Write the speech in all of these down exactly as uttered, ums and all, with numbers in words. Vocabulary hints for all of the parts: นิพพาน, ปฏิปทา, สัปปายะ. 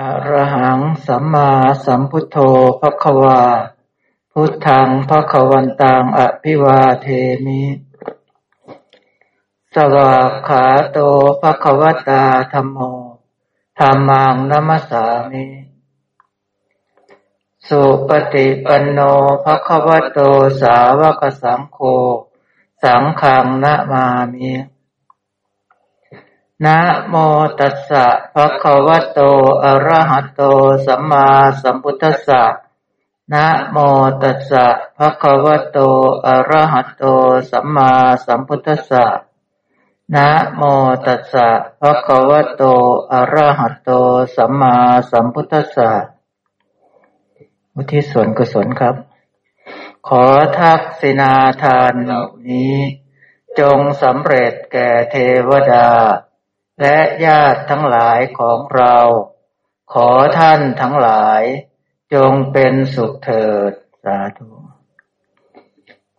อะระหังสัมมาสัมพุทโธภควาพุทธังภควันตังอภิวาเทมิสวากขาโตภควตาธัมโมธัมมังนะมัสสามิสุปฏิปันโนภควโตสาวกสังโฆสังฆังนะมามินะโมตัสสะภะคะวะโตอะระหะโตสัมมาสัมพุทธัสสะนะโมตัสสะภะคะวะโตอะระหะโตสัมมาสัมพุทธัสสะนะโมตัสสะภะคะวะโตอะระหะโตสัมมาสัมพุทธัสสะอุทิศส่วนกุศลครับขอทักษิณาทานเหล่านี้จงสำเร็จแก่เทวดาและญาติทั้งหลายของเราขอท่านทั้งหลายจงเป็นสุขเถิดสาธุ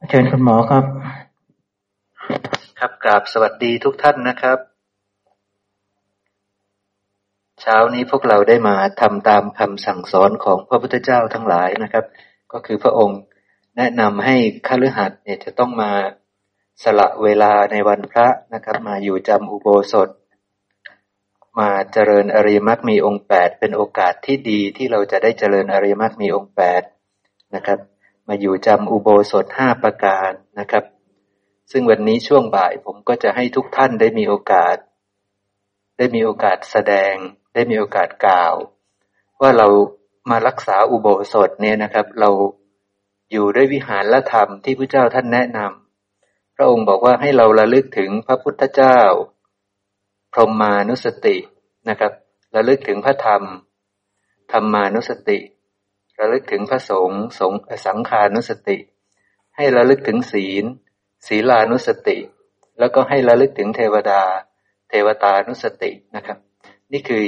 เชิญคุณหมอครับครับกราบสวัสดีทุกท่านนะครับเช้านี้พวกเราได้มาทำตามคำสั่งสอนของพระพุทธเจ้าทั้งหลายนะครับก็คือพระองค์แนะนำให้คฤหัสถ์เนี่ยจะต้องมาสละเวลาในวันพระนะครับมาอยู่จำอุโบสถมาเจริญอริยมรรคมีองค์แปดเป็นโอกาสที่ดีที่เราจะได้เจริญอริยมรรคมีองค์แปดนะครับมาอยู่จำอุโบสถห้าประการนะครับซึ่งวันนี้ช่วงบ่ายผมก็จะให้ทุกท่านได้มีโอกาสได้มีโอกาสแสดงได้มีโอกาสกล่าวว่าเรามารักษาอุโบสถเนี่ยนะครับเราอยู่ด้วยวิหารธรรมที่พระเจ้าท่านแนะนำพระองค์บอกว่าให้เราระลึกถึงพระพุทธเจ้าพรหมานุสตินะครับระลึกถึงพระธรรมธรรมานุสติระลึกถึงพระสงฆ์สงฆ์สังฆานุสติให้ระลึกถึงศีลศีลานุสติแล้วก็ให้ระลึกถึงเทวดาเทวตานุสตินะครับนี่คือ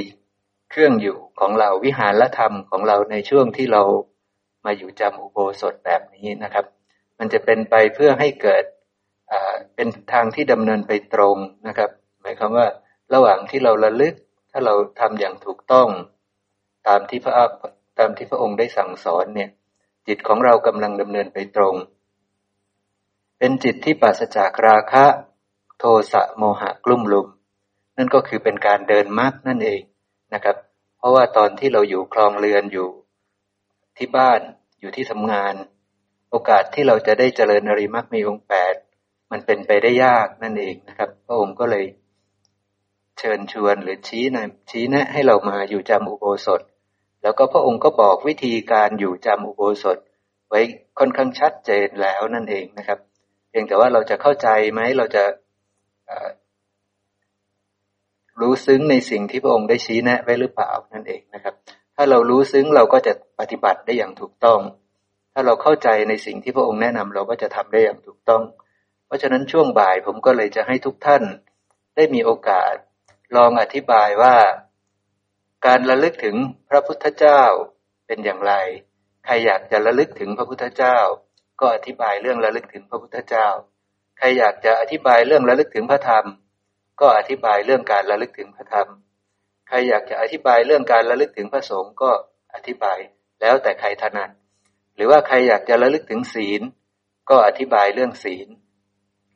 เครื่องอยู่ของเราวิหารธรรมของเราในช่วงที่เรามาอยู่จำอุโบสถแบบนี้นะครับมันจะเป็นไปเพื่อให้เกิดอ่าเป็นทางที่ดำเนินไปตรงนะครับหมายความว่าระหว่างที่เราระลึกถ้าเราทำอย่างถูกต้องตามที่พระตามที่พระองค์ได้สั่งสอนเนี่ยจิตของเรากำลังดำเนินไปตรงเป็นจิตที่ปราศจากราคะโทสะโมหะกลุ่มลุมนั่นก็คือเป็นการเดินมรรคนั่นเองนะครับเพราะว่าตอนที่เราอยู่คลองเรือนอยู่ที่บ้านอยู่ที่ทำงานโอกาสที่เราจะได้เจริญอริยมรรคมีองค์แปดมันเป็นไปได้ยากนั่นเองนะครับพระองค์ก็เลยเชิญชวนหรือชี้แนะชี้แนะให้เรามาอยู่จำอุโบสถแล้วก็พระองค์ก็บอกวิธีการอยู่จำอุโบสถไว้ค่อนข้างชัดเจนแล้วนั่นเองนะครับเพียงแต่ว่าเราจะเข้าใจไหมเราจะรู้ซึ้งในสิ่งที่พระองค์ได้ชี้แนะไว้หรือเปล่านั่นเองนะครับถ้าเรารู้ซึ้งเราก็จะปฏิบัติได้อย่างถูกต้องถ้าเราเข้าใจในสิ่งที่พระองค์แนะนำเราก็จะทำได้อย่างถูกต้องเพราะฉะนั้นช่วงบ่ายผมก็เลยจะให้ทุกท่านได้มีโอกาสลองอธิบายว่าการระลึกถึงพระพุทธเจ้าเป็นอย่างไรใครอยากจะระลึกถึงพระพุทธเจ้าก็อธิบายเรื่องระลึกถึงพระพุทธเจ้าใครอยากจะอธิบายเรื่องระลึกถึงพระธรรมก็อธิบายเรื่องการระลึกถึงพระธรรมใครอยากจะอธิบายเรื่องการระลึกถึงพระสงฆ์ก็อธิบายแล้วแต่ใครถนัดหรือว่าใครอยากจะระลึกถึงศีลก็อธิบายเรื่องศีล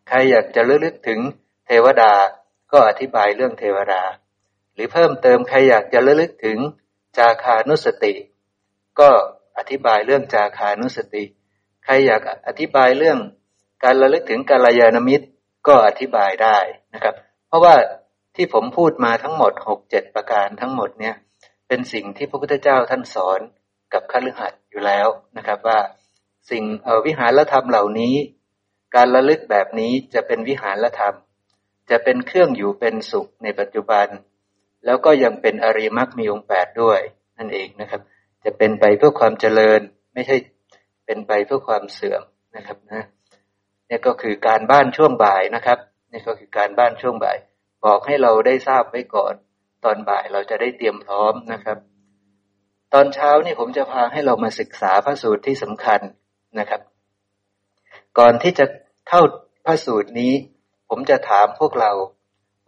ใครอยากจะระลึกถึงเทวดาก็อธิบายเรื่องเทวดาหรือเพิ่มเติมใครอยากจะระลึกถึงจาคานุสติก็อธิบายเรื่องจาคานุสติใครอยากอธิบายเรื่องการระลึกถึงกัลยาณมิตรก็อธิบายได้นะครับเพราะว่าที่ผมพูดมาทั้งหมด หก เจ็ด ประการทั้งหมดเนี่ยเป็นสิ่งที่พระพุทธเจ้าท่านสอนกับคฤหัสถ์อยู่แล้วนะครับว่าสิ่งเอ่อวิหารธรรมเหล่านี้การระลึกแบบนี้จะเป็นวิหารธรรมจะเป็นเครื่องอยู่เป็นสุขในปัจจุบันแล้วก็ยังเป็นอริยมรรคมีองค์แปดด้วยนั่นเองนะครับจะเป็นไปเพื่อความเจริญไม่ใช่เป็นไปเพื่อความเสื่อมนะครับนะนี่ก็คือการบ้านช่วงบ่ายนะครับนี่ก็คือการบ้านช่วงบ่ายบอกให้เราได้ทราบไว้ก่อนตอนบ่ายเราจะได้เตรียมพร้อมนะครับตอนเช้านี่ผมจะพาให้เรามาศึกษาพระสูตรที่สำคัญนะครับก่อนที่จะเข้าพระสูตรนี้ผมจะถามพวกเรา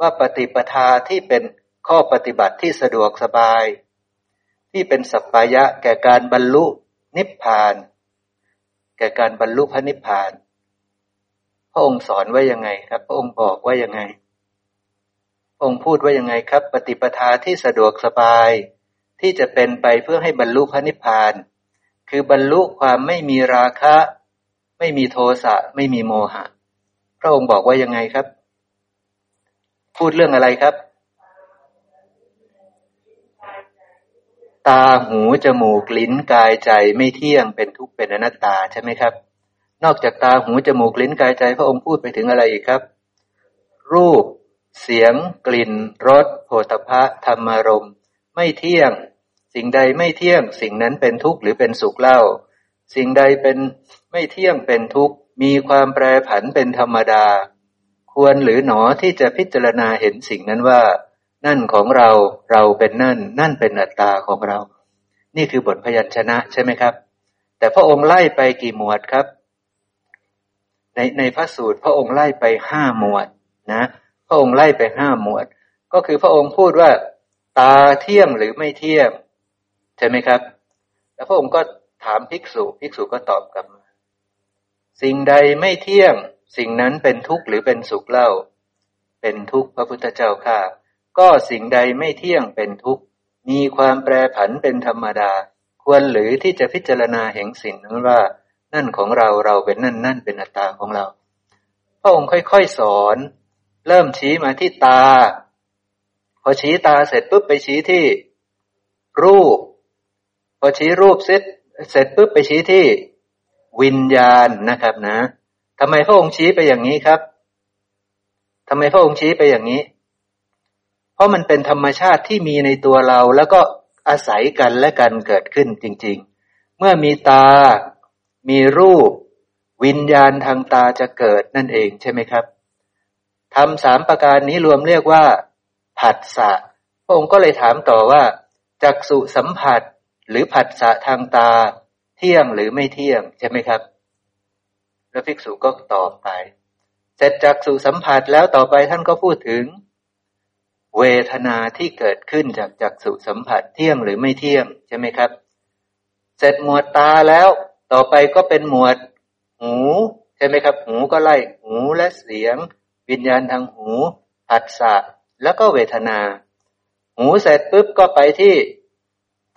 ว่าปฏิปทาที่เป็นข้อปฏิบัติที่สะดวกสบาย ที่เป็นสัปปายะแก่การบรรลุนิพพานแก่การบรรลุพระนิพพานพระองค์สอนไว้ยังไงครับพระองค์บอกว่ายังไงองค์พูดว่ายังไงครับปฏิปทาที่สะดวกสบายที่จะเป็นไปเพื่อให้บรรลุพระนิพพานคือบรรลุความไม่มีราคะไม่มีโทสะไม่มีโมหะพระองค์บอกว่ายังไงครับพูดเรื่องอะไรครับตาหูจมูกลิ้นกายใจไม่เที่ยงเป็นทุกข์เป็นอนัตตาใช่ไหมครับนอกจากตาหูจมูกลิ้นกายใจพระองค์พูดไปถึงอะไรอีกครับรูปเสียงกลิ่นรสโผฏฐัพพะธรรมารมณ์ไม่เที่ยงสิ่งใดไม่เที่ยงสิ่งนั้นเป็นทุกข์หรือเป็นสุขเล่าสิ่งใดเป็นไม่เที่ยงเป็นทุกข์มีความแปรผันเป็นธรรมดาควรหรือหนอที่จะพิจารณาเห็นสิ่งนั้นว่านั่นของเราเราเป็นนั่นนั่นเป็นอัตตาของเรานี่คือบทพยัญชนะใช่ไหมครับแต่พระองค์ไล่ไปกี่หมวดครับในในพระสูตรพระองค์ไล่ไปห้าหมวดนะพระองค์ไล่ไปห้าหมวดก็คือพระองค์พูดว่าตาเที่ยงหรือไม่เที่ยงใช่ไหมครับแล้วพระองค์ก็ถามภิกษุภิกษุก็ตอบกลับมาสิ่งใดไม่เที่ยงสิ่งนั้นเป็นทุกข์หรือเป็นสุขเล่าเป็นทุกข์พระพุทธเจ้าข้าก็สิ่งใดไม่เที่ยงเป็นทุกข์มีความแปรผันเป็นธรรมดาควรหรือที่จะพิจารณาเห็นสิ่งนั้นว่านั่นของเราเราเป็นนั่นนั่นเป็นอัตตาของเราพระองค์ค่อยๆสอนเริ่มชี้มาที่ตาพอชี้ตาเสร็จปุ๊บไปชี้ที่รูปพอชี้รูปเสร็จเสร็จปุ๊บไปชี้ที่วิญญาณนะครับนะทำไมพระองค์ชี้ไปอย่างนี้ครับทำไมพระองค์ชี้ไปอย่างนี้เพราะมันเป็นธรรมชาติที่มีในตัวเราแล้วก็อาศัยกันและกันเกิดขึ้นจริงๆเมื่อมีตามีรูปวิญญาณทางตาจะเกิดนั่นเองใช่ไหมครับทำสามประการนี้รวมเรียกว่าผัสสะพระองค์ก็เลยถามต่อว่าจักษุสัมผัสหรือผัสสะทางตาเที่ยงหรือไม่เที่ยงใช่ไหมครับแล้วภิกษุก็ตอบไปเสร็จจักษุสัมผัสแล้วต่อไปท่านก็พูดถึงเวทนาที่เกิดขึ้นจากจักษุสัมผัสเที่ยงหรือไม่เที่ยงใช่ไหมครับเสร็จหมวดตาแล้วต่อไปก็เป็นหมวดหูใช่ไหมครับหูก็ไล่หูและเสียงวิญญาณทางหูผัสสะแล้วก็เวทนาหูเสร็จปุ๊บก็ไปที่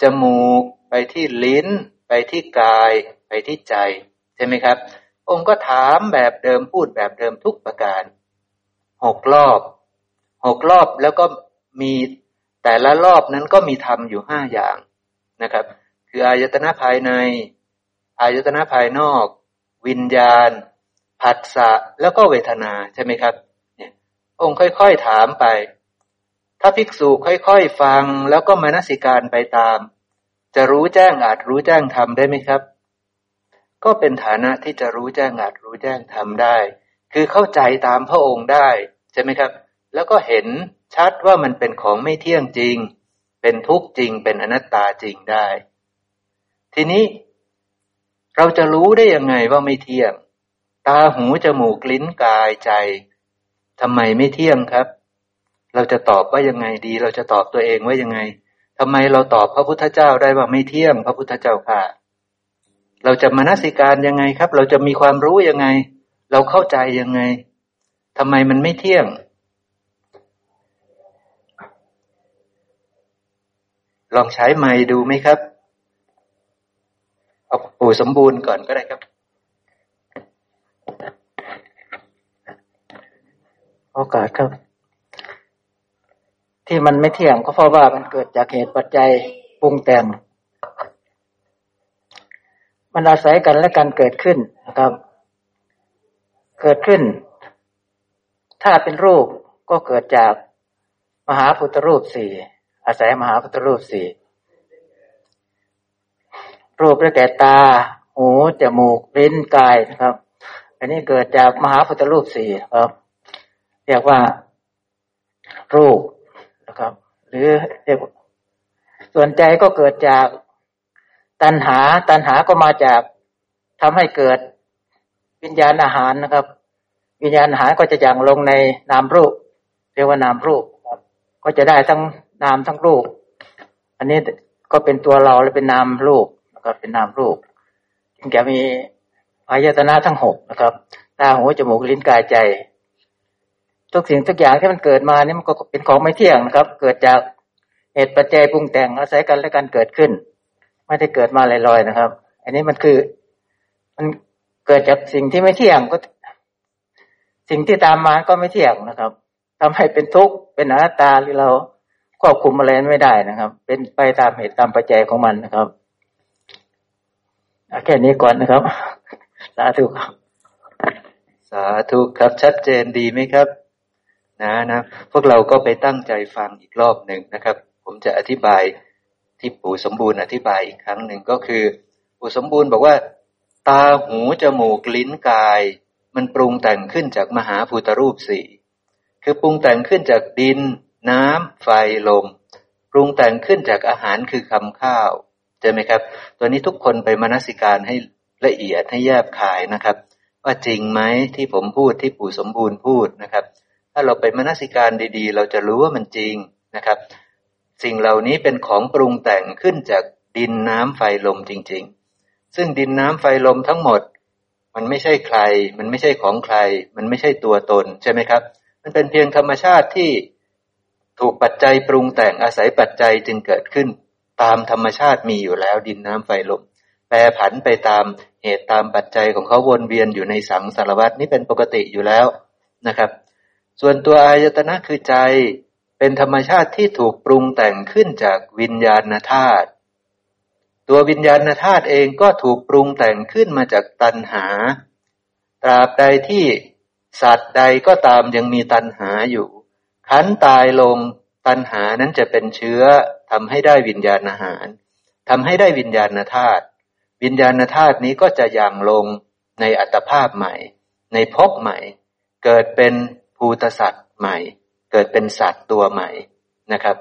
จมูกไปที่ลิ้นไปที่กายไปที่ใจใช่ไหมครับองค์ก็ถามแบบเดิมพูดแบบเดิมทุกประการหกรอบหกรอบแล้วก็มีแต่ละรอบนั้นก็มีธรรมอยู่ห้าอย่างนะครับคืออายตนะภายในอายตนะภายนอกวิญญาณผัสสะแล้วก็เวทนาใช่ไหมครับเนี่ยองค์ค่อยๆถามไปถ้าภิกษุค่อยๆฟังแล้วก็มนสิการไปตามจะรู้แจ้งอาจรู้แจ้งธรรมได้ไหมครับก็เป็นฐานะที่จะรู้แจ้งอาจรู้แจ้งธรรมได้คือเข้าใจตามพระองค์ได้ใช่ไหมครับแล้วก็เห็นชัดว่ามันเป็นของไม่เที่ยงจริงเป็นทุกข์จริงเป็นอนัตตาจริงได้ทีนี้เราจะรู้ได้ยังไงว่าไม่เที่ยงตาหูจมูกลิ้นกายใจทำไมไม่เที่ยงครับเราจะตอบว่ายังไงดีเราจะตอบตัวเองว่ายังไงทำไมเราตอบพระพุทธเจ้าได้ว่าไม่เที่ยงพระพุทธเจ้าค่ะเราจะมนสิการยังไงครับเราจะมีความรู้ยังไงเราเข้าใจยังไงทำไมมันไม่เที่ยงลองใช้ไมค์ดูไหมครับเอาปู่สมบูรณ์ก่อนก็ได้ครับโอกาสครับที่มันไม่เที่ยงก็เพราะว่ามันเกิดจากเหตุปัจจัยปรุงแต่งมันอาศัยกันและกันเกิดขึ้นนะครับเกิดขึ้นถ้าเป็นรูปก็เกิดจากมหาพุทธรูปสี่อาศัยมหาพุทธรูปสี่รูปได้แก่ตาหูจมูกลิ้นกายนะครับอันนี้เกิดจากมหาพุทธรูปสี่ครับเรียกว่ารูปนะครับหรือเรียกส่วนใจก็เกิดจากตัณหาตัณหาก็มาจากทำให้เกิดวิญญาณอาหารนะครับวิญญาณอาหารก็จะอย่างลงในนามรูปเรียกว่านามรูปครับก็จะได้ทั้งนามทั้งรูปอันนี้ ก็เป็นตัวเราและเป็นนามรูปนะครับเป็นนามรูปจึงจะมีอายตนะทั้งหกนะครับตาหูจมูกลิ้นกายใจทุกสิ่งทุกอย่างที่มันเกิดมานี่มันก็เป็นของไม่เที่ยงนะครับเกิดจากเหตุปัจจัยปรุงแต่งอาศัยกันและกันเกิดขึ้นไม่ได้เกิดมาลอยๆนะครับอันนี้มันคือมันเกิดจากสิ่งที่ไม่เที่ยงก็สิ่งที่ตามมาก็ไม่เที่ยงนะครับทำให้เป็นทุกข์เป็นอนัตตาหรือเราควบคุมอะไรไม่ได้นะครับเป็นไปตามเหตุตามปัจจัยของมันนะครับแค่นี้ก่อนนะครับสาธุครับสาธุครับชัดเจนดีไหมครับนะนะพวกเราก็ไปตั้งใจฟังอีกรอบหนึ่งนะครับผมจะอธิบายที่ปู่สมบูรณ์อธิบายอีกครั้งหนึ่งก็คือปู่สมบูรณ์บอกว่าตาหูจมูกลิ้นกายมันปรุงแต่งขึ้นจากมหาภูตรูปสี่คือปรุงแต่งขึ้นจากดินน้ำไฟลมปรุงแต่งขึ้นจากอาหารคือคำข้าวใช่ไหมครับตัวนี้ทุกคนไปมนสิการให้ละเอียดให้แยบคายนะครับว่าจริงไหมที่ผมพูดที่ปู่สมบูรณ์พูดนะครับถ้าเราไปมนสิการดีๆเราจะรู้ว่ามันจริงนะครับสิ่งเหล่านี้เป็นของปรุงแต่งขึ้นจากดินน้ำไฟลมจริงๆซึ่งดินน้ำไฟลมทั้งหมดมันไม่ใช่ใครมันไม่ใช่ของใครมันไม่ใช่ตัวตนใช่ไหมครับมันเป็นเพียงธรรมชาติที่ถูกปัจจัยปรุงแต่งอาศัยปัจจัยจึงเกิดขึ้นตามธรรมชาติมีอยู่แล้วดินน้ำไฟลมแปรผันไปตามเหตุตามปัจจัยของเขาวนเวียนอยู่ในสังสารวัฏนี่เป็นปกติอยู่แล้วนะครับส่วนตัวอายตนะคือใจเป็นธรรมชาติที่ถูกปรุงแต่งขึ้นจากวิญญาณธาตุตัววิญญาณธาตุเองก็ถูกปรุงแต่งขึ้นมาจากตัณหาตราบใดที่สัตว์ใดก็ตามยังมีตัณหาอยู่ขันตายลงตัณหานั้นจะเป็นเชื้อทำให้ได้วิญญาณอาหารทำให้ได้วิญญาณธาตุวิญญาณธาตุนี้ก็จะหยั่งลงในอัตภาพใหม่ในภพใหม่เกิดเป็นภูตสัตว์ใหม่เกิดเป็นสัตว์ตัวใหม่นะครับ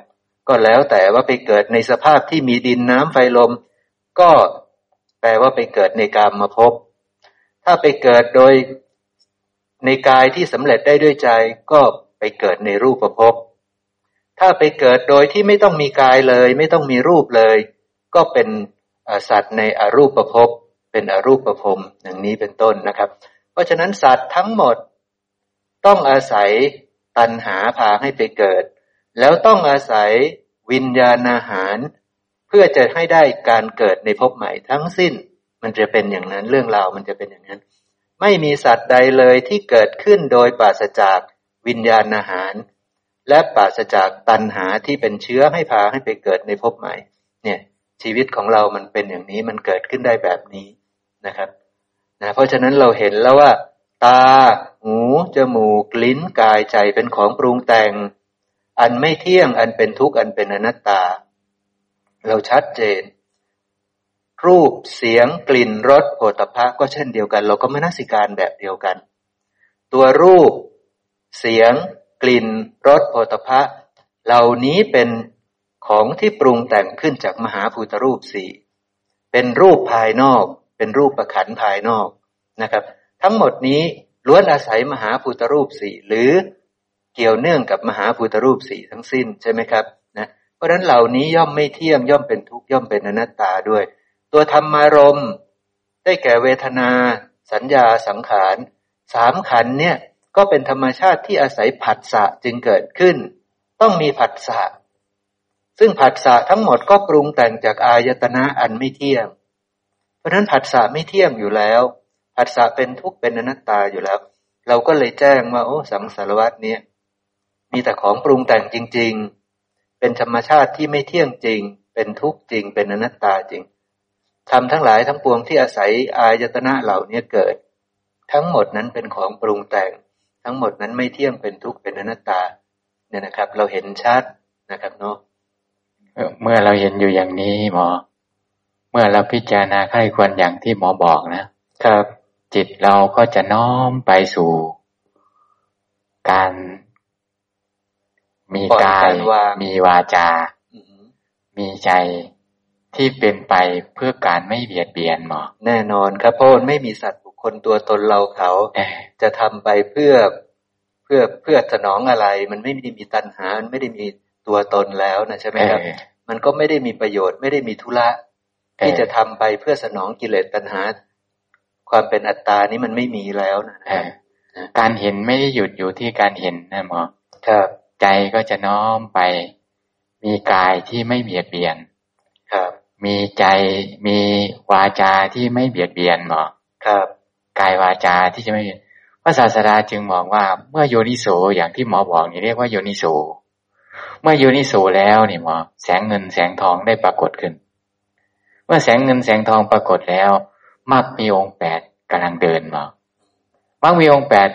ก็แล้วแต่ว่าไปเกิดในสภาพที่มีดินน้ำไฟลมก็แปลว่าไปเกิดในกามภพถ้าไปเกิดโดยในกายที่สำเร็จได้ด้วยใจก็ไปเกิดในรูปภพถ้าไปเกิดโดยที่ไม่ต้องมีกายเลยไม่ต้องมีรูปเลยก็เป็นสัตว์ในอรูปภพเป็นอรูปภพอย่างนี้เป็นต้นนะครับเพราะฉะนั้นสัตว์ทั้งหมดต้องอาศัยตัณหาพาให้ไปเกิดแล้วต้องอาศัยวิญญาณอาหารเพื่อจะให้ได้การเกิดในภพใหม่ทั้งสิ้นมันจะเป็นอย่างนั้นเรื่องราวมันจะเป็นอย่างนั้นไม่มีสัตว์ใดเลยที่เกิดขึ้นโดยปราศจากวิญญาณอาหารและปราศจากตัณหาที่เป็นเชื้อให้พาให้ไปเกิดในภพใหม่เนี่ยชีวิตของเรามันเป็นอย่างนี้มันเกิดขึ้นได้แบบนี้นะครับนะเพราะฉะนั้นเราเห็นแล้วว่าตาหูจมูกลิ้นกายใจเป็นของปรุงแต่งอันไม่เที่ยงอันเป็นทุกข์อันเป็นอนัตตาเราชัดเจนรูปเสียงกลิ่นรสโผฏฐัพพะก็เช่นเดียวกันเราก็มนสิการแบบเดียวกันตัวรูปเสียงกลิ่นรสโผฏฐัพพะเหล่านี้เป็นของที่ปรุงแต่งขึ้นจากมหาภูตรูปสี่เป็นรูปภายนอกเป็นรูปประขันภายนอกนะครับทั้งหมดนี้ล้วนอาศัยมหาภูตรูปสี่หรือเกี่ยวเนื่องกับมหาภูตรูปสี่ทั้งสิ้นใช่ไหมครับนะเพราะฉะนั้นเหล่านี้ย่อมไม่เที่ยงย่อมเป็นทุกข์ย่อมเป็นอนัตตาด้วยตัวธรรมารมณ์ได้แก่เวทนาสัญญาสังขารสามขันธ์เนี่ยก็เป็นธรรมชาติที่อาศัยผัสสะจึงเกิดขึ้นต้องมีผัสสะซึ่งผัสสะทั้งหมดก็ปรุงแต่งจากอายตนะอันไม่เที่ยงเพราะฉะนั้นผัสสะไม่เที่ยงอยู่แล้วผัสสะเป็นทุกข์เป็นอนัตตาอยู่แล้วเราก็เลยแจ้งว่าโอ้สังสารวัฏนี้มีแต่ของปรุงแต่งจริงๆเป็นธรรมชาติที่ไม่เที่ยงจริงเป็นทุกข์จริงเป็นอนัตตาจริงธรรมทั้งหลายทั้งปวงที่อาศัยอายตนะเหล่านี้เกิดทั้งหมดนั้นเป็นของปรุงแต่งทั้งหมดนั้นไม่เที่ยงเป็นทุกข์เป็นอนัตตาเนี่ยนะครับเราเห็นชัดนะครับเนาะเมื่อเราเห็นอยู่อย่างนี้หมอเมื่อเราพิจารณาใคร่ควรอย่างที่หมอบอกนะครับจิตเราก็จะน้อมไปสู่การมีกายมีวาจามีใจที่เป็นไปเพื่อการไม่เบียดเบียนหมอแน่นอนครับเพราะมันไม่มีสัตว์บุคคลตัวตนเราเขาจะทำไปเพื่อเพื่อเพื่อสนองอะไรมันไม่ได้มีตัณหามันไม่ได้มีตัวตนแล้วนะใช่ไหมครับ มันก็ไม่ได้มีประโยชน์ไม่ได้มีธุระที่จะทำไปเพื่อสนองกิเลสตัณหาความเป็นอัตตานี้มันไม่มีแล้วนะการเห็นไม่ได้หยุดอยู่ที่การเห็นนะหมอครับใจก็จะน้อมไปมีกายที่ไม่เบียดเบียนครับมีใจมีวาจาที่ไม่เบียดเบียนหมอครับกายวาจาที่จะไม่พระศาสดาจึงมองว่าเมื่อโยนิโสอย่างที่หมอบอกนี่เรียกว่าโยนิโสเมื่อโยนิโสแล้วนี่หมอแสงเงินแสงทองได้ปรากฏขึ้นเมื่อแสงเงินแสงทองปรากฏแล้วมรรคมีองค์แปดกำลังเดินหมอมรรคมีองค์แปด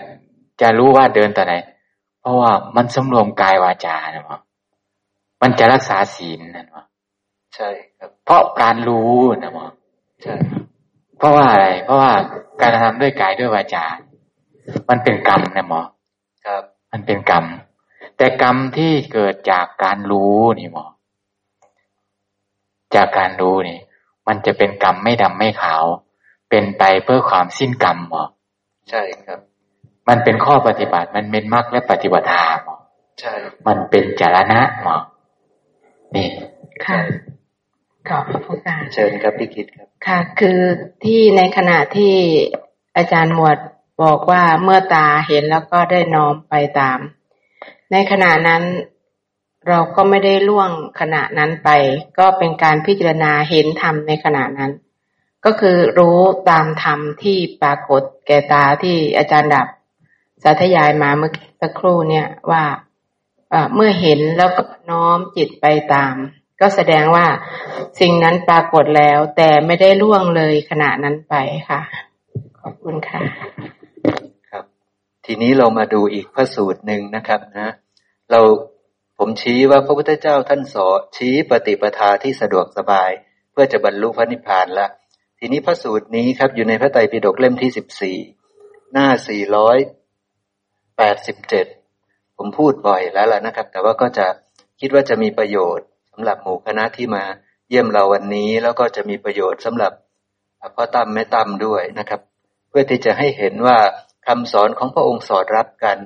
จะรู้ว่าเดินตอนไหนเพราะว่ามันสำรวมกายวาจานะหมอมันจะรักษาศีลนั่นหมอใช่ครับเพราะการรู้นะหมอใช่เพราะว่าอะไรเพราะว่าการทำด้วยกายด้วยวาจามันเป็นกรรมนะหมอครับมันเป็นกรรมแต่กรรมที่เกิดจากการรู้นี่หมอจากการรู้นี่มันจะเป็นกรรมไม่ดำไม่ขาวเป็นไปเพื่อความสิ้นกรรมหมอใช่ครับมันเป็นข้อปฏิบัติมันเป็นมรรคและปฏิบัติธรรมหมอใช่มันเป็นจรณะหมอนี่ค่ะขอบพระคุณค่ะเชิญครับพี่กิตครับค่ะคือที่ในขณะที่อาจารย์หมวดบอกว่าเมื่อตาเห็นแล้วก็ได้น้อมไปตามในขณะนั้นเราก็ไม่ได้ล่วงขณะนั้นไปก็เป็นการพิจารณาเห็นธรรมในขณะนั้นก็คือรู้ตามธรรมที่ปรากฏแก่ตาที่อาจารย์ดับสาธยายมาเมื่อสักครู่เนี่ยว่าเมื่อเห็นแล้วก็น้อมจิตไปตามก็แสดงว่าสิ่งนั้นปรากฏแล้วแต่ไม่ได้ล่วงเลยขณะนั้นไปค่ะขอบคุณค่ะครับทีนี้เรามาดูอีกพระสูตรหนึ่งนะครับนะเราผมชี้ว่าพระพุทธเจ้าท่านสอนชี้ปฏิปทาที่สะดวกสบายเพื่อจะบรรลุพระนิพพานละทีนี้พระสูตรนี้ครับอยู่ในพระไตรปิฎกเล่มที่สิบสี่หน้าสี่ร้อยแปดสิบเจ็ดผมพูดบ่อยแล้วล่ะนะครับแต่ว่าก็จะคิดว่าจะมีประโยชน์สำหรับหมู่คณะที่มาเยี่ยมเราวันนี้แล้วก็จะมีประโยชน์สำหรับพ่อตั้มแม่ตั้มด้วยนะครับเพื่อที่จะให้เห็นว่าคำสอนของพระองค์สอดรับกัน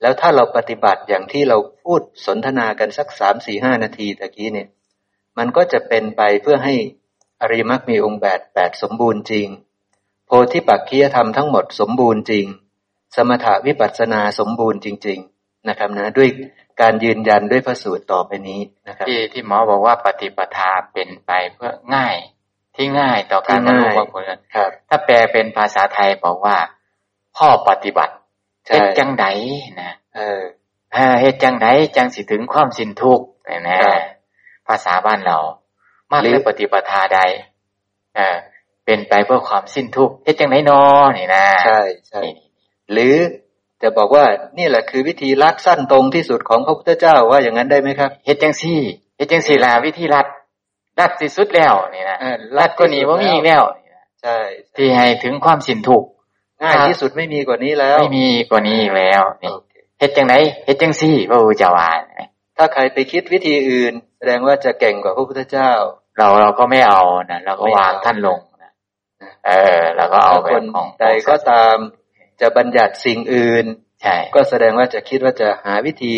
แล้วถ้าเราปฏิบัติอย่างที่เราพูดสนทนากันสัก สามสี่ห้า นาทีตะกี้เนี่ยมันก็จะเป็นไปเพื่อให้อริยมรรคมีองค์แปดสมบูรณ์จริงโพธิปักขิยธรรมทั้งหมดสมบูรณ์จริงสมถะวิปัสสนาสมบูรณ์จริงๆนะครับนะด้วยการยืนยันด้วยพระสูตรต่อไปนี้นะครับที่ที่หมอบอกว่าปฏิปทาเป็นไปเพื่อง่ายที่ง่ายต่อการบรรลุบางคนครับถ้าแปลเป็นภาษาไทยบอกว่าข้อปฏิบัติเฮ็ดจังไดนะเออถ้าเฮ็ดจังไดจังสิถึงความสิ้นทุกข์นะภาษาบ้านเรามากเลยปฏิปทาใดเออเป็นไปเพื่อความสิ้นทุกข์เฮ็ดจังไดน้อนี่นะใช่ๆหรือจะบอกว่านี่แหละคือวิธีลัดสั้นตรงที่สุดของพระพุทธเจ้าว่าอย่างนั้นได้ไหมครับเฮ็ดจังซี่เฮ็ดจังซี่ล่ะวิธีลัดลัดที่สุดแล้วนี่นะลัดก็หนีบ่มีอีกแล้วใช่ที่ให้ถึงความสิ้นทุกข์ง่ายที่สุดไม่มีกว่านี้แล้วไม่มีกว่านี้อีกแล้วนี่เฮ็ดจังได๋เฮ็ดจังซี่พระพุทธเจ้าว่าถ้าใครไปคิดวิธีอื่นแสดงว่าจะเก่งกว่าพระพุทธเจ้าเราเราก็ไม่เอานะเราก็วางท่านลงนะเออเราก็เอาแบบของใดก็ตามจะบัญญัติสิ่งอื่นก็แสดงว่าจะคิดว่าจะหาวิธี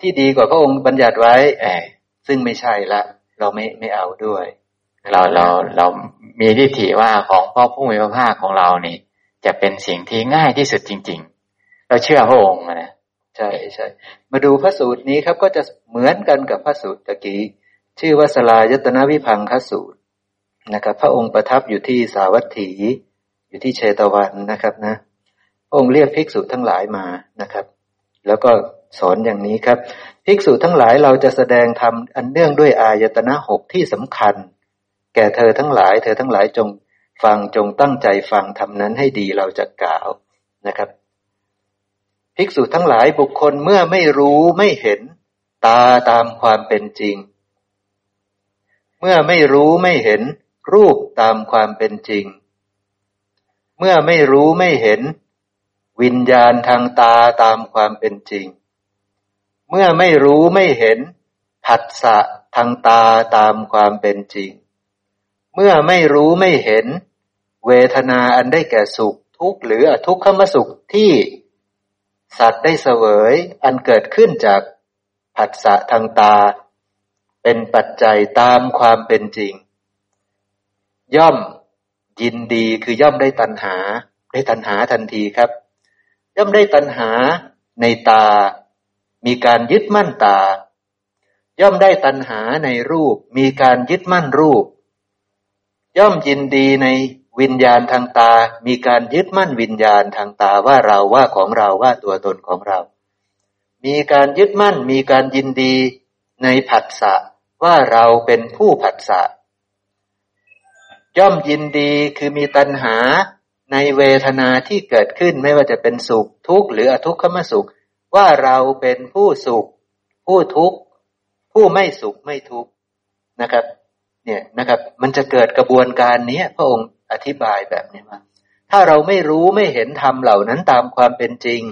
ที่ดีกว่าพระองค์บัญญัติไว้ซึ่งไม่ใช่ละเราไม่ไม่เอาด้วยเราเราเรามีทิฏฐิว่าของพ่อผู้มีพระภาคของเรานี่จะเป็นสิ่งที่ง่ายที่สุดจริงๆเราเชื่อพระองค์นะใช่ใช่มาดูพระสูตรนี้ครับก็จะเหมือนกันกับพระสูตรตะกี้ชื่อว่าสลายตนะวิภังคสูตรนะครับพระองค์ประทับอยู่ที่สาวัตถีอยู่ที่เชตวันนะครับนะองค์เรียกภิกษุทั้งหลายมานะครับแล้วก็สอนอย่างนี้ครับภิกษุทั้งหลายเราจะแสดงธรรมอันเนื่องด้วยอายตนะหกที่สำคัญแก่เธอทั้งหลายเธอทั้งหลายจงฟังจงตั้งใจฟังธรรมนั้นให้ดีเราจะกล่าวนะครับภิกษุทั้งหลายบุคคลเมื่อไม่รู้ไม่เห็นตาตามความเป็นจริงเมื่อไม่รู้ไม่เห็นรูปตามความเป็นจริงเมื่อไม่รู้ไม่เห็นวิญญาณทางตาตามความเป็นจริงเมื่อไม่รู้ไม่เห็นผัสสะทางตาตามความเป็นจริงเมื่อไม่รู้ไม่เห็นเวทนาอันได้แก่สุขทุกข์หรืออทุกขมสุขที่สัตว์ได้เสวยอันเกิดขึ้นจากผัสสะทางตา เป็นปัจจัยตามความเป็นจริงย่อมยินดีคือย่อมได้ตัณหาได้ตัณหาทันทีครับย่อมได้ตัณหาในตามีการยึดมั่นตาย่อมได้ตัณหาในรูปมีการยึดมั่นรูปย่อมยินดีในวิญญาณทางตามีการยึดมั่นวิญญาณทางตาว่าเราว่าของเราว่าตัวตนของเรามีการยึดมั่นมีการยินดีในผัสสะว่าเราเป็นผู้ผัสสะย่อมยินดีคือมีตัณหาในเวทนาที่เกิดขึ้นไม่ว่าจะเป็นสุขทุกข์หรืออทุกขมสุขว่าเราเป็นผู้สุขผู้ทุกข์ผู้ไม่สุขไม่ทุกข์นะครับเนี่ยนะครับมันจะเกิดกระบวนการนี้พระองค์อธิบายแบบนี้ว่าถ้าเราไม่รู้ไม่เห็นธรรมเหล่านั้นตามความเป็นจริง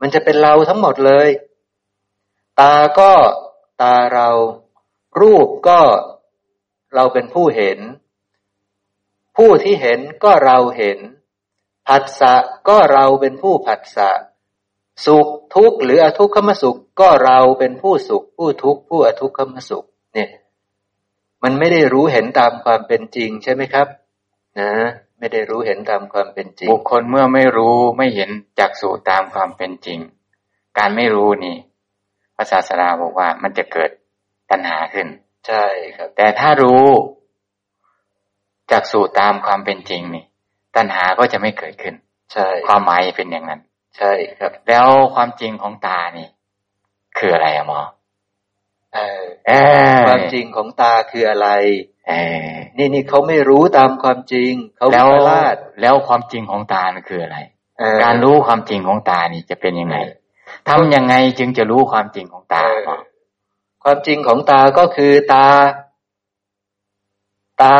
มันจะเป็นเราทั้งหมดเลยตาก็ตาเรารูปก็เราเป็นผู้เห็นผู้ที่เห็นก็เราเห็นผัสสะก็เราเป็นผู้ผัสสะสุขทุกข์หรืออทุกขมสุขก็เราเป็นผู้สุขผู้ทุกข์ผู้อทุกขมสุขเนี่ยมันไม่ได้รู้เห็นตามความเป็นจริงใช่ไหมครับนะไม่ได้รู้เห็นตามความเป็นจริงบุคคลเมื่อไม่รู้ไม่เห็นจักษุตามความเป็นจริงการไม่รู้นี่พระศาสดาบอกว่ามันจะเกิดตัณหาขึ้นใช่ครับแต่ถ้ารู้จักสู่ตามความเป็นจริงนี่ตัณหาก็จะไม่เกิดขึ้นใช่ความหมายเป็นอย่างนั้นใช่ครับแล้วความจริงของตานี่คืออะไรอะหมอเออเออความจริงของตาคืออะไรเออนี่นี่เขาไม่รู้ตามความจริงเขาไม่พลาดแล้วความจริงของตามันคืออะไรการรู้ความจริงของตานี่จะเป็นยังไงทำยังไงจึงจะรู้ความจริงของตาความจริงของตาก็คือตาตา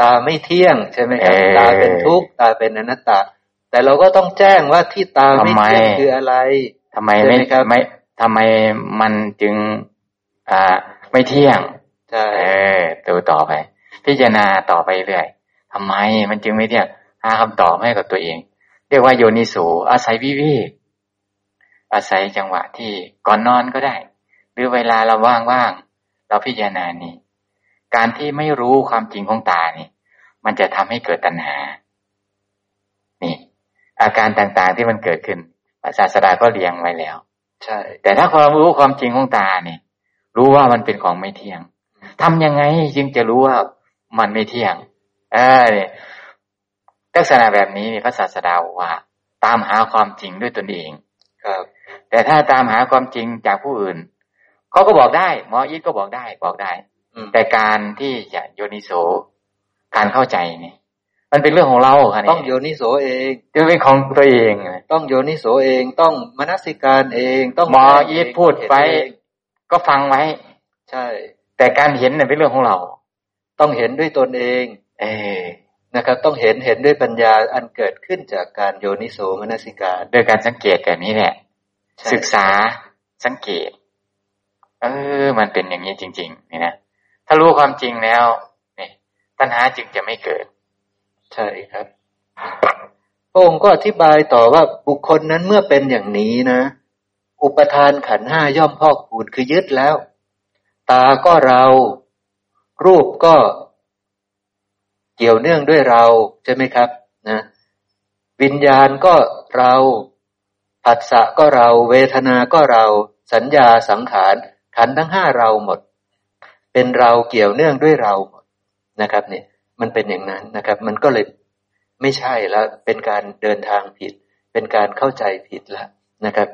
ตาไม่เที่ยงใช่ไหมครับตาเป็นทุกข์ตาเป็นอนัตตาแต่เราก็ต้องแจ้งว่าที่ตาไม่เที่ยงคืออะไรทำไมไม่ไม่ทำไมมันจึงอ่าไม่เที่ยงใช่เออตัวต่อไปพิจารณาต่อไปเรื่อยทำไมมันจึงไม่เที่ยงหาคำตอบให้กับตัวเองเรียกว่าโยนิโสอาศัยวิวิกอาศัยจังหวะที่ก่อนนอนก็ได้หรือเวลาเราว่างๆเราพิจารณานี่การที่ไม่รู้ความจริงของตานี่มันจะทำให้เกิดตัณหานี่อาการต่างๆที่มันเกิดขึ้นพระศาสดาก็เรียงไว้แล้วใช่แต่ถ้าความรู้ความจริงของตานี่รู้ว่ามันเป็นของไม่เที่ยงทำยังไงจึงจะรู้ว่ามันไม่เที่ยงเออเนี่ยลักษณะแบบนี้นี่พระศาสดาว่าตามหาความจริงด้วยตนเองครับแต่ถ้าตามหาความจริงจากผู้อื่นเขาก็บอกได้หมออีทก็บอกได้บอกได้แต่การที่จะโยนิโสการเข้าใจนี่มันเป็นเรื่องของเราค่ะนี่ต้องโยนิโสเองจะเป็นของตัวเองต้องโยนิโสเองต้องมนสิการเองต้องหมออีทพูดไปก็ฟังไว้ใช่แต่การเห็นเนี่ยเป็นเรื่องของเราต้องเห็นด้วยตนเองเออนะครับต้องเห็นเห็นด้วยปัญญาอันเกิดขึ้นจากการโยนิโสมนสิการโดยการสังเกตแบบนี้แหละศึกษาสังเกตเออมันเป็นอย่างนี้จริงๆนี่นะถ้ารู้ความจริงแล้วนี่ตัณหาจึงจะไม่เกิดใช่ครับพระองค์ก็อธิบายต่อว่าบุคคลนั้นเมื่อเป็นอย่างนี้นะอุปทานขันธ์ห้าย่อมพอกพูนคือยึดแล้วตาก็เรารูปก็เกี่ยวเนื่องด้วยเราใช่ไหมครับนะวิญญาณก็เราผัสสะก็เราเวทนาก็เราสัญญาสังขารขันธ์ทั้งห้าเราหมดเป็นเราเกี่ยวเนื่องด้วยเราหมดนะครับเนี่ยมันเป็นอย่างนั้นนะครับมันก็เลยไม่ใช่แล้วเป็นการเดินทางผิดเป็นการเข้าใจผิดแล้วนะครับ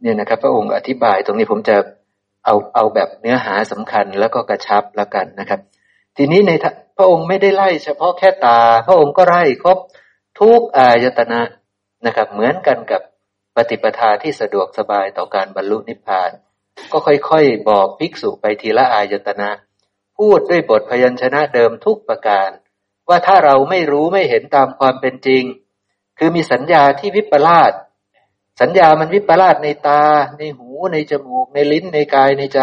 เนี่ยนะครับพระองค์อธิบายตรงนี้ผมจะเอาเอาแบบเนื้อหาสำคัญแล้วก็กระชับแล้วกันนะครับทีนี้ในพระองค์ไม่ได้ไล่เฉพาะแค่ตาพระองค์ก็ไล่ครบทุกอายตนะนะครับเหมือนกันกับปฏิปทาที่สะดวกสบายต่อการบรรลุนิพพานก็ค่อยๆบอกภิกษุไปทีละอายตนะพูดด้วยบทพยัญชนะเดิมทุกประการว่าถ้าเราไม่รู้ไม่เห็นตามความเป็นจริงคือมีสัญญาที่วิปลาสสัญญามันวิปลาสในตาในหูในจมูกในลิ้นในกายในใจ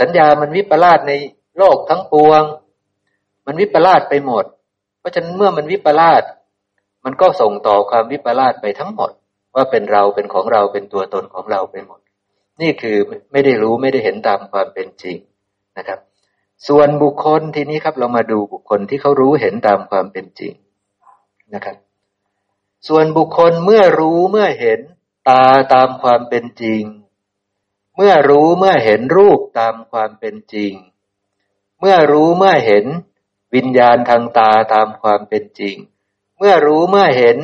สัญญามันวิปลาสในโลกทั้งปวงมันวิปลาสไปหมดเพราะฉะนั้นเมื่อมันวิปลาสมันก็ส่งต่อความวิปลาสไปทั้งหมดว่าเป็นเราเป็นของเราเป็นตัวตนของเราไปหมด นี่คือไม่ได้รู้ไม่ได้เห็นตามความเป็นจริงนะครับส่วนบุคคลทีนี้ครับเรามาดูบุคคลที่เขารู้เห็นตามความเป็นจริงนะครับส่วนบุคคลเมื่อรู้เมื่อเห็นตาตามความเป็นจริงเมื่อรู้เมื่อเห็นรูปตามความเป็นจริงเมื่อรู้เมื่อเห็นวิญญาณทางตาตามความเป็นจริงเมื่อรู้เมื่อเห็น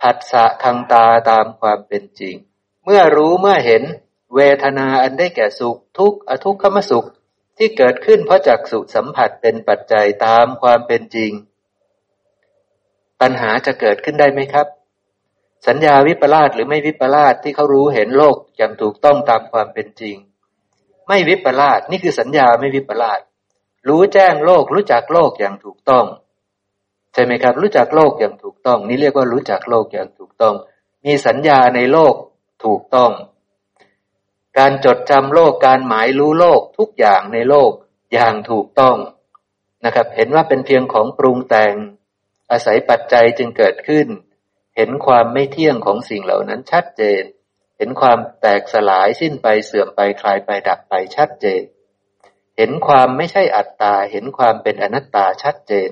ผัสสะทางตาตามความเป็นจริงเมื่อรู้เมื่อเห็นเวทนาอันได้แก่สุขทุกข์อทุกขมสุขที่เกิดขึ้นเพราะจักษุสัมผัสเป็นปัจจัยตามความเป็นจริงตัณหาจะเกิดขึ้นได้ไหมครับสัญญาวิปลาสหรือไม่วิปลาสที่เขารู้เห็นโลกอย่างถูกต้องตามความเป็นจริงไม่วิปลาสนี่คือสัญญาไม่วิปลาสรู้แจ้งโลกรู้จักโลกอย่างถูกต้องใช่ไหมครับรู้จักโลกอย่างถูกต้องนี่เรียกว่ารู้จักโลกอย่างถูกต้องมีสัญญาในโลกถูกต้องการจดจำโลกการหมายรู้โลกทุกอย่างในโลกอย่างถูกต้องนะครับเห็นว่าเป็นเพียงของปรุงแต่งอาศัยปัจจัยจึงเกิดขึ้นเห็นความไม่เที่ยงของสิ่งเหล่านั้นชัดเจนเห็นความแตกสลายสิ้นไปเสื่อมไปคลายไปดับไปชัดเจนเห็นความไม่ใช่อัตตาเห็นความเป็นอนัตตาชัดเจน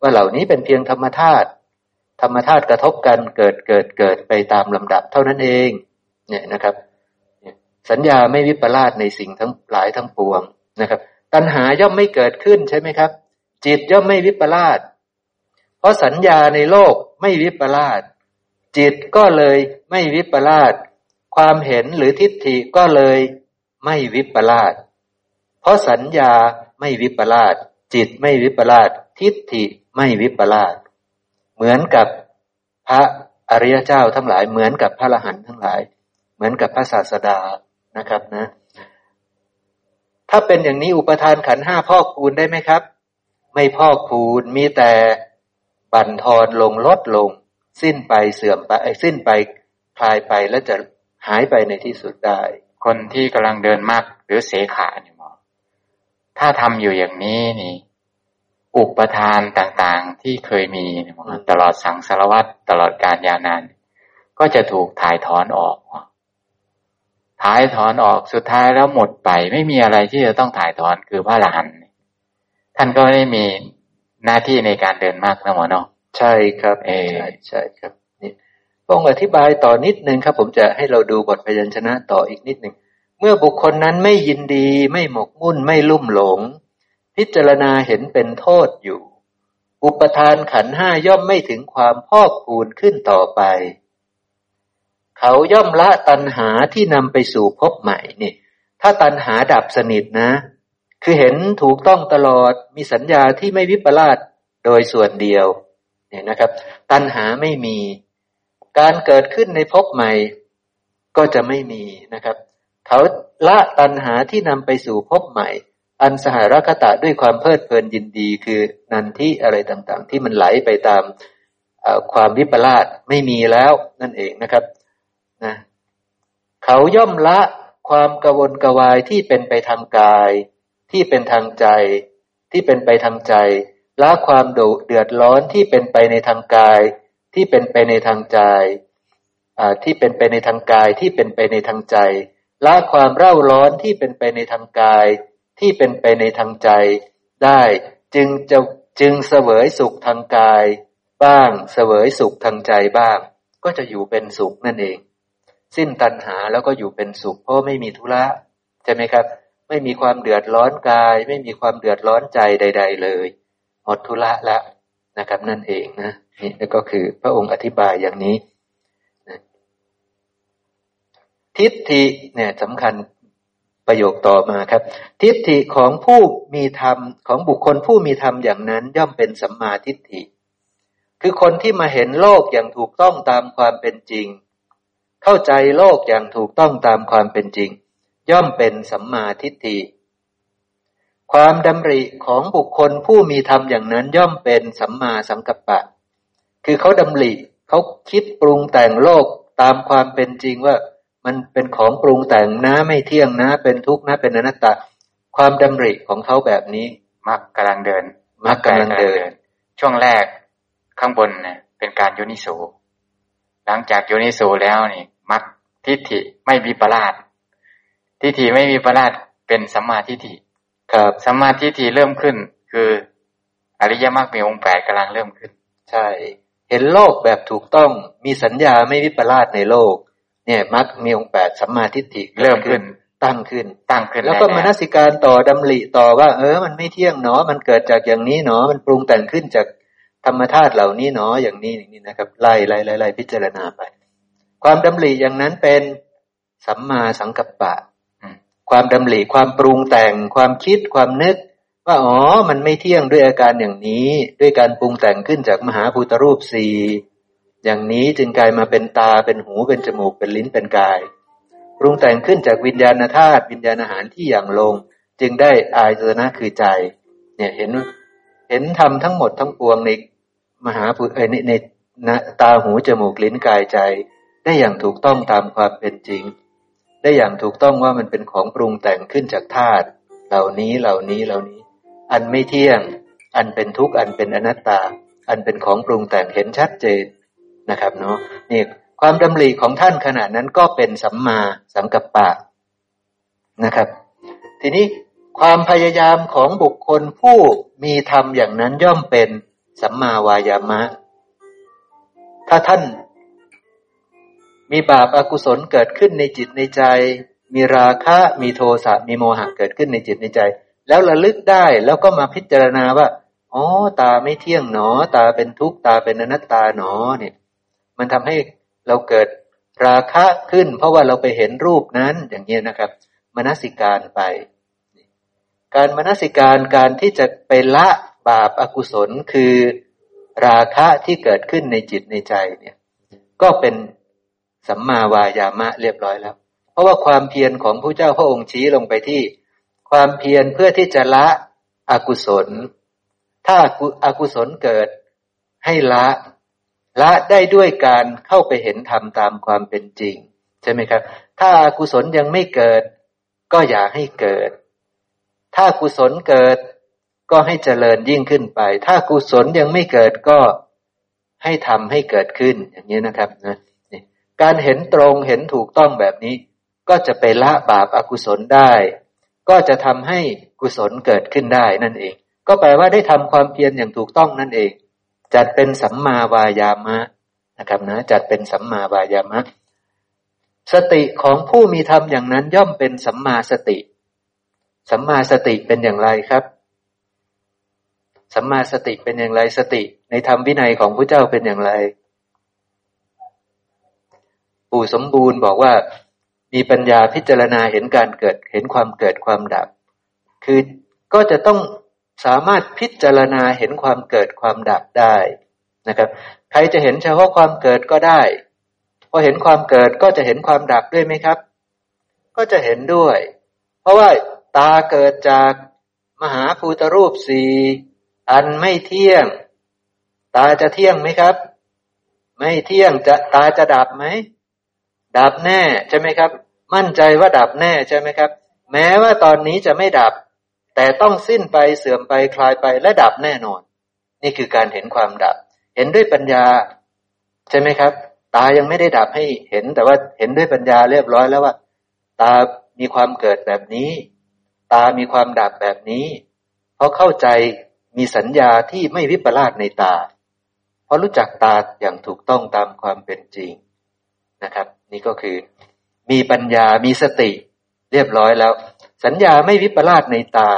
ว่าเหล่านี้เป็นเพียงธรรมธาตุธรรมธาตุกระทบกันเกิดเกิดเกิดไปตามลำดับเท่านั้นเองเนี่ยนะครับสัญญาไม่วิปลาสในสิ่งทั้งหลายทั้งปวงนะครับตัณหาย่อมไม่เกิดขึ้นใช่ไหมครับจิตย่อมไม่วิปลาสเพราะสัญญาในโลกไม่วิปลาสจิตก็เลยไม่วิปลาสความเห็นหรือทิฏฐิก็เลยไม่วิปลาสเพราะสัญญาไม่วิปลาสจิตไม่วิปลาสทิฏฐิไม่วิปลาสเหมือนกับพระอริยเจ้าทั้งหลายเหมือนกับพระอรหันต์ทั้งหลายเหมือนกับพระศาสดานะครับนะถ้าเป็นอย่างนี้อุปทานขันธ์ห้าพอกพูนได้ไหมครับไม่พอกพูนมีแต่บั่นทอนลงลดลงสิ้นไปเสื่อมไปสิ้นไปคลายไปและจะหายไปในที่สุดได้คนที่กำลังเดินมรรคหรือเสขาอยู่หมอถ้าทำอยู่อย่างนี้นี่อุปทานต่างๆที่เคยมีตลอดสังสารวัฏตลอดกาลยาวนานก็จะถูกถ่ายถอนออกถ่ายถอนออกสุดท้ายแล้วหมดไปไม่มีอะไรที่จะต้องถ่ายถอนคือพระอรหันต์ท่านก็ไม่ได้มีหน้าที่ในการเดินมรรคนะหมอเนาะใช่ครับเออใช่ครับนี่ต้องอธิบายต่อนิดนึงครับผมจะให้เราดูบทพยัญชนะต่ออีกนิดนึงเมื่อบุคคลนั้นไม่ยินดีไม่หมกมุ่นไม่ลุ่มหลงพิจารณาเห็นเป็นโทษอยู่อุปทานขันธ์ห้าย่อมไม่ถึงความพอกพูนขึ้นต่อไปเขาย่อมละตัณหาที่นำไปสู่ภพใหม่นี่ถ้าตัณหาดับสนิทนะคือเห็นถูกต้องตลอดมีสัญญาที่ไม่วิปลาสโดยส่วนเดียวเนี่ยนะครับตัณหาไม่มีการเกิดขึ้นในภพใหม่ก็จะไม่มีนะครับเขาละตัณหาที่นำไปสู่ภพใหม่อันสหรคตะด้วยความเพลิดเพลินยินดีคือนันทิอะไรต่างๆที่มันไหลไปตามความวิปลาสไม่มีแล้วนั่นเองนะครับนะเขาย่อมละความกวนกวายที่เป็นไปทางกายที่เป็นทางใจที่เป็นไปทางใจละความดุเดือดร้อนที่เป็นไปในทางกายที่เป็นไปในทางใจอ่าที่เป็นไปในทางกายที่เป็นไปในทางใจละความเร่าร้อนที่เป็นไปในทางกายที่เป็นไปในทางใจได้จึงจะจึงเสวยสุขทางกายบ้างเสวยสุขทางใจบ้างก็จะอยู่เป็นสุขนั่นเองสิ้นตัณหาแล้วก็อยู่เป็นสุขเพราะไม่มีธุระใช่ไหมครับไม่มีความเดือดร้อนกายไม่มีความเดือดร้อนใจใดๆเลยหมดธุระแล้วนะครับนั่นเองนะนี่ก็คือพระองค์อธิบายอย่างนี้นะทิฏฐิเนี่ยสำคัญประโยคต่อมาครับทิฏฐิของผู้มีธรรมของบุคคลผู้มีธรรมอย่างนั้นย่อมเป็นสัมมาทิฏฐิคือคนที่มาเห็นโลกอย่างถูกต้องตามความเป็นจริงเข้าใจโลกอย่างถูกต้องตามความเป็นจริงย่อมเป็นสัมมาทิฏฐิความดำริของบุคคลผู้มีธรรมอย่างนั้นย่อมเป็นสัมมาสังกัปปะคือเขาดำริเขาคิดปรุงแต่งโลกตามความเป็นจริงว่ามันเป็นของปรุงแต่งนะไม่เที่ยงนะเป็นทุกข์นะเป็นอนัตตาความดำริของเขาแบบนี้มรรคกำลังเดินมรรคกำลังเดินช่วงแรกข้างบนเนี่ยเป็นการโยนิโสหลังจากโยนิโสแล้วนี่มรรคทิฏฐิไม่วิปลาส ทิฏฐิไม่มีปราศเป็นสัมมาทิฏฐิครับสัมมาทิฏฐิเริ่มขึ้นคืออริยมรรคมีองค์แปดกำลังเริ่มขึ้นใช่เห็นโลกแบบถูกต้องมีสัญญาไม่วิปลาสในโลกเนี่ยมรรคมีองค์แปดสัมมาทิฏฐิเริ่มขึ้นตั้งขึ้นตั้งขึ้นแล้วก็มนสิการต่อดำริต่อว่าเออมันไม่เที่ยงเนาะมันเกิดจากอย่างนี้เนาะมันปรุงแต่งขึ้นจากธรรมธาตุเหล่านี้เนาะอย่างนี้อย่างนี้นะครับไล่ไล่ไล่ไล่พิจารณาไปความดำริอย่างนั้นเป็นสัมมาสังกัปปะความดำริความปรุงแต่งความคิดความนึกว่าอ๋อมันไม่เที่ยงด้วยอาการอย่างนี้ด้วยการปรุงแต่งขึ้นจากมหาภูตรูปสี่อย่างนี้จึงกลายมาเป็นตาเป็นหูเป็นจมูกเป็นลิ้นเป็นกายปรุงแต่งขึ้นจากวิญญาณธาตุวิญญาณอาหารที่หยั่งลงจึงได้อายตนะคือใจเนี่ยเห็นเห็นธรรมทั้งหมดทั้งปวงในมหาภูเอ่ยในในตาหูจมูกลิ้นกายใจได้อย่างถูกต้องตามความเป็นจริงได้อย่างถูกต้องว่ามันเป็นของปรุงแต่งขึ้นจากธาตุเหล่านี้เหล่านี้เหล่านี้อันไม่เที่ยงอันเป็นทุกข์อันเป็นอนัตตาอันเป็นของปรุงแต่งเห็นชัดเจนนะครับเนาะนี่ความดำริของท่านขณะนั้นก็เป็นสัมมาสังกัปปะนะครับทีนี้ความพยายามของบุคคลผู้มีธรรมอย่างนั้นย่อมเป็นสัมมาวายามะถ้าท่านมีบาปอกุศลเกิดขึ้นในจิตในใจมีราคะมีโทสะมีโมหะเกิดขึ้นในจิตในใจแล้วระลึกได้แล้วก็มาพิจารณาว่าอ๋อตาไม่เที่ยงหนอตาเป็นทุกข์ตาเป็นอนัตตาหนอเนี่ยมันทำให้เราเกิดราคะขึ้นเพราะว่าเราไปเห็นรูปนั้นอย่างนี้นะครับมนสิการไปการมนสิการการที่จะไปละบาปอกุศลคือราคะที่เกิดขึ้นในจิตในใจเนี่ยก็เป็นสัมมาวายามะเรียบร้อยแล้วเพราะว่าความเพียรของพระเจ้าพระองค์ชี้ลงไปที่ความเพียรเพื่อที่จะละอกุศลถ้าอกุศลเกิดให้ละละได้ด้วยการเข้าไปเห็นธรรมตามความเป็นจริงใช่ไหมครับถ้าอกุศลยังไม่เกิดก็อย่าให้เกิดถ้ากุศลเกิดก็ให้เจริญยิ่งขึ้นไปถ้ากุศลยังไม่เกิดก็ให้ทำให้เกิดขึ้นอย่างนี้นะครับนะการเห็นตรงเห็นถูกต้องแบบนี้ก็จะไปละบาปอกุศลได้ก็จะทำให้กุศลเกิดขึ้นได้นั่นเองก็แปลว่าได้ทำความเพียรอย่างถูกต้องนั่นเองจัดเป็นสัมมาวายามะนะครับนะจัดเป็นสัมมาวายามะสติของผู้มีธรรมอย่างนั้นย่อมเป็นสัมมาสติสัมมาสติเป็นอย่างไรครับสัมมาสติเป็นอย่างไรสติในธรรมวินัยของพระเจ้าเป็นอย่างไรปู่สมบูรณ์บอกว่ามีปัญญาพิจารณาเห็นการเกิดเห็นความเกิดความดับคือก็จะต้องสามารถพิจารณาเห็นความเกิดความดับได้นะครับใครจะเห็นเฉพาะความเกิดก็ได้พอเห็นความเกิดก็จะเห็นความดับด้วยไหมครับก็จะเห็นด้วยเพราะว่าตาเกิดจากมหาภูตรูปสี่อันไม่เที่ยงตาจะเที่ยงไหมครับไม่เที่ยงจะตาจะดับไหมดับแน่ใช่ไหมครับมั่นใจว่าดับแน่ใช่ไหมครับแม้ว่าตอนนี้จะไม่ดับแต่ต้องสิ้นไปเสื่อมไปคลายไปและดับแน่นอนนี่คือการเห็นความดับเห็นด้วยปัญญาใช่ไหมครับตายังไม่ได้ดับให้เห็นแต่ว่าเห็นด้วยปัญญาเรียบร้อยแล้วว่าตามีความเกิดแบบนี้ตามีความดับแบบนี้เพราะเข้าใจมีสัญญาที่ไม่วิปลาสในตาเพราะรู้จักตาอย่างถูกต้องตามความเป็นจริงนะครับนี่ก็คือมีปัญญามีสติเรียบร้อยแล้วสัญญาไม่วิปลาสในตา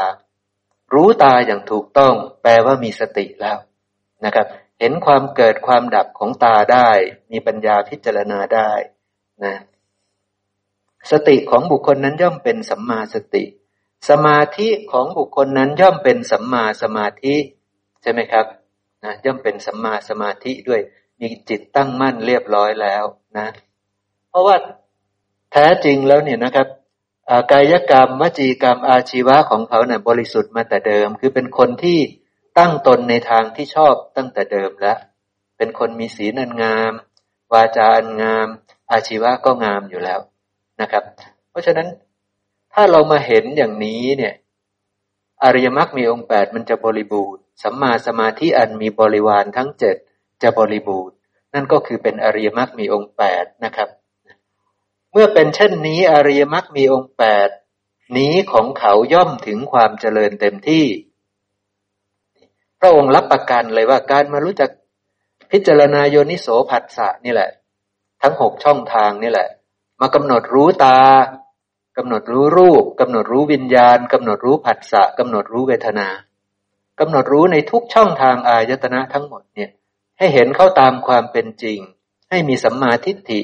รู้ตาอย่างถูกต้องแปลว่ามีสติแล้วนะครับเห็นความเกิดความดับของตาได้มีปัญญาพิจารณาได้นะสติของบุคคลนั้นย่อมเป็นสัมมาสติสมาธิของบุคคลนั้นย่อมเป็นสัมมาสมาธิใช่ไหมครับนะย่อมเป็นสัมมาสมาธิด้วยมีจิตตั้งมั่นเรียบร้อยแล้วนะเพราะว่าแท้จริงแล้วเนี่ยนะครับกายกรรมวจีกรรมอาชีวะของเขาเนี่ยบริสุทธิ์มาแต่เดิมคือเป็นคนที่ตั้งตนในทางที่ชอบตั้งแต่เดิมแล้วเป็นคนมีศีลอันงามวาจาอันงามอาชีวะก็งามอยู่แล้วนะครับเพราะฉะนั้นถ้าเรามาเห็นอย่างนี้เนี่ยอริยมรรคมีองค์แปดมันจะบริบูรณ์สัมมาสมาธิอันมีบริวารทั้งเจ็ดจะบริบูรณ์นั่นก็คือเป็นอริยมรรคมีองค์แปดนะครับ มื่อเป็นเช่นนี้อริยมรรคมีองค์แปดนี้ของเขาย่อมถึงความเจริญเต็มที่พระองค์รับประกันเลยว่าการมารู้จักพิจารณาโยนิโสผัสสะนี่แหละทั้งหกช่องทางนี่แหละมากำหนดรู้ตากำหนดรู้รูปกำหนดรู้วิญญาณกำหนดรู้ผัสสะกำหนดรู้เวทนากำหนดรู้ในทุกช่องทางอายตนะทั้งหมดเนี่ยให้เห็นเข้าตามความเป็นจริงให้มีสัมมาทิฏฐิ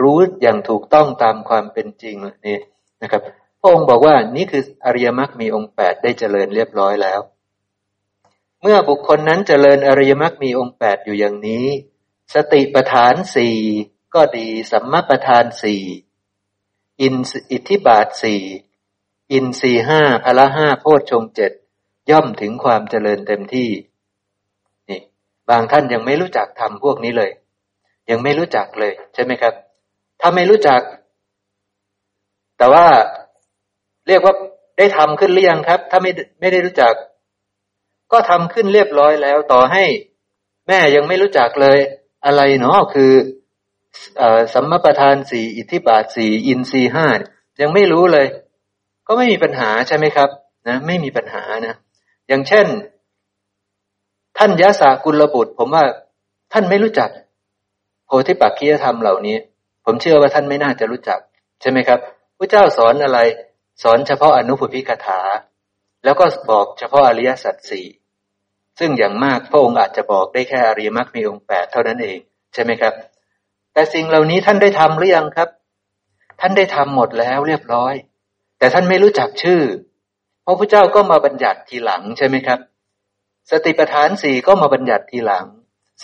รู้อย่างถูกต้องตามความเป็นจริงนี่นะครับพระองค์บอกว่านี่คืออริยมรรคมีองค์แปดได้เจริญเรียบร้อยแล้วเมื่อบุคคลนั้นเจริญอริยมรรคมีองค์แปดอยู่อย่างนี้สติปัฏฐานสี่ก็ดีสัมมาปัฏฐานสี่อินอิทธิบาทสี่อินทรีย์ห้าพละห้าโพชฌงค์เจ็ดย่อมถึงความเจริญเต็มที่นี่บางท่านยังไม่รู้จักธรรมพวกนี้เลยยังไม่รู้จักเลยใช่ไหมครับถ้าไม่รู้จักแต่ว่าเรียกว่าได้ทำขึ้นหรือยังครับถ้าไม่ไม่ได้รู้จักก็ทำขึ้นเรียบร้อยแล้วต่อให้แม่ยังไม่รู้จักเลยอะไรเนาะคือเอ่อสัมมาประธานสี่อิทธิบาทสี่อินทรีย์ห้ายังไม่รู้เลยก็ไม่มีปัญหาใช่ไหมครับนะไม่มีปัญหานะอย่างเช่นท่านยะสากุลบุตรผมว่าท่านไม่รู้จักโพธิปักขิยธรรมเหล่านี้ผมเชื่อว่าท่านไม่น่าจะรู้จักใช่ไหมครับพระเจ้าสอนอะไรสอนเฉพาะอนุพุทธิกถาแล้วก็บอกเฉพาะอริยสัจสี่ซึ่งอย่างมากพระองค์อาจจะบอกได้แค่อริยมรรคมีองค์แปดเท่านั้นเองใช่ไหมครับแต่สิ่งเหล่านี้ท่านได้ทำหรือยังครับท่านได้ทำหมดแล้วเรียบร้อยแต่ท่านไม่รู้จักชื่อเพราะพระเจ้าก็มาบัญญัติทีหลังใช่ไหมครับสติปัฏฐานสี่ก็มาบัญญัติทีหลัง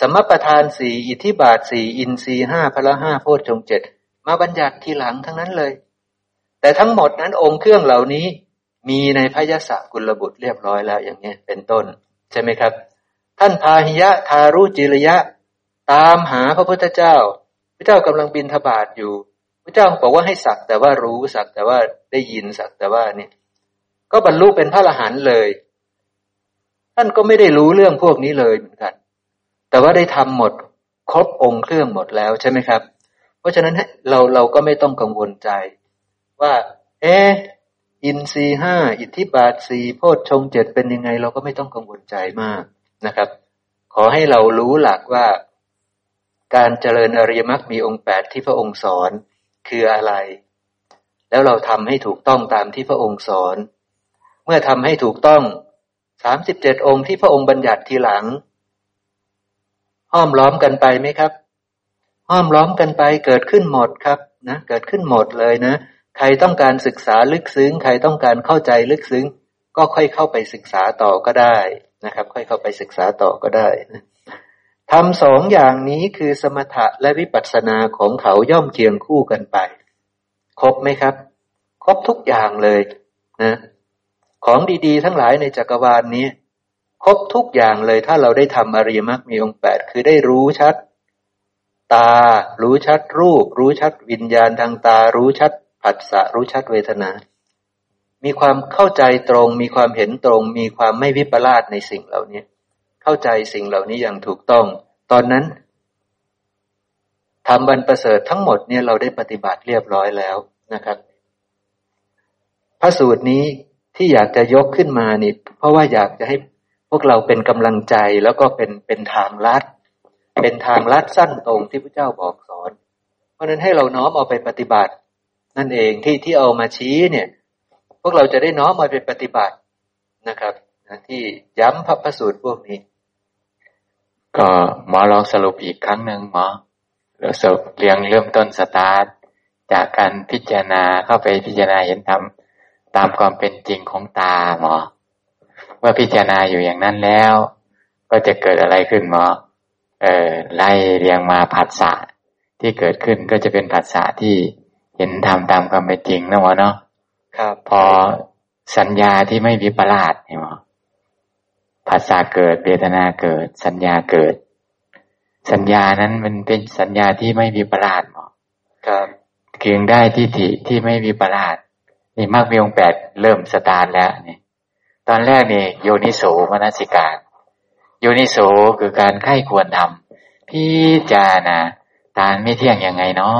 สัมมัปปทานสี่อิทธิบาทสี่อินทรีย์ห้าพละห้าโพชฌงค์เจ็ดมาบัญญัติทีหลังทั้งนั้นเลยแต่ทั้งหมดนั้นองค์เครื่องเหล่านี้มีในพยสกุลบุตรเรียบร้อยแล้วอย่างนี้เป็นต้นใช่ไหมครับท่านพาหิยะทารุจิรยะตามหาพระพุทธเจ้าพระเจ้ากำลังบิณฑบาตอยู่พระเจ้าบอกว่าให้สักแต่ว่ารู้สักแต่ว่าได้ยินสักแต่ว่านี่ก็บรรลุเป็นพระอรหันต์เลยท่านก็ไม่ได้รู้เรื่องพวกนี้เลยเหมือนกันแต่ว่าได้ทำหมดครบองค์เครื่องหมดแล้วใช่ไหมครับเพราะฉะนั้นเราเราก็ไม่ต้องกังวลใจว่าเอ๊ะอินทรีย์ห้าอิทธิบาทสี่โพชฌงค์เจ็ดเป็นยังไงเราก็ไม่ต้องกังวลใจมากนะครับขอให้เรารู้หลักว่าการเจริญอริยมรรคมีองค์แปดที่พระองค์สอนคืออะไรแล้วเราทำให้ถูกต้องตามที่พระองค์สอนเมื่อทำให้ถูกต้องสามสิบเจ็ดองค์ที่พระองค์บัญญัติทีหลังห้อมล้อมกันไปไหมครับห้อมล้อมกันไปเกิดขึ้นหมดครับนะเกิดขึ้นหมดเลยนะใครต้องการศึกษาลึกซึ้งใครต้องการเข้าใจลึกซึ้งก็ค่อยเข้าไปศึกษาต่อก็ได้นะครับค่อยเข้าไปศึกษาต่อก็ได้ทำสองอย่างนี้คือสมถะและวิปัสสนาของเขาย่อมเคียงคู่กันไปครบไหมครับครบทุกอย่างเลยนะของดีๆทั้งหลายในจักรวาลนี้ครบทุกอย่างเลยถ้าเราได้ทำอริยมรรคมีองค์แปดคือได้รู้ชัดตารู้ชัดรูปรู้ชัดวิญญาณทางตารู้ชัดผัสสะรู้ชัดเวทนามีความเข้าใจตรงมีความเห็นตรงมีความไม่วิปลาสในสิ่งเหล่านี้เข้าใจสิ่งเหล่านี้อย่างถูกต้องตอนนั้นธรรมอันประเสริฐทั้งหมดเนี่ยเราได้ปฏิบัติเรียบร้อยแล้วนะครับพระสูตรนี้ที่อยากจะยกขึ้นมานี่เพราะว่าอยากจะให้พวกเราเป็นกำลังใจแล้วก็เป็นเป็นทางลัดเป็นทางลัดสั้นตรงที่พระเจ้าบอกสอนเพราะนั้นให้เราน้อมเอาไปปฏิบัตินั่นเองที่ที่เอามาชี้เนี่ยพวกเราจะได้น้อมมาเป็นปฏิบัตินะครับที่ย้ำพระพสูตรพวกนี้ก็หมอลองสรุปอีกครั้งหนึ่งหมอเราสรุปเรียงเริ่มต้นสตาร์ทจากการพิจารณาเข้าไปพิจารณาเห็นธรรมตามความเป็นจริงของตาหมอเมื่อพิจารณาอยู่อย่างนั้นแล้วก็จะเกิดอะไรขึ้นหมอเออไล่เรียงมาผัสสะที่เกิดขึ้นก็จะเป็นผัสสะที่เห็นธรรมตามความเป็นจริงนะหมอเนาะครับพอสัญญาที่ไม่วิปลาสนี่หมอผัสสะเกิดเวทนาเกิดสัญญาเกิดสัญญานั้นมันเป็นสัญญาที่ไม่วิปลาสหมอครับเกิดได้ทิฏฐิที่ไม่วิปลาสนี่มรรคมีองค์แปดเริ่มสตาร์ทแล้วนี่ตอนแรกนี่โยนิโสมนสิการโยนิโสคือการใคร่ควรทำพิจารณาตาไม่เที่ยงยังไงเนาะ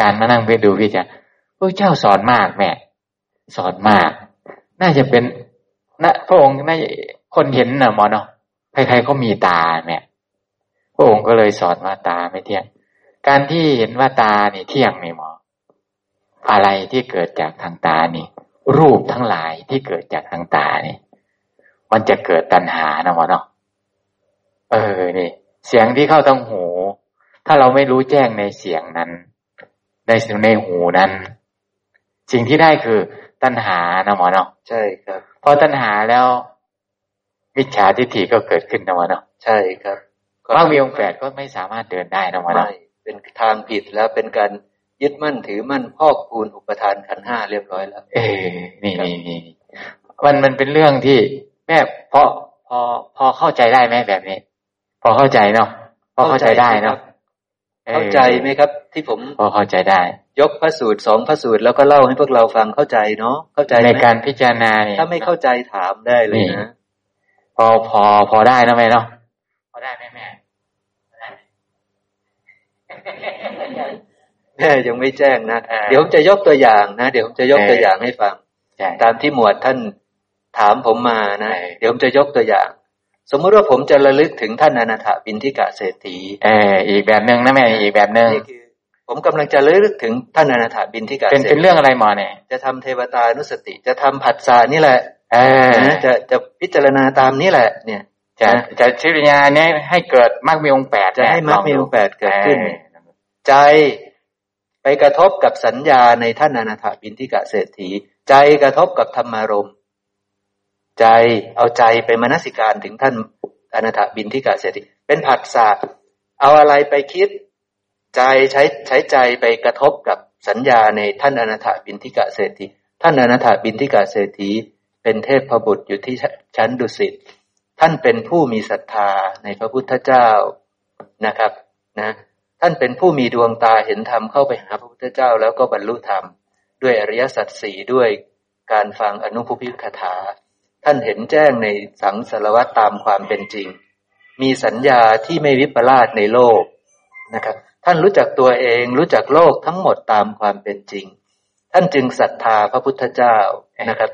การมานั่งไปดูพี่จ๋าพระเจ้าสอนมากแม่สอนมากน่าจะเป็นนะพระองค์น่าคนเห็นนะหมอเนาะใครๆก็มีตาแม่พระองค์ก็เลยสอนว่าตาไม่เที่ยงการที่เห็นว่าตานี่เที่ยงนี่หมออะไรที่เกิดจากทางตานี่รูปทั้งหลายที่เกิดจากทางตานี่มันจะเกิดตัณหานะหมอเนาะเออนี่เสียงที่เข้าทางหูถ้าเราไม่รู้แจ้งในเสียงนั้นในในหูนั้นสิ่งที่ได้คือตัณหานะหมอเนาะใช่ครับพอตัณหาแล้วมิจฉาทิฏฐิก็เกิดขึ้นนะหมอเนาะใช่ครับพระมีองค์แปดก็ไม่สามารถเดินได้นะหมอเนาะเป็นทางผิดแล้วเป็นการยึดมั่นถือมั่นพอกพูนอุปทานขันธ์ห้าเรียบร้อยแล้วเออนี่นี่มันมันเป็นเรื่องที่แม่พอพอพอเข้าใจได้ไหมแบบนี้พอเข้าใจเนาะพอเข้าใจได้เนาะเข้าใจไหมครับที่ผมพอเข้าใจได้ยกพระสูตรสองพระสูตรแล้วก็เล่าให้พวกเราฟังเข้าใจเนาะเข้าใจในการพิจารณาเนี่ยถ้าไม่เข้าใจถามได้เลยนะพอพอพอได้นะแม่เนาะพอได้ไหมแม่แม่ยังไม่แจ้งนะเดี๋ยวผมจะยกตัวอย่างนะเดี๋ยวผมจะยกตัวอย่างให้ฟังตามที่หมวดท่านถามผมมานะเดี๋ยวผมจะยกตัวอย่างสมมติว่าผมจะระลึกถึงท่านอนาถบิณฑิกะเศรษฐีเอออีกแบบนึงนะแม่อีกแบบนึงผมกำลังจะระลึกถึงท่านอนาถบิณฑิกะเศรษฐีเป็นเป็นเรื่องอะไรหมอเนี่ยจะทำเทวตานุสติจะทำผัสสะนี่แหละเออนะจะจะพิจารณาตามนี้แหละเนี่ยจะจะชื่อปัญญาเนี่ยให้เกิดมรรคมีองค์แปดจะให้มรรคมีองค์แปดเกิดขึ้นใจไปกระทบกับสัญญาในท่านอนาถบิณฑิกะเศรษฐีใจกระทบกับธรรมารมณ์ใจเอาใจไปมนสิการถึงท่านอนาถบิณฑิกะเศรษฐีเป็นผัสสะเอาอะไรไปคิดใจใช้ใช้ใจไปกระทบกับสัญญาในท่านอนาถบิณฑิกะเศรษฐีท่านอนาถบิณฑิกะเศรษฐีเป็นเทพบุตรอยู่ที่ชั้นดุสิตท่านเป็นผู้มีศรัทธาในพระพุทธเจ้านะครับนะท่านเป็นผู้มีดวงตาเห็นธรรมเข้าไปหาพระพุทธเจ้าแล้วก็บรรลุธรรมด้วยอริยสัจสี่ด้วยการฟังอนุพุพิคถาท่านเห็นแจ้งในสังสารวัฏตามความเป็นจริงมีสัญญาที่ไม่วิปลาสในโลกนะครับท่านรู้จักตัวเองรู้จักโลกทั้งหมดตามความเป็นจริงท่านจึงศรัทธาพระพุทธเจ้านะครับ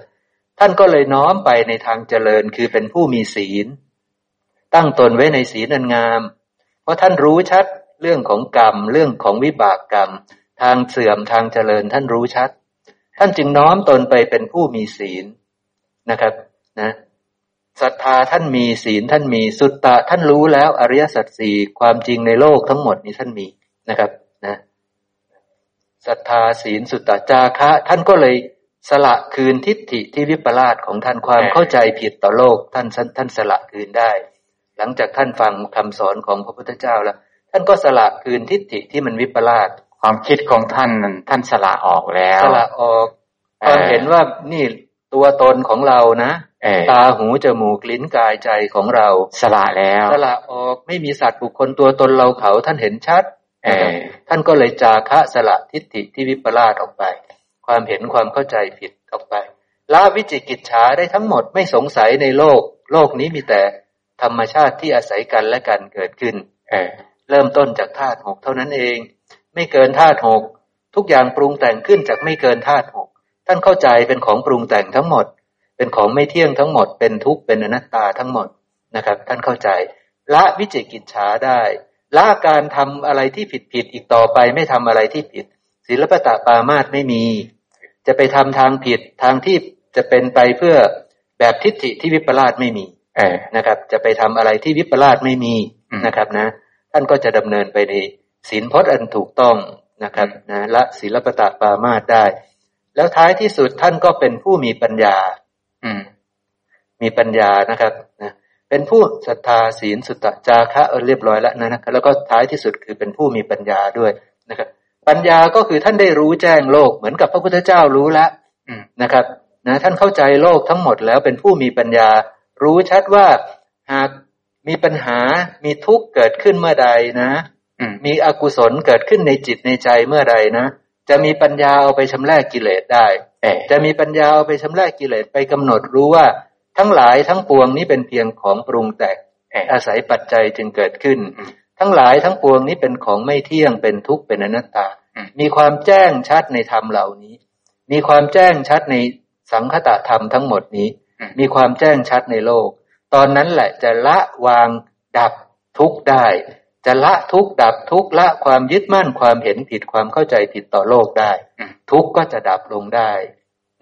ท่านก็เลยน้อมไปในทางเจริญคือเป็นผู้มีศีลตั้งตนไว้ในศีลอันงามเพราะท่านรู้ชัดเรื่องของกรรมเรื่องของวิบากกรรมทางเสื่อมทางเจริญท่านรู้ชัดท่านจึงน้อมตนไปเป็นผู้มีศีลนะครับนะศรัทธาท่านมีศีลท่านมีสุตตะท่านรู้แล้วอริยสัจสี่ความจริงในโลกทั้งหมดนี้ท่านมีนะครับนะศรัทธาศีลสุตตะจาคะท่านก็เลยสละคืนทิฏฐิที่วิปลาสของท่านความเข้าใจผิดต่อโลกท่านท่านสละคืนได้หลังจากท่านฟังคำสอนของพระพุทธเจ้าแล้วท่านก็สละคืนทิฏฐิที่มันวิปลาสความคิดของท่านท่านสละออกแล้วสละออกตอนเห็นว่านี่ตัวตนของเรานะตาหูจมูกลิ้นกายใจของเราสละแล้วสละออกไม่มีสัตว์บุคคลตัวตนเราเขาท่านเห็นชัดท่านก็เลยจาคะสละทิฏฐิที่วิปลาสออกไปความเห็นความเข้าใจผิดออกไปละวิจิกิจฉาได้ทั้งหมดไม่สงสัยในโลกโลกนี้มีแต่ธรรมชาติที่อาศัยกันและกันเกิดขึ้นเริ่มต้นจากธาตุหกเท่านั้นเองไม่เกินธาตุหกทุกอย่างปรุงแต่งขึ้นจากไม่เกินธาตุหกท่านเข้าใจเป็นของปรุงแต่งทั้งหมดเป็นของไม่เที่ยงทั้งหมดเป็นทุกข์เป็นอนัตตาทั้งหมดนะครับท่านเข้าใจละวิจิกิจฉาได้ละการทำอะไรที่ผิดผิดอีกต่อไปไม่ทำอะไรที่ผิดศีลปตปามาสไม่มีจะไปทำทางผิดทางที่จะเป็นไปเพื่อแบบทิฏฐิที่วิปลาสไม่มีนะครับจะไปทำอะไรที่วิปลาสไม่มีนะครับนะท่านก็จะดำเนินไปในศีลพจน์อันถูกต้องนะครับนะละศีลปตปามาสได้แล้วท้ายที่สุดท่านก็เป็นผู้มีปัญญาอืมมีปัญญานะครับนะเป็นผู้ศรัทธาศีลสุตตะจาคะเรียบร้อยแล้วนะครับแล้วก็ท้ายที่สุดคือเป็นผู้มีปัญญาด้วยนะครับปัญญาก็คือท่านได้รู้แจ้งโลกเหมือนกับพระพุทธเจ้ารู้แล้วนะครับนะท่านเข้าใจโลกทั้งหมดแล้วเป็นผู้มีปัญญารู้ชัดว่าหากมีปัญหามีทุกข์เกิดขึ้นเมื่อใดนะมีอกุศลเกิดขึ้นในจิตในใจเมื่อใดนะจะมีปัญญาเอาไปชำระกิเลสได้จะมีปัญญาเอาไปชำระกิเลสไปกำหนดรู้ว่าทั้งหลายทั้งปวงนี้เป็นเพียงของปรุงแต่งอาศัยปัจจัยจึงเกิดขึ้นทั้งหลายทั้งปวงนี้เป็นของไม่เที่ยงเป็นทุกข์เป็นอนัตตา มีความแจ้งชัดในธรรมเหล่านี้มีความแจ้งชัดในสังคตธรรมทั้งหมดนี้มีความแจ้งชัดในโลกตอนนั้นแหละจะละวางดับทุกข์ได้จะละทุกข์ดับทุกข์ละความยึดมั่นความเห็นผิดความเข้าใจผิดต่อโลกได้ทุกข์ก็จะดับลงได้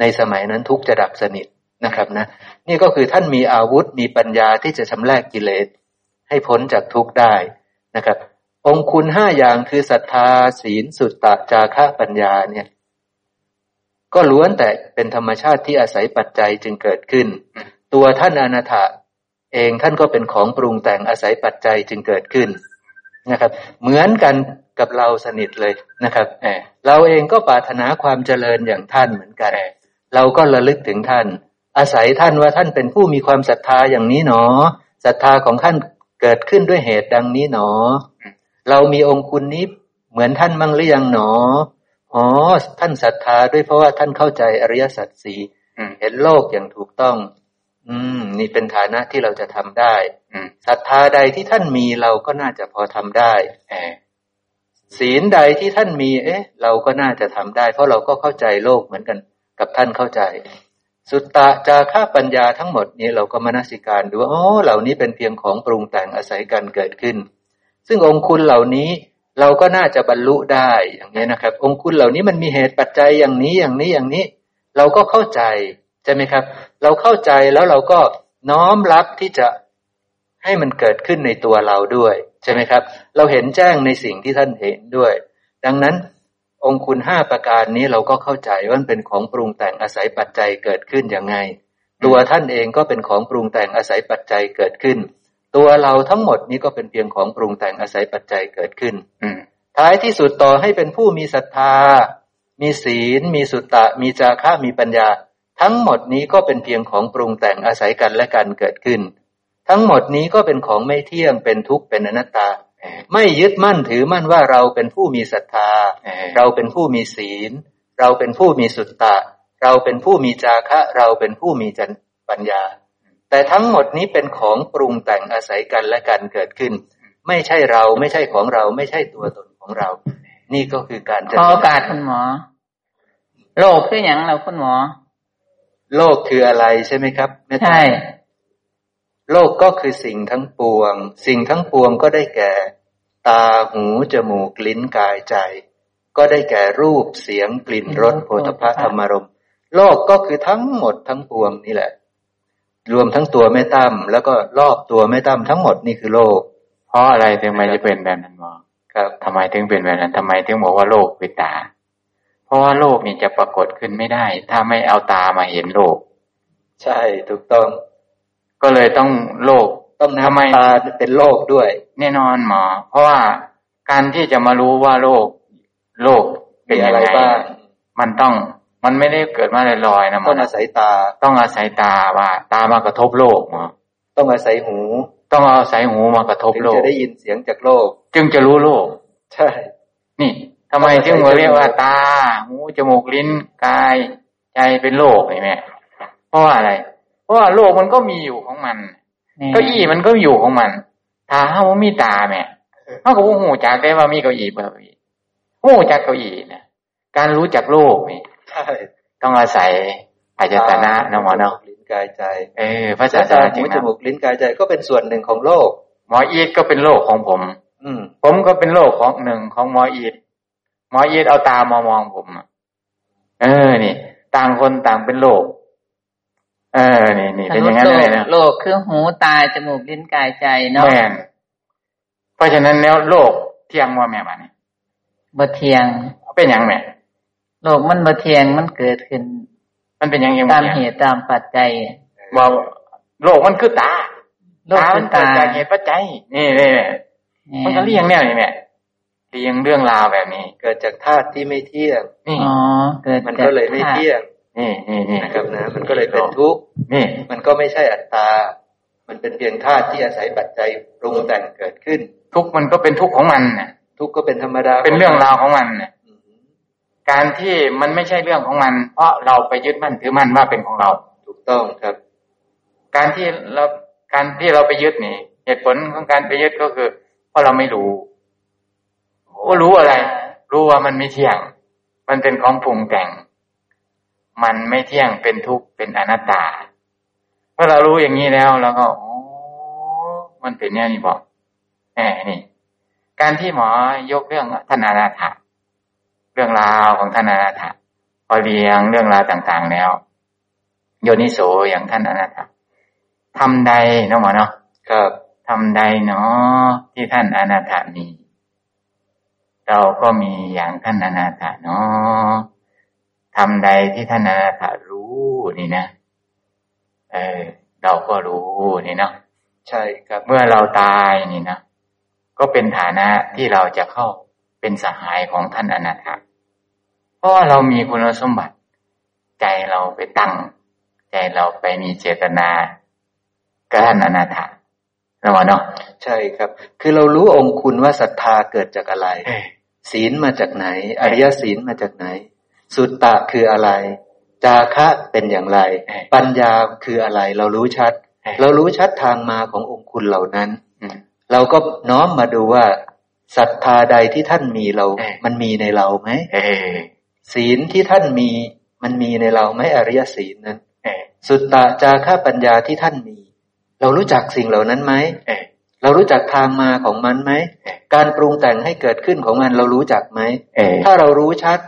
ในสมัยนั้นทุกข์จะดับสนิทนะครับนะนี่ก็คือท่านมีอาวุธมีปัญญาที่จะชำระกิเลสให้พ้นจากทุกข์ได้นะครับองค์คุณห้าอย่างคือศรัทธาศีลสุตตะจาคะปัญญาเนี่ยก็ล้วนแต่เป็นธรรมชาติที่อาศัยปัจจัยจึงเกิดขึ้นตัวท่านอนาถะเองท่านก็เป็นของปรุงแต่งอาศัยปัจจัยจึงเกิดขึ้นนะครับเหมือนกันกับเราสนิทเลยนะครับเราเองก็ปรารถนาความเจริญอย่างท่านเหมือนกันเราก็ระลึกถึงท่านอาศัยท่านว่าท่านเป็นผู้มีความศรัทธาอย่างนี้หนอศรัทธาของท่านเกิดขึ้นด้วยเหตุดังนี้หนอเรามีองค์คุณนี้เหมือนท่านมั่งหรือยังหนออ๋อท่านศรัทธาด้วยเพราะว่าท่านเข้าใจอริยสัจสี่เห็นโลกอย่างถูกต้องอืมนี่เป็นฐานะที่เราจะทำได้ศรัทธาใดที่ท่านมีเราก็น่าจะพอทำได้ศีลใดที่ท่านมีเอ๊ะเราก็น่าจะทำได้เพราะเราก็เข้าใจโลกเหมือนกันกับท่านเข้าใจสุตตะจาคะปัญญาทั้งหมดนี้เราก็มนสิการดูว่าอ๋อเหล่านี้เป็นเพียงของปรุงแต่งอาศัยกันเกิดขึ้นซึ่งองค์คุณเหล่านี้เราก็น่าจะบรรลุได้อย่างนี้นะครับองค์คุณเหล่านี้มันมีเหตุปัจจัยอย่างนี้อย่างนี้อย่างนี้เราก็เข้าใจใช่ไหมครับเราเข้าใจแล้วเราก็น้อมรับที่จะให้มันเกิดขึ้นในตัวเราด้วยใช่ไหมครับเราเห็นแจ้งในสิ่งที่ท่านเห็นด้วยดังนั้นองค์คุณห้าประการนี้เราก็เข้าใจว่ามันเป็นของปรุงแต่งอาศัยปัจจัยเกิดขึ้นอย่างไงตัวท่านเองก็เป็นของปรุงแต่งอาศัยปัจจัยเกิดขึ้นตัวเราทั้งหมดนี้ก็เป็นเพียงของปรุงแต่งอาศัยปัจจัยเกิดขึ้นท้ายที่สุดต่อให้เป็นผู้มีศรัทธามีศีลมีสุตตะมีจาคะมีปัญญาทั้งหมดนี้ก็เป็นเพียงของปรุงแต่งอาศัยกันและกันเกิดขึ้นทั้งหมดนี้ก็เป็นของไม่เที่ยงเป็นทุกข์เป็นอนัตตาไม่ยึดมั่นถือมั่นว่าเราเป็นผู้มีศรัทธาเราเป็นผู้มีศีลเราเป็นผู้มีสุตตะเราเป็นผู้มีจาคะเราเป็นผู้มีปัญญาแต่ทั้งหมดนี้เป็นของปรุงแต่งอาศัยกันและกันเกิดขึ้นไม่ใช่เราไม่ใช่ของเราไม่ใช่ตัวตนของเรานี่ก็คือการขอโอกาสคุณหมอโลกคืออย่างเราคุณหมอโลกคืออะไรใช่ไหมครับใช่โลกก็คือสิ่งทั้งปวงสิ่งทั้งปวงก็ได้แก่ตาหูจมูกลิ้นกายใจก็ได้แก่รูปเสียงกลิ่นรสโผฏฐัพพะธรรมารมณ์โลกก็คือทั้งหมดทั้งปวงนี่แหละรวมทั้งตัวแม่ตั้มแล้วก็รอบตัวแม่ตั้มทั้งหมดนี่คือโลกเพราะอะไรถึงมันจะเป็นแบบนั้นหมอครับทำไมถึงเป็นแบบนั้นทำไมถึงบอกว่าโลกคือตาเพราะว่าโลกนี่จะปรากฏขึ้นไม่ได้ถ้าไม่เอาตามาเห็นโลกใช่ถูกต้องก็เลยต้องโลกต้องทำไมตาเป็นโลกด้วยแน่นอนหมอเพราะว่าการที่จะมารู้ว่าโลกโลกเป็นอะไรบ้างมันต้องมันไม่ได้เกิดมาลอยๆนะหมอต้องอาศัยตาต้องอาศัยตาว่าตามากระทบโลกหมอต้องอาศัยหูต้องอาศัยหูมากระทบโลกจึงจะได้ยินเสียงจากโลกจึงจะรู้โลกใช่นี่ทำไมถึงเรียกว่าตาหูจมูกลิ้นกายใจเป็นโลกนี่แม่เพราะอะไรเพราะว่าโลกมันก็มีอยู่ของมันเก้าอี้มันก็อยู่ของมันถ้าเฮาบ่มีตาแม่เฮาก็บ่ฮู้จักได้ว่ามีเก้าอี้บ่ฮู้จักเก้าอี้นะการรู้จักโลกนี่ใช่ต้องอาศัยอายตนะเนาะหมอเนาะลิ้นกายใจเออพระศาสดาจริงๆจมูกลิ้นกายใจก็เป็นส่วนหนึ่งของโลกหมออีทก็เป็นโลกของผมอืมผมก็เป็นโลกของหนึ่งของหมออีทหมออีทเอาตามามองผมเออนี่ต่างคนต่างเป็นโลกเออนี่นี่เป็นอย่างนั้นเลยนะโลกคือหูตาจมูกลิ้นกายใจเนาะแม่นเพราะฉะนั้นแล้วโลกเที่ยงว่าแม่บัดนี้บ่เที่ยงเป็นหยังแม่โลกมันบ่เที่ยงมันเกิดขึ้นมันเป็นหยังอย่างตามเหตุตามปัจจัยว่าโลกมันคือตาตามันเกิดจากเหตุปัจจัยนี่ๆมันก็เรียงแนวนี่แม่เรียงเรื่องราวแบบนี้เกิดจากธาตุที่ไม่เที่ยงนี่อ๋อเกิดมันก็เลยไม่เที่ยงนี่นี่นะครับนะมันก็เลยเป็นทุกข์นี่มันก็ไม่ใช่อัตตามันเป็นเพียงธาตุที่อาศัยปัจจัยปรุงแต่งเกิดขึ้นทุกข์มันก็เป็นทุกข์ของมันน่ะทุกข์ก็เป็นธรรมดาเป็นเรื่องราวของมันน่ะการที่มันไม่ใช่เรื่องของมันเพราะเราไปยึดมั่นถือมั่นว่าเป็นของเราถูกต้องครับการที่เราการที่เราไปยึดนี่เหตุผลของการไปยึดก็คือเพราะเราไม่รู้ว่ารู้อะไร รู้ว่ามันไม่เที่ยงมันเป็นของปรุงแต่งมันไม่เที่ยงเป็นทุกข์เป็นอนัตตาเมื่อเรารู้อย่างนี้แล้วแล้วก็โอ้มันเป็นเนี่ยนี่บอกแหมนี่การที่หมอยกเรื่องท่านอนาถะเรื่องราวของท่านอนาถะพอเรียงเรื่องราวต่างๆแล้วโยนิโสอย่างท่านอนาถะทำใดเนาะหมอเนาะครับทำใดเนาะที่ท่านอนาถะมีเราก็มีอย่างท่านอนาถะเนาะทำใดที่ท่านอนาถะรู้นี่นะเออเราก็รู้นี่เนาะใช่ครับเมื่อเราตายนี่นะก็เป็นฐานะที่เราจะเข้าเป็นสหายของท่านอนาถะเพราะเรามีคุณสมบัติใจเราไปตั้งใจเราไปมีเจตนากับท่านอนาถะแล้วเนาะใช่ครับคือเรารู้องค์คุณว่าศรัทธาเกิดจากอะไรศีลมาจากไหนอริยศีลมาจากไหนสุตตะคืออะไรจาคะเป็นอย่างไรปัญญาคืออะไรเรารู้ชัดเรารู้ชัดทางมาขององค์คุณเหล่านั้นเราก็น้อมมาดูว่าศรัทธาใดที่ท่านมีเรามันมีในเราไหมศีลที่ท่านมีมันมีในเราไหมอริยศีลนั้นสุตตะจาคะปัญญาที่ท่านมีเรารู้จักสิ่งเหล่านั้นไหมเรารู้จักทางมาของมันไหมการปรุงแต่งให้เกิดขึ้นของมันเรารู้จักไหมถ้าเรารู้ชัด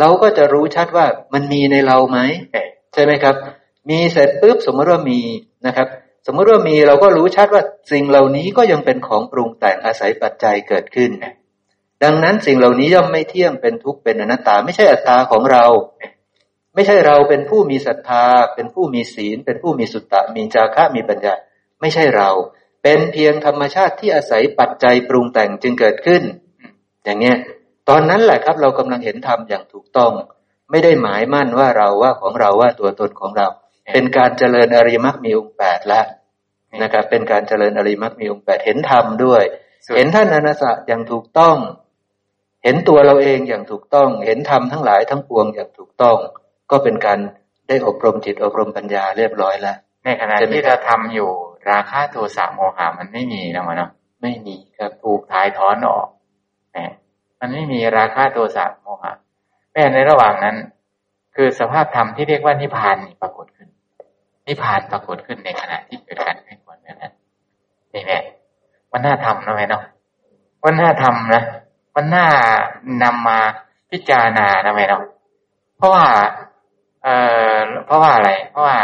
เราก็จะรู้ชัดว่ามันมีในเราไหมใช่ไหมครับมีเสร็จปุ๊บสมมติว่ามีนะครับสมมติว่ามีเราก็รู้ชัดว่าสิ่งเหล่านี้ก็ยังเป็นของปรุงแต่งอาศัยปัจจัยเกิดขึ้นดังนั้นสิ่งเหล่านี้ย่อมไม่เที่ยงเป็นทุกข์เป็นอนัตตาไม่ใช่อัตตาของเราไม่ใช่เราเป็นผู้มีศรัทธาเป็นผู้มีศีลเป็นผู้มีสุตตะมีจาคะมีปัญญาไม่ใช่เราเป็นเพียงธรรมชาติที่อาศัยปัจจัยปรุงแต่งจึงเกิดขึ้นอย่างเงี้ยตอนนั้นแหละครับเรากำลังเห็นธรรมอย่างถูกต้องไม่ได้หมายมั่นว่าเราว่าของเราว่าตัวตนของเราเป็นการเจริญอริยมรรคมีองค์แปดแล้วนะครับเป็นการเจริญอริยมรรคมีองค์แปดเห็นธรรมด้วยเห็นท่านอนัสสะอย่างถูกต้องเห็นตัวเราเองอย่างถูกต้องเห็นธรรมทั้งหลายทั้งปวงอย่างถูกต้องก็เป็นการได้อบรมจิตอบรมปัญญาเรียบร้อยแล้วในขณะที่เราทำอยู่ราคะโทสะโมหะมันไม่มีนะมันเนาะไม่มีครับถูกถ่ายถอนออกนะมันไม่มีราคะโทสะโมหะแม้ในระหว่างนั้นคือสภาพธรรมที่เรียกว่านิพพานปรากฏขึ้นนิพพานปรากฏขึ้นในขณะที่เกิดการแข่งขันแบบนั้นนี่แหละมันน่าทำนะแม่เนาะมันน่าทำนะมันน่านำมาพิจารณานะแม่เนาะเพราะว่าเอ่อเพราะว่าอะไรเพราะว่า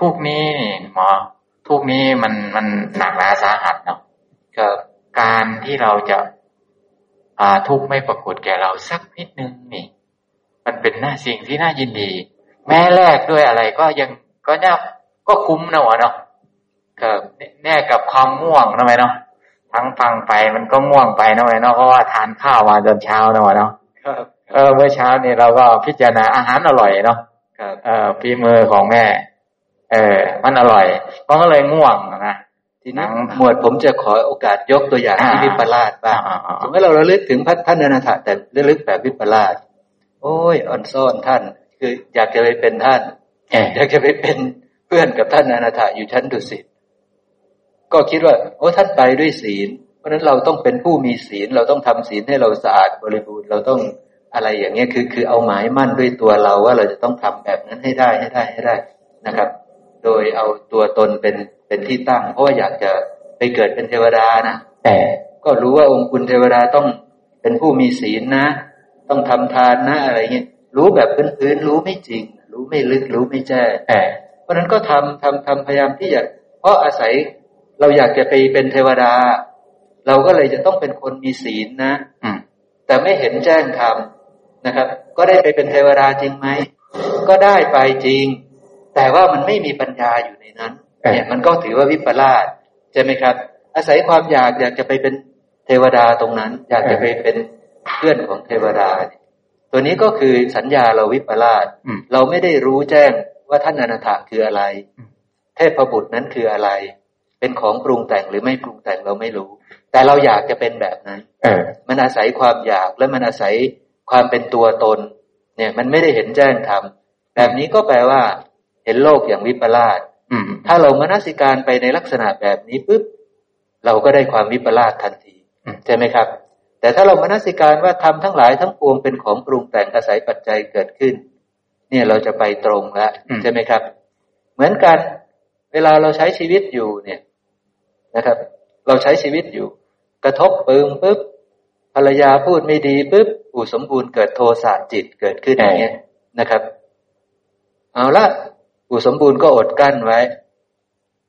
ทุกนี้นี่หมอทุกนี้มันมันหนักหนาสาหัสเนาะก็การที่เราจะอ่าทุกข์ไม่ปรากฏแก่เราสักนิดนึงนี่มันเป็นหน้าสิ่งที่น่ายินดีแม้แลกด้วยอะไรก็ยังก็เนี่ยก็คุ้มนะวะเนาะก็แน่กับความง่วงนะไหมเนาะทั้งฟังไปมันก็ง่วงไปนะไหมเนาะเพราะว่าทานข้าวมาตอนเช้านะวะเนาะเออเมื่อเช้านี่เราก็พิจารณาอาหารอร่อยเนาะเออฝีมือของแม่เออมันอร่อยมันก็เลยง่วงนะทีนี้หมวดผมจะขอโอกาสยกตัวอย่างที่วิปลาสบ้างสมมติเราระลึกถึงท่านอนาถะแต่ระลึกแบบวิปลาสโอ้ยอ่อนซ่อนท่านคืออยากจะไปเป็นท่านอยากจะไปเป็นเพื่อนกับท่านอนาถะอยู่ชั้นดุสิตก็คิดว่าโอ้ท่านไปด้วยศีลเพราะฉะนั้นเราต้องเป็นผู้มีศีลเราต้องทำศีลให้เราสะอาดบริบูรณ์เราต้องอะไรอย่างเงี้ยคือคือเอาหมายมั่นด้วยตัวเราว่าเราจะต้องทำแบบนั้นให้ได้ให้ได้ให้ได้นะครับโดยเอาตัวตนเป็นเป็นที่ตั้งเพราะว่าอยากจะไปเกิดเป็นเทวดานะแต่ก็รู้ว่าองค์คุณเทวดาต้องเป็นผู้มีศีลนะต้องทำทานนะอะไรเงี้ยรู้แบบพื้นๆรู้ไม่จริงรู้ไม่ลึกรู้ไม่แจ้งเพราะนั้นก็ทำทำทำพยายามที่อยากเพราะอาศัยเราอยากจะไปเป็นเทวดาเราก็เลยจะต้องเป็นคนมีศีลนะแต่ไม่เห็นแจ้งธรรมนะครับก็ได้ไปเป็นเทวดาจริงไหมก็ได้ไปจริงแต่ว่ามันไม่มีปัญญาอยู่ในนั้นเนี่ยมันก็ถือว่าวิปลาสใช่ไหมครับอาศัยความอยากอยากจะไปเป็นเทวดาตรงนั้นอยากจะไปเป็นเพื่อนของเทวดาตัวนี้ก็คือสัญญาเราวิปลาสเราไม่ได้รู้แจ้งว่าท่านอนันทะคืออะไรเทพบุตรนั้นคืออะไรเป็นของปรุงแต่งหรือไม่ปรุงแต่งเราไม่รู้แต่เราอยากจะเป็นแบบนั้นมันอาศัยความอยากและมันอาศัยความเป็นตัวตนเนี่ยมันไม่ได้เห็นแจ้งธรรมแบบนี้ก็แปลว่าเห็นโลกอย่างวิปลาสถ้าเรามนสิการไปในลักษณะแบบนี้ปุ๊บเราก็ได้ความวิปลาสทันทีใช่ไหมครับ แต่ถ้าเรามนสิการว่าธรรมทั้งหลายทั้งปวงเป็นของปรุงแต่งอาศัยปัจจัยเกิดขึ้นเนี่ยเราจะไปตรงแล้วใช่ไหมครับเหมือนกันเวลาเราใช้ชีวิตอยู่เนี่ยนะครับเราใช้ชีวิตอยู่กระทบปึ้งปึ๊บภรรยาพูดไม่ดีปึ๊บอุสมบูรณ์เกิดโทสะจิตเกิดขึ้นอย่างนี้นะครับเอาละอุสมบูรณ์ก็อดกั้นไว้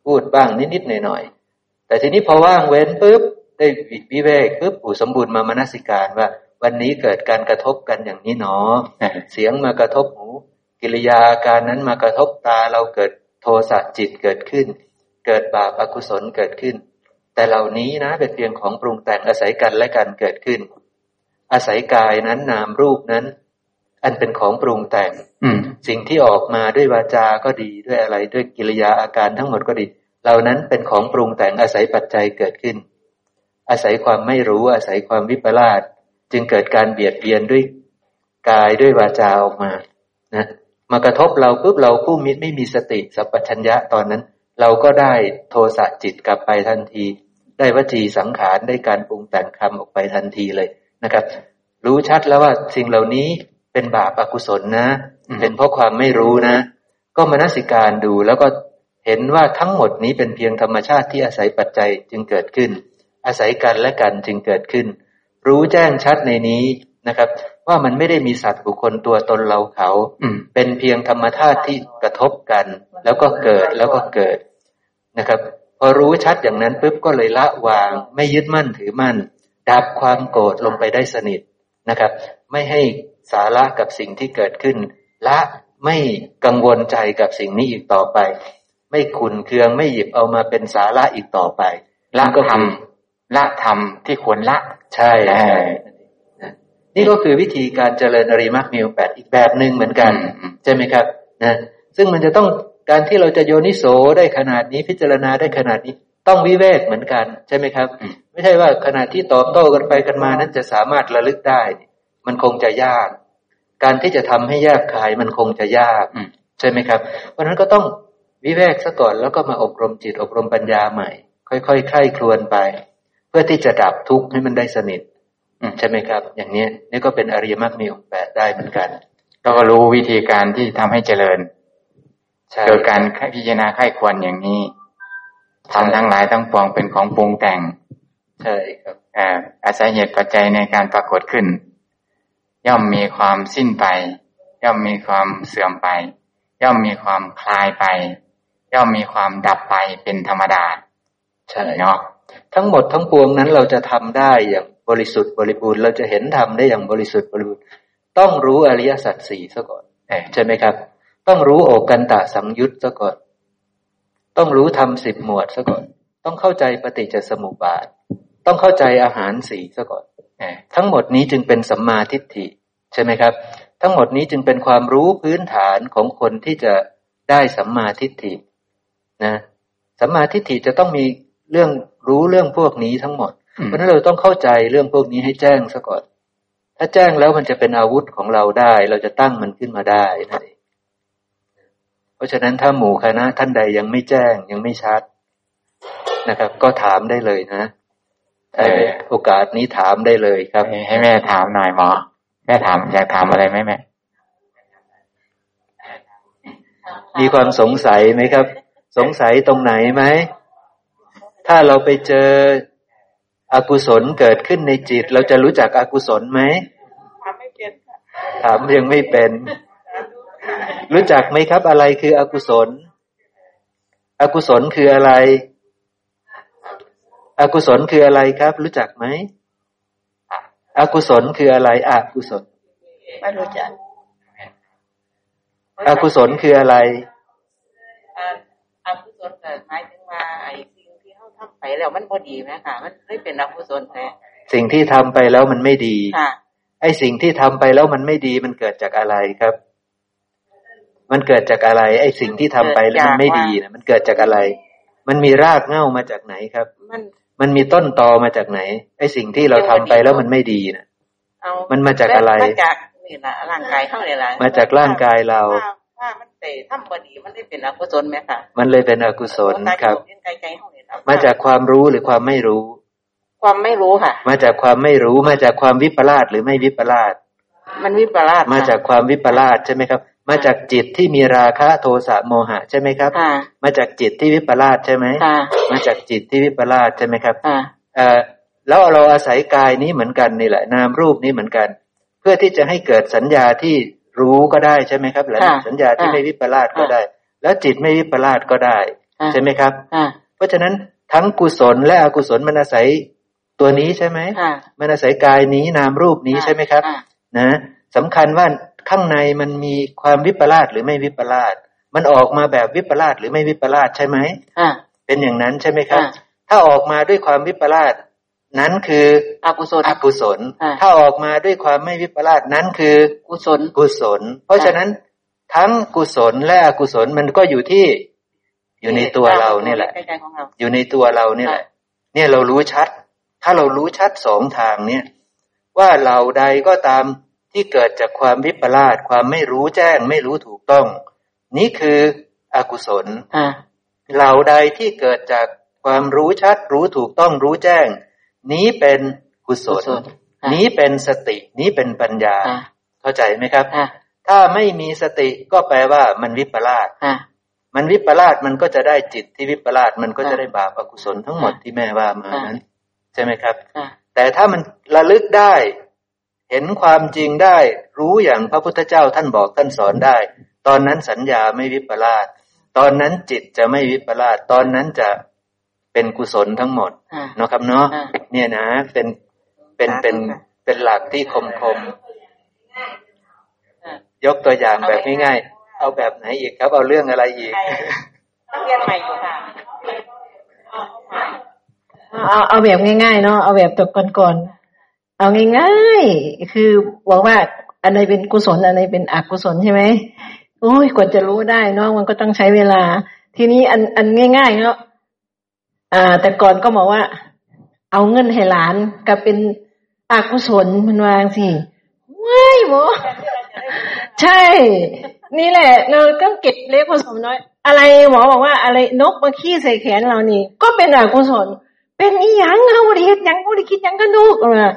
พูดบ้างนิดๆหน่อยๆแต่ทีนี้พอว่างเว้นปึ๊บได้วิเวกปึ๊บอุสมบูรณ์มามนสิการว่าวันนี้เกิดการกระทบกันอย่างนี้หนอเสียงมากระทบหูกิริยาการนั้นมากระทบตาเราเกิดโทสะจิตเกิดขึ้นเกิดบาปอกุศลเกิดขึ้นแต่เหล่านี้นะเป็นเพียงของปรุงแต่งอาศัยกันและกันเกิดขึ้นอาศัยกายนั้นนามรูปนั้นอันเป็นของปรุงแต่งสิ่งที่ออกมาด้วยวาจาก็ดีด้วยอะไรด้วยกิริยาอาการทั้งหมดก็ดีเหล่านั้นเป็นของปรุงแต่งอาศัยปัจจัยเกิดขึ้นอาศัยความไม่รู้อาศัยความวิปลาสจึงเกิดการเบียดเบียนด้วยกายด้วยวาจาออกมานะมากระทบเราปุ๊บเราผู้มิไม่มีสติสัพพัญญะตอนนั้นเราก็ได้โทสะจิตกลับไปทันทีได้วจีสังขารได้การปรุงแต่งคำออกไปทันทีเลยนะครับรู้ชัดแล้วว่าสิ่งเหล่านี้เป็นบาปอกุศลนะเป็นเพราะความไม่รู้นะก็มนสิการดูแล้วก็เห็นว่าทั้งหมดนี้เป็นเพียงธรรมชาติที่อาศัยปัจจัยจึงเกิดขึ้นอาศัยกันและกันจึงเกิดขึ้นรู้แจ้งชัดในนี้นะครับว่ามันไม่ได้มีสัตว์บุคคลตัวตนเราเขาเป็นเพียงธรรมชาติที่กระทบกันแล้วก็เกิดแล้วก็เกิดนะครับพอรู้ชัดอย่างนั้นปุ๊บก็เลยละวางไม่ยึดมั่นถือมั่นดับความโกรธลงไปได้สนิทนะครับไม่ให้สาระกับสิ่งที่เกิดขึ้นละไม่กังวลใจกับสิ่งนี้อีกต่อไปไม่ขุ่นเคืองไม่หยิบเอามาเป็นสาระอีกต่อไปละก็ทำละทำที่ควรละใช่นี่ก็คือวิธีการเจริญอริยมรรคมีองค์ แปดอีกแบบนึงเหมือนกันใช่ไหมครับนะซึ่งมันจะต้องการที่เราจะโยนิโสได้ขนาดนี้พิจารณาได้ขนาดนี้ต้องวิเวกเหมือนกันใช่ไหมครับไม่ใช่ว่าขณะที่ตอบโต้กันไปกันมานั้นจะสามารถระลึกได้มันคงจะยากการที่จะทำให้แยกคายมันคงจะยากใช่ไหมครับเพราะนั้นก็ต้องวิเวกซะก่อนแล้วก็มาอบรมจิตอบรมปัญญาใหม่ค่อยๆ ค, ค, คล้ายคลวนไปเพื่อที่จะดับทุกข์ให้มันได้สนิทใช่ไหมครับอย่างนี้นี่ก็เป็นอริยมรรคมีองค์แปดได้เหมือนกันเราก็รู้วิธีการที่ทำให้เจริญโดยการพิจารณาไข้ควรอย่างนี้ทำทั้งหลายทั้งปวงเป็นของปรุงแต่งใช่ครับอาศัยเหตุปัจจัยในการปรากฏขึ้นย่อมมีความสิ้นไปย่อมมีความเสื่อมไปย่อมมีความคลายไปย่อมมีความดับไปเป็นธรรมดาใช่เนาะทั้งหมดทั้งปวงนั้นเราจะทำได้อย่างบริสุทธิ์บริบูรณ์เราจะเห็นธรรมได้อย่างบริสุทธิ์บริบูรณ์ต้องรู้อริยสัจสี่ซะก่อนใช่ไหมครับต้องรู้โอกันตะสังยุตซะก่อนต้องรู้ธรรมสิบหมวดซะก่อนต้องเข้าใจปฏิจจสมุปบาทต้องเข้าใจอาหารสี่ซะก่อนทั้งหมดนี้จึงเป็นสัมมาทิฏฐิใช่ไหมครับทั้งหมดนี้จึงเป็นความรู้พื้นฐานของคนที่จะได้สัมมาทิฏฐินะสัมมาทิฏฐิจะต้องมีเรื่องรู้เรื่องพวกนี้ทั้งหมดเพราะนั้นเราต้องเข้าใจเรื่องพวกนี้ให้แจ้งซะก่อนถ้าแจ้งแล้วมันจะเป็นอาวุธของเราได้เราจะตั้งมันขึ้นมาได้นะเพราะฉะนั้นถ้าหมู่คณะท่านใดยังไม่แจ้งยังไม่ชัดนะครับก็ถามได้เลยนะโอกาสนี้ถามได้เลยครับให้แม่ถามหน่อยหมอแม่ถามอยากถามอะไรไหมแม่มีความสงสัยไหมครับสงสัยตรงไหนไหมถ้าเราไปเจออกุศลเกิดขึ้นในจิตเราจะรู้จักอกุศลไหมถามไม่เป็นค่ะถามยังไม่เป็นรู้จักไหมครับอะไรคืออกุศลอกุศลคืออะไรอกุศลคืออะไรครับรู้จักไหมอกุศลคืออะไรอกุศลไม่รู้จักอกุศลคืออะไรอกุศลเกิดหมายถึงว่าไอ้สิ่งที่เขาทำไปแล้วมันบ่ดีไหมค่ะมันไม่เป็นอกุศลแท้สิ่งที่ทำไปแล้วมันไม่ดีไอ้สิ่งที่ทำไปแล้วมันไม่ดีมันเกิดจากอะไรครับมันเกิดจากอะไรไอ้สิ่งที่ทำไปแล้วมันไม่ดีนะมันเกิดจากอะไรมันมีรากเหง้ามาจากไหนครับมันมันมีต้นตอมาจากไหนไอ้สิ่งที่เราทำไปแล้วมันไม่ดีนะมันมาจากอะไรมาจากนี่นะร่างกายเฮาเนี่ยล่ะมาจากร่างกายเราถ้ามันเตะทำบ่ดีมันได้เป็นอกุศลมั้ยคะมันเลยเป็นอกุศลครับมาจากความรู้หรือความไม่รู้ ความไม่รู้ค่ะมาจากความไม่รู้มาจากความวิปลาสหรือไม่วิปลาสมันวิปลาสมาจากความวิปลาสใช่ไหมครับมาจากจิตที่มีราคะโทสะโมหะใช่ไหมครับมาจากจิตที่วิปลาสใช่ไหมมาจากจิตที่วิปลาสใช่ไหมครับเอ่อแล้วเราอาศัยกายนี้เหมือนกันนี่แหละนามรูปนี้เหมือนกันเพื่อที่จะให้เกิดสัญญาที่รู้ก็ได้ใช่ไหมครับหรือสัญญาที่ไม่วิปลาสก็ได้แล้วจิตไม่วิปลาสก็ได้ใช่ไหมครับเพราะฉะนั้นทั้งกุศลและอกุศลมันอาศัยตัวนี้ใช่ไหมมันอาศัยกายนี้นามรูปนี้ใช่ไหมครับนะสำคัญว่าข้างในมันมีความวิปลาสหรือไม่วิปลาสมันออกมาแบบวิปลาสหรือไม่วิปลาสใช่ไหมเป็นอย่างนั้นใช่ไหมครับถ้าออกมาด้วยความวิปลาสนั้นคืออกุศลอกุศลถ้าออกมาด้วยความไม่วิปลาสนั้นคือกุศลกุศลเพราะฉะนั้นทั้งกุศลและอกุศลมันก็อยู่ที่อยู่ในตัวเราเนี่ยแหละอยู่ในตัวเราเนี่ยแหละเนี่ยเรารู้ชัดถ้าเรารู้ชัดสองทางเนี่ยว่าเราใดก็ตามที่เกิดจากความวิปลาสความไม่รู้แจ้งไม่รู้ถูกต้องนี่คืออกุศลเราใดที่เกิดจากความรู้ชัดรู้ถูกต้องรู้แจ้งนี้เป็นกุศลนี้เป็นสตินี้เป็นปัญญาเข้าใจไหมครับถ้าไม่มีสติก็แปลว่ามันวิปลาสมันวิปลาสมันก็จะได้จิตที่วิปลาสมันก็จะได้บาปอกุศลทั้งหมดที่แม่ว่ามานั้นใช่ไหมครับแต่ถ้ามันระลึกได้เห็นความจริงได้รู้อย่างพระพุทธเจ้าท่านบอกท่านสอนได้ตอนนั้นสัญญาไม่วิปลาสตอนนั้นจิตจะไม่วิปลาสตอนนั้นจะเป็นกุศลทั้งหมดเนาะครับเนาะเนี่ยนะเป็นเป็นเป็นเป็นหลักที่คมคมยกตัวอย่างแบบง่ายๆเอาแบบไหนอีกครับเอาเรื่องอะไรอีกเรียนใหม่อยู่ค่ะเอาเอาแบบง่ายๆเนาะเอาแบบตกก่อนๆเอาง่ายๆคือบอกว่าอันไหนเป็นกุศลอันไหนเป็นอกุศลใช่ไหมโอ้ยกว่าจะรู้ได้เนาะมันก็ต้องใช้เวลาทีนี้อันอันง่ายๆเนาะอ่าแต่ก่อนก็บอกว่าเอาเงินให้หลานก็เป็นอกุศลมันวางสิว้ายโมใช่นี่แหละเราต้องเก็บเล็กผสมน้อยอะไรหมอบอกว่าอะไรนกมาขี้ใส่แขนเรานี่ก็เป็นอกุศลเป็นอีหยังเราบ่ได้เฮ็ดหยังบ่ได้คิดหยังกันลูกน่ะ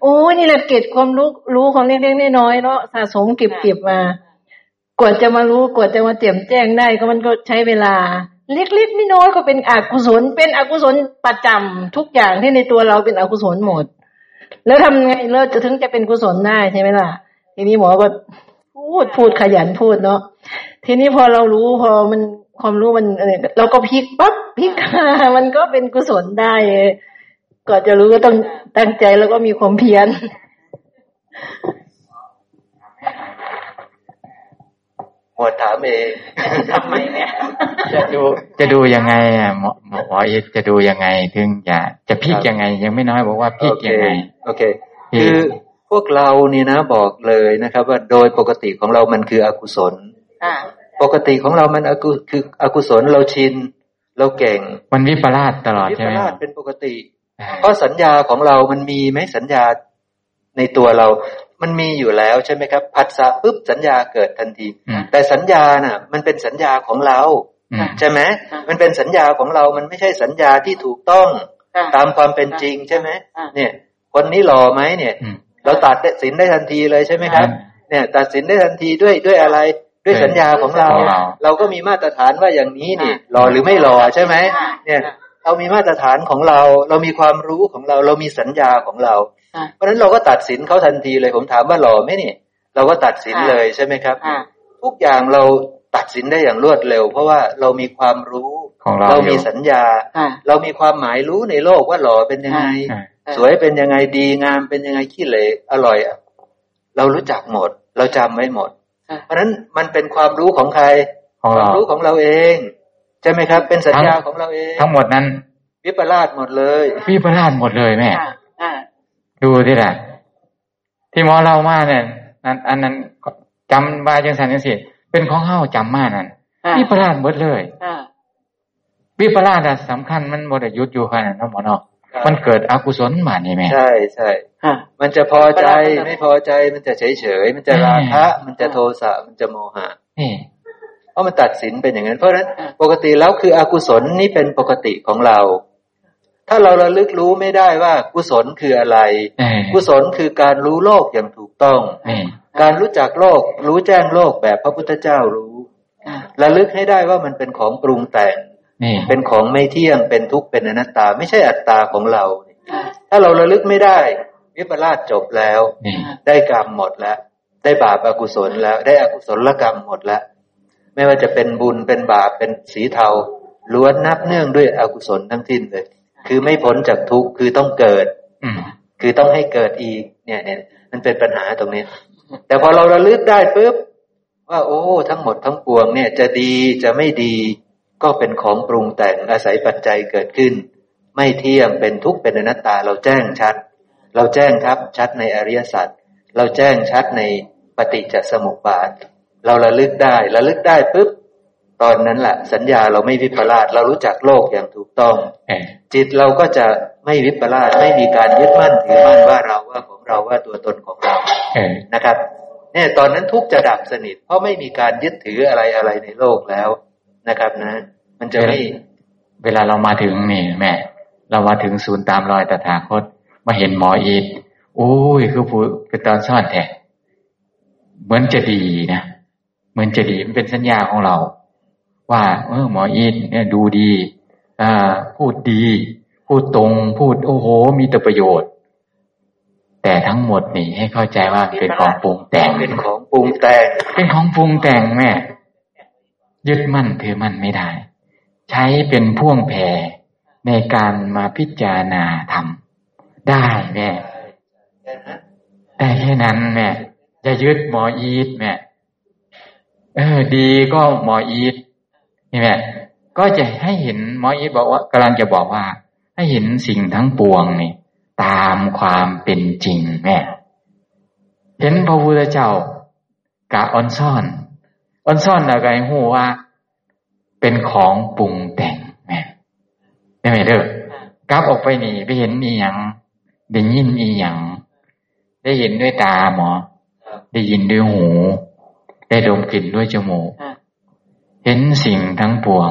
โอ้นี่แหละเก็บความรู้รู้ของเล็กๆน้อยๆเนาะสะสมเก็บๆมากว่าจะมารู้กว่าจะมาแจ่มแจ้งได้ก็มันก็ใช้เวลาเล็กๆน้อยๆก็เป็นอกุศลเป็นอกุศลประจำทุกอย่างที่ในตัวเราเป็นอกุศลหมดแล้วทำไงเราจะถึงจะเป็นกุศลได้ใช่ไหมล่ะทีนี้หมอก็พูดพูดขยันพูดเนาะทีนี้พอเรารู้พอมันความรู้มันเราก็พลิกปั๊บพลิกมันก็เป็นกุศลได้ก่อนจะรู้ก็ต้องตั้งใจแล้วก็มีความเพียรหมดถามเองทำไมเนี่ยจะดูจะดูยังไงอ่ะหมอหมอเอกจะดูยังไงถึงจะจะพลิกยังไงยังไม่น้อยบอกว่าพลิกยังไงโอเคคือพวกเราเนี่ยนะบอกเลยนะครับว่าโดยปกติของเรามันคืออกุศลปกติของเรามันอกุคืออกุศลเราชินเราเก่งมันวิปลาสตลอดใช่ไหมวิปลาสเป็นปกติเพราะสัญญาของเรามันมีไหมสัญญาในตัวเรามันมีอยู่แล้วใช่ไหมครับผัสสะปุ๊บสัญญาเกิดทันทีแต่สัญญาน่ะมันเป็นสัญญาของเราใช่ไหมมันเป็นสัญญาของเรามันไม่ใช่สัญญาที่ถูกต้องตามความเป็นจริงใช่ไหมเนี่ยคนนี้หล่อไหมเนี่ยเราตัดสินได้ทันทีเลยใช่ไหมครับเนี่ยตัดสินได้ทันทีด้วยด้วยอะไรด้วยสัญญาของเราเราก็มีมาตรฐานว่าอย่างนี้นี่หล่อหรือไม่หล่อใช่ไหมเนี่ยเรามีมาตรฐานของเราเรามีความรู้ของเราเรามีสัญญาของเราเพราะนั้นเราก็ตัดสินเขาทันทีเลยผมถามว่าหล่อไหมนี่เราก็ตัดสินเลยใช่ไหมครับทุกอย่างเราตัดสินได้อย่างรวดเร็วเพราะว่าเรามีความรู้เรามีสัญญาเรามีความหมายรู้ในโลกว่าหล่อเป็นยังไงสวยเป็นยังไงดีงามเป็นยังไงขี้เหร่อร่อยเรารู้จักหมดเราจำไว้หมดเพราะนั้นมันเป็นความรู้ของใครความรู้ของเราเองใช่ไหมครับเป็นสัญญาของเราเองทั้งหมดนั้นวิปลาสหมดเลยวิปลาสหมดเลยแม่ดูสิแหละที่หมอเล่ามาเนี่ยนั้นอันนั้นจำบาจังสันจังสิเป็นของเฮาจำมานั่นวิปลาสหมดเลยวิปลาสสำคัญมันหมดอายุอยู่ขนาดนั้นหมอเนาะมันเกิดอกุศลมานี่แม่ใช่ใช่มันจะพอใจไม่พอใจมันจะเฉยเฉยมันจะราคะมันจะโทสะมันจะโมหะเพราะมันตัดสินเป็นอย่างนั้นเพราะนั้นปกติแล้วคืออกุศลนี่เป็นปกติของเรา ถ้าเราระลึกรู้ไม่ได้ว่ากุศลคืออะไรกุศลคือการรู้โลกอย่างถูกต้องการรู้จักโลกรู้แจ้งโลกแบบพระพุทธเจ้ารู้ระลึกให้ได้ว่ามันเป็นของปรุงแต่งเป็นของไม่เที่ยงเป็นทุกข์เป็นอนัตตาไม่ใช่อัตตาของเราถ้าเราระลึกไม่ได้วิปลาสจบแล้วได้กรรมหมดแล้วได้บาปอกุศลแล้วได้อกุศลกรรมหมดแล้วไม่ว่าจะเป็นบุญเป็นบาปเป็นสีเทาล้วนนับเนื่องด้วยอกุศลทั้งสิ้นเลยคือไม่พ้นจากทุกข์คือต้องเกิดคือต้องให้เกิดอีกเนี่ยเนี่ยมันเป็นปัญหาตรงนี้แต่พอเราระลึกได้ปุ๊บว่าโอ้ทั้งหมดทั้งปวงเนี่ยจะดีจะไม่ดีก็เป็นของปรุงแต่งอาศัยปัจจัยเกิดขึ้นไม่เที่ยงเป็นทุกข์เป็นอนัตตาเราแจ้งชัดเราแจ้งครับชัดในอริยสัจเราแจ้งชัดในปฏิจจสมุปบาทเราระลึกได้ระลึกได้ปุ๊บตอนนั้นแหละสัญญาเราไม่วิปลาสเรารู้จักโลกอย่างถูกต้องจิตเราก็จะไม่วิปลาสไม่มีการยึดมั่นถือมั่นว่าเราว่าของเราว่าตัวตนของเรานะครับเนี่ยตอนนั้นทุกข์จะดับสนิทเพราะไม่มีการยึดถืออะไรอะไรในโลกแล้วนะครับนะมันจะไม่เวลาเรามาถึงนี่แม่เรามาถึงศูนย์ตามรอยตถาคตมาเห็นหมออีทโอ้ยคือผู้เป็นตอนซ่อนแท้เหมือนจะดีนะเหมือนจะดีมันเป็นสัญญาของเราว่าเออหมออีทเนี่ยดูดีอ่าพูดดีพูดตรงพูดโอ้โหมีแต่ประโยชน์แต่ทั้งหมดนี่ให้เข้าใจว่าเป็นของปรุงแต่งเป็นของปรุงแต่งเป็นของปรุงแต่งแม่ยึดมั่นถือมั่นไม่ได้ใช้เป็นพ่วงแพรในการมาพิจารณาธรรมได้แม่ได้แค่นั้นแม่จะยึดหมออีทแม่เออดีก็หมออีทนี่แม่ก็จะให้เห็นหมออีทบอกว่ากำลังจะบอกว่าให้เห็นสิ่งทั้งปวงนี่ตามความเป็นจริงแม่เห็นพระพุทธเจ้ากะออนซ่อนออนซ่อนอะไรหูว่าเป็นของปรุงแต่งแม่ได้ไหมเด้อกลับออกไปนี่ไปเห็นอีหยังได้ยินอีหยังได้เห็นด้วยตาหมอได้ยินด้วยหูได้ดมกลิ่นด้วยจมูกเห็นสิ่งทั้งปวง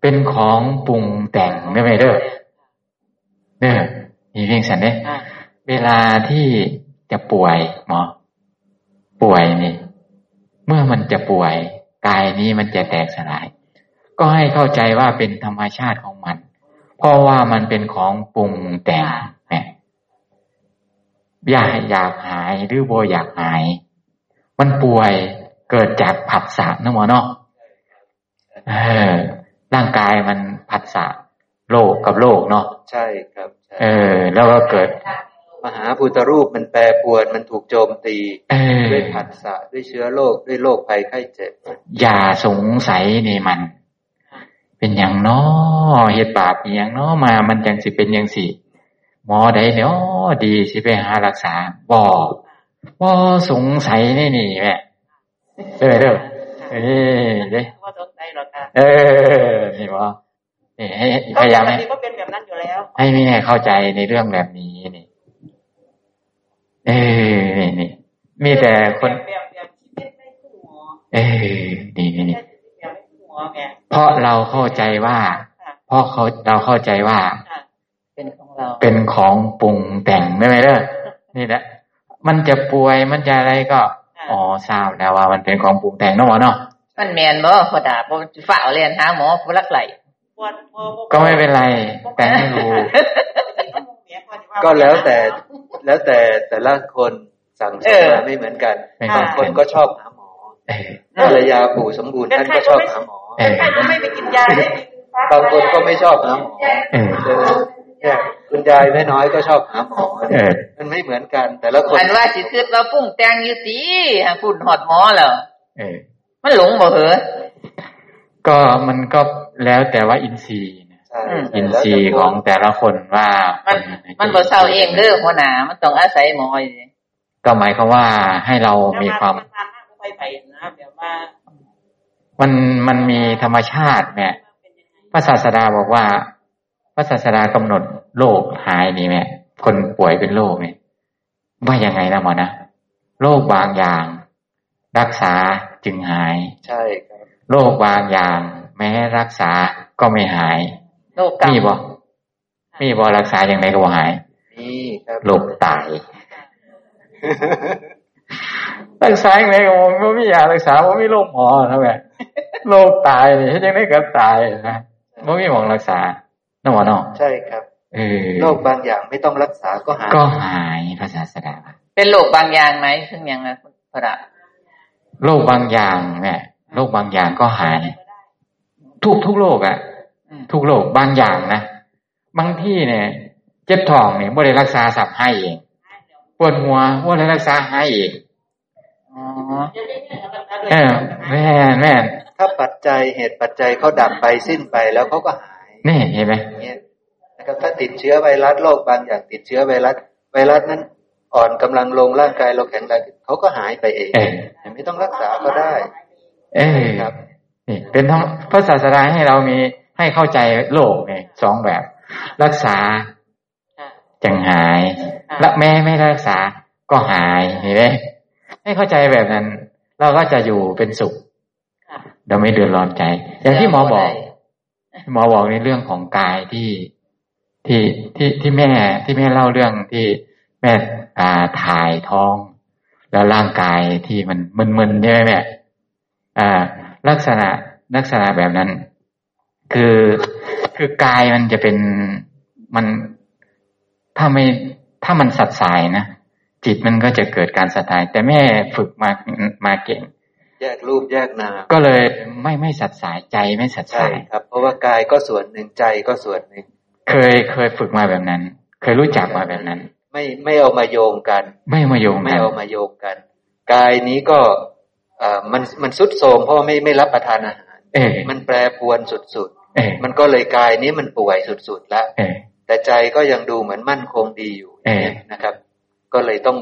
เป็นของปรุงแต่งได้ไหมเด้อเด้อมีเพียงสันเด้เวลาที่จะป่วยหมอป่วยนี่เมื่อมันจะป่วยกายนี้มันจะแตกสลายก็ให้เข้าใจว่าเป็นธรรมชาติของมันเพราะว่ามันเป็นของปรุงแต่งแม่อยากอยากหายหรือบ่อยากหายมันป่วยเกิดจากผัสสะนะหมอเนาะเออร่างกายมันผัสสะโลกกับโลกเนาะใช่ครับเออแล้วก็เกิดมหาภูตรูปมันแปรปรวนมันถูกโจมตีด้วยผัสสะด้วยเชื้อโรคด้วยโรคภัยไข้เจ็บอย่าสงสัยในมันเป็นอย่างน้อเหตุบาปอย่างน้อมามันจังสิเป็นอย่างสิหมอใดเนาะดีสิไปหารักษาบ่บ่สงสัยนี่นี่แม่เด้อเด้อเอ้ยเด้อบ่สงสัยหรอกค่ะเออนี่บ่นี่ให้พยายามให้ก็เป็นแบบนั้นอยู่แล้วให้แม่เข้าใจในเรื่องแบบนี้นี่เออนี่นี่มีแต่คนแบบแบบชีวิตไม่คู่หมอเออนี่นี่เพราะเราเข้าใจว่าเพราะเขาเราเข้าใจว่าเป็นของเราเป็นของปรุงแต่งไม่ไหมเด้อนี่แหละมันจะป่วยมันจะอะไรก็อ๋อทราบแล้วว่ามันเป็นของปรุงแต่งเนาะหมอเนาะมันแมนบ่พอดาบ่ฝ่าเรียนหาหมอผู้รักไหลก็ไม่เป็นไรแต่ให้รู้ก็แล้วแต่แล้วแต่แต่ละคนสั่งสมมาไม่เหมือนกันบางคนก็ชอบหาหมอภรรยาปู่สมบูรณ์ท่านก็ชอบหาหมอใครก็ไม่ไปกินยาได้บางคนก็ไม่ชอบหาหมอเนี่ยคุณยายแม่น้อยก็ชอบหาหมอมันไม่เหมือนกันแต่ละคนอันว่าสิคิดว่าปุ้งแตงอยู่ติพูดหอดหมอแล้วเออมันหลงบ่เหรอก็มันก็แล้วแต่ว่าอินทรีย์อินทรีย์ของแต่ละคนว่ามันมันบ่เซาเองเด้อหัวหน้ามันต้องอาศัยหมออยู่ก็หมายความว่าให้เรามีความมันมันมีธรรมชาติแม่พระศาสดาบอกว่าพระศาสดากำหนดโรคหายนี่แม่คนป่วยเป็นโรคนี่ว่ายังไงนะหมอนะโรคบางอย่างรักษาจึงหายใช่ครับโรคบางอย่างแม้รักษาก็ไม่หายโรคกรรมนี่บ่ มีบอรักษาอย่างไรก็บ่หายนี่ครับโรคตายรักษาอย่างไรก็บ่มียารักษาบ่มีโรคหมอนะแม่โรคตายนี่เฮ็ดจังได๋ก็ตายนะบ่มีหมอรักษาน้อหมอเนาะใช่ครับเออโรคบางอย่างไม่ต้องรักษาก็หายก็หายพระศาสดาเป็นโรคบางอย่างมั้ยซึ่งยังนะพระโรคบางอย่างเนี่ยโรคบางอย่างก็หายทุกทุกโรคอ่ะทุกโรคบางอย่างนะบางที่เนี่ยเจ็บท้องเนี่ยบ่ได้รักษาสับให้เองปวดหัวบ่ได้รักษาให้เองอ๋อเออแม่แม่ถ้าปัจจัยเหตุปัจจัยเขาดับไปสิ้นไปแล้วเขาก็หายนี่เห็นไหมนะครับถ้าติดเชื้อไวรัสโรคบางอย่างติดเชื้อไวรัสไวรัสนั้นอ่อนกำลังลงร่างกายเราแข็งแรงเขาก็หายไปเองไม่ต้องรักษาก็ได้เออครับนี่เป็นทั้งพระศาสดาให้เรามีให้เข้าใจโลกนี่สองแบบรักษาจังหายและแม้ไม่รักษาก็หายเห็นไหมให้เข้าใจแบบนั้นเราก็จะอยู่เป็นสุขเราไม่เดือดร้อนใจอย่างที่หมอบอกหมอบอกในเรื่องของกายที่ที่ที่ที่แม่ที่แม่เล่าเรื่องที่แม่อ่าถ่ายท้องแล้วร่างกายที่มันมึนๆใช่ไหมแม่อ่าลักษณะลักษณะแบบนั้นคือคือกายมันจะเป็นมันถ้าไม่ถ้ามันสัดสายนะจิตมันก็จะเกิดการสัดสายแต่แม่ฝึกมามาเก่งแยกรูปแยกนามก็เลยไม่ไม่สัดสายใจไม่สัดสายครับเพราะว่ากายก็ส่วนหนึ่งใจก็ส่วนหนึ่งเคยเคยฝึกมาแบบนั้นเคยรู้จักมาแบบนั้นไม่ไม่เอามาโยงกันไม่มาโยงไม่เอามาโยงกันกายนี้ก็เอ่อมันมันทรุดโทรมเพราะไม่ไม่รับประทานอาหารมันแปรปรวนสุดๆมันก็เลยกายนี้มันป่วยสุดๆแล้วแต่ใจก็ยังดูเหมือนมั่นคงดีอยู่นะครับก็เลยต้อง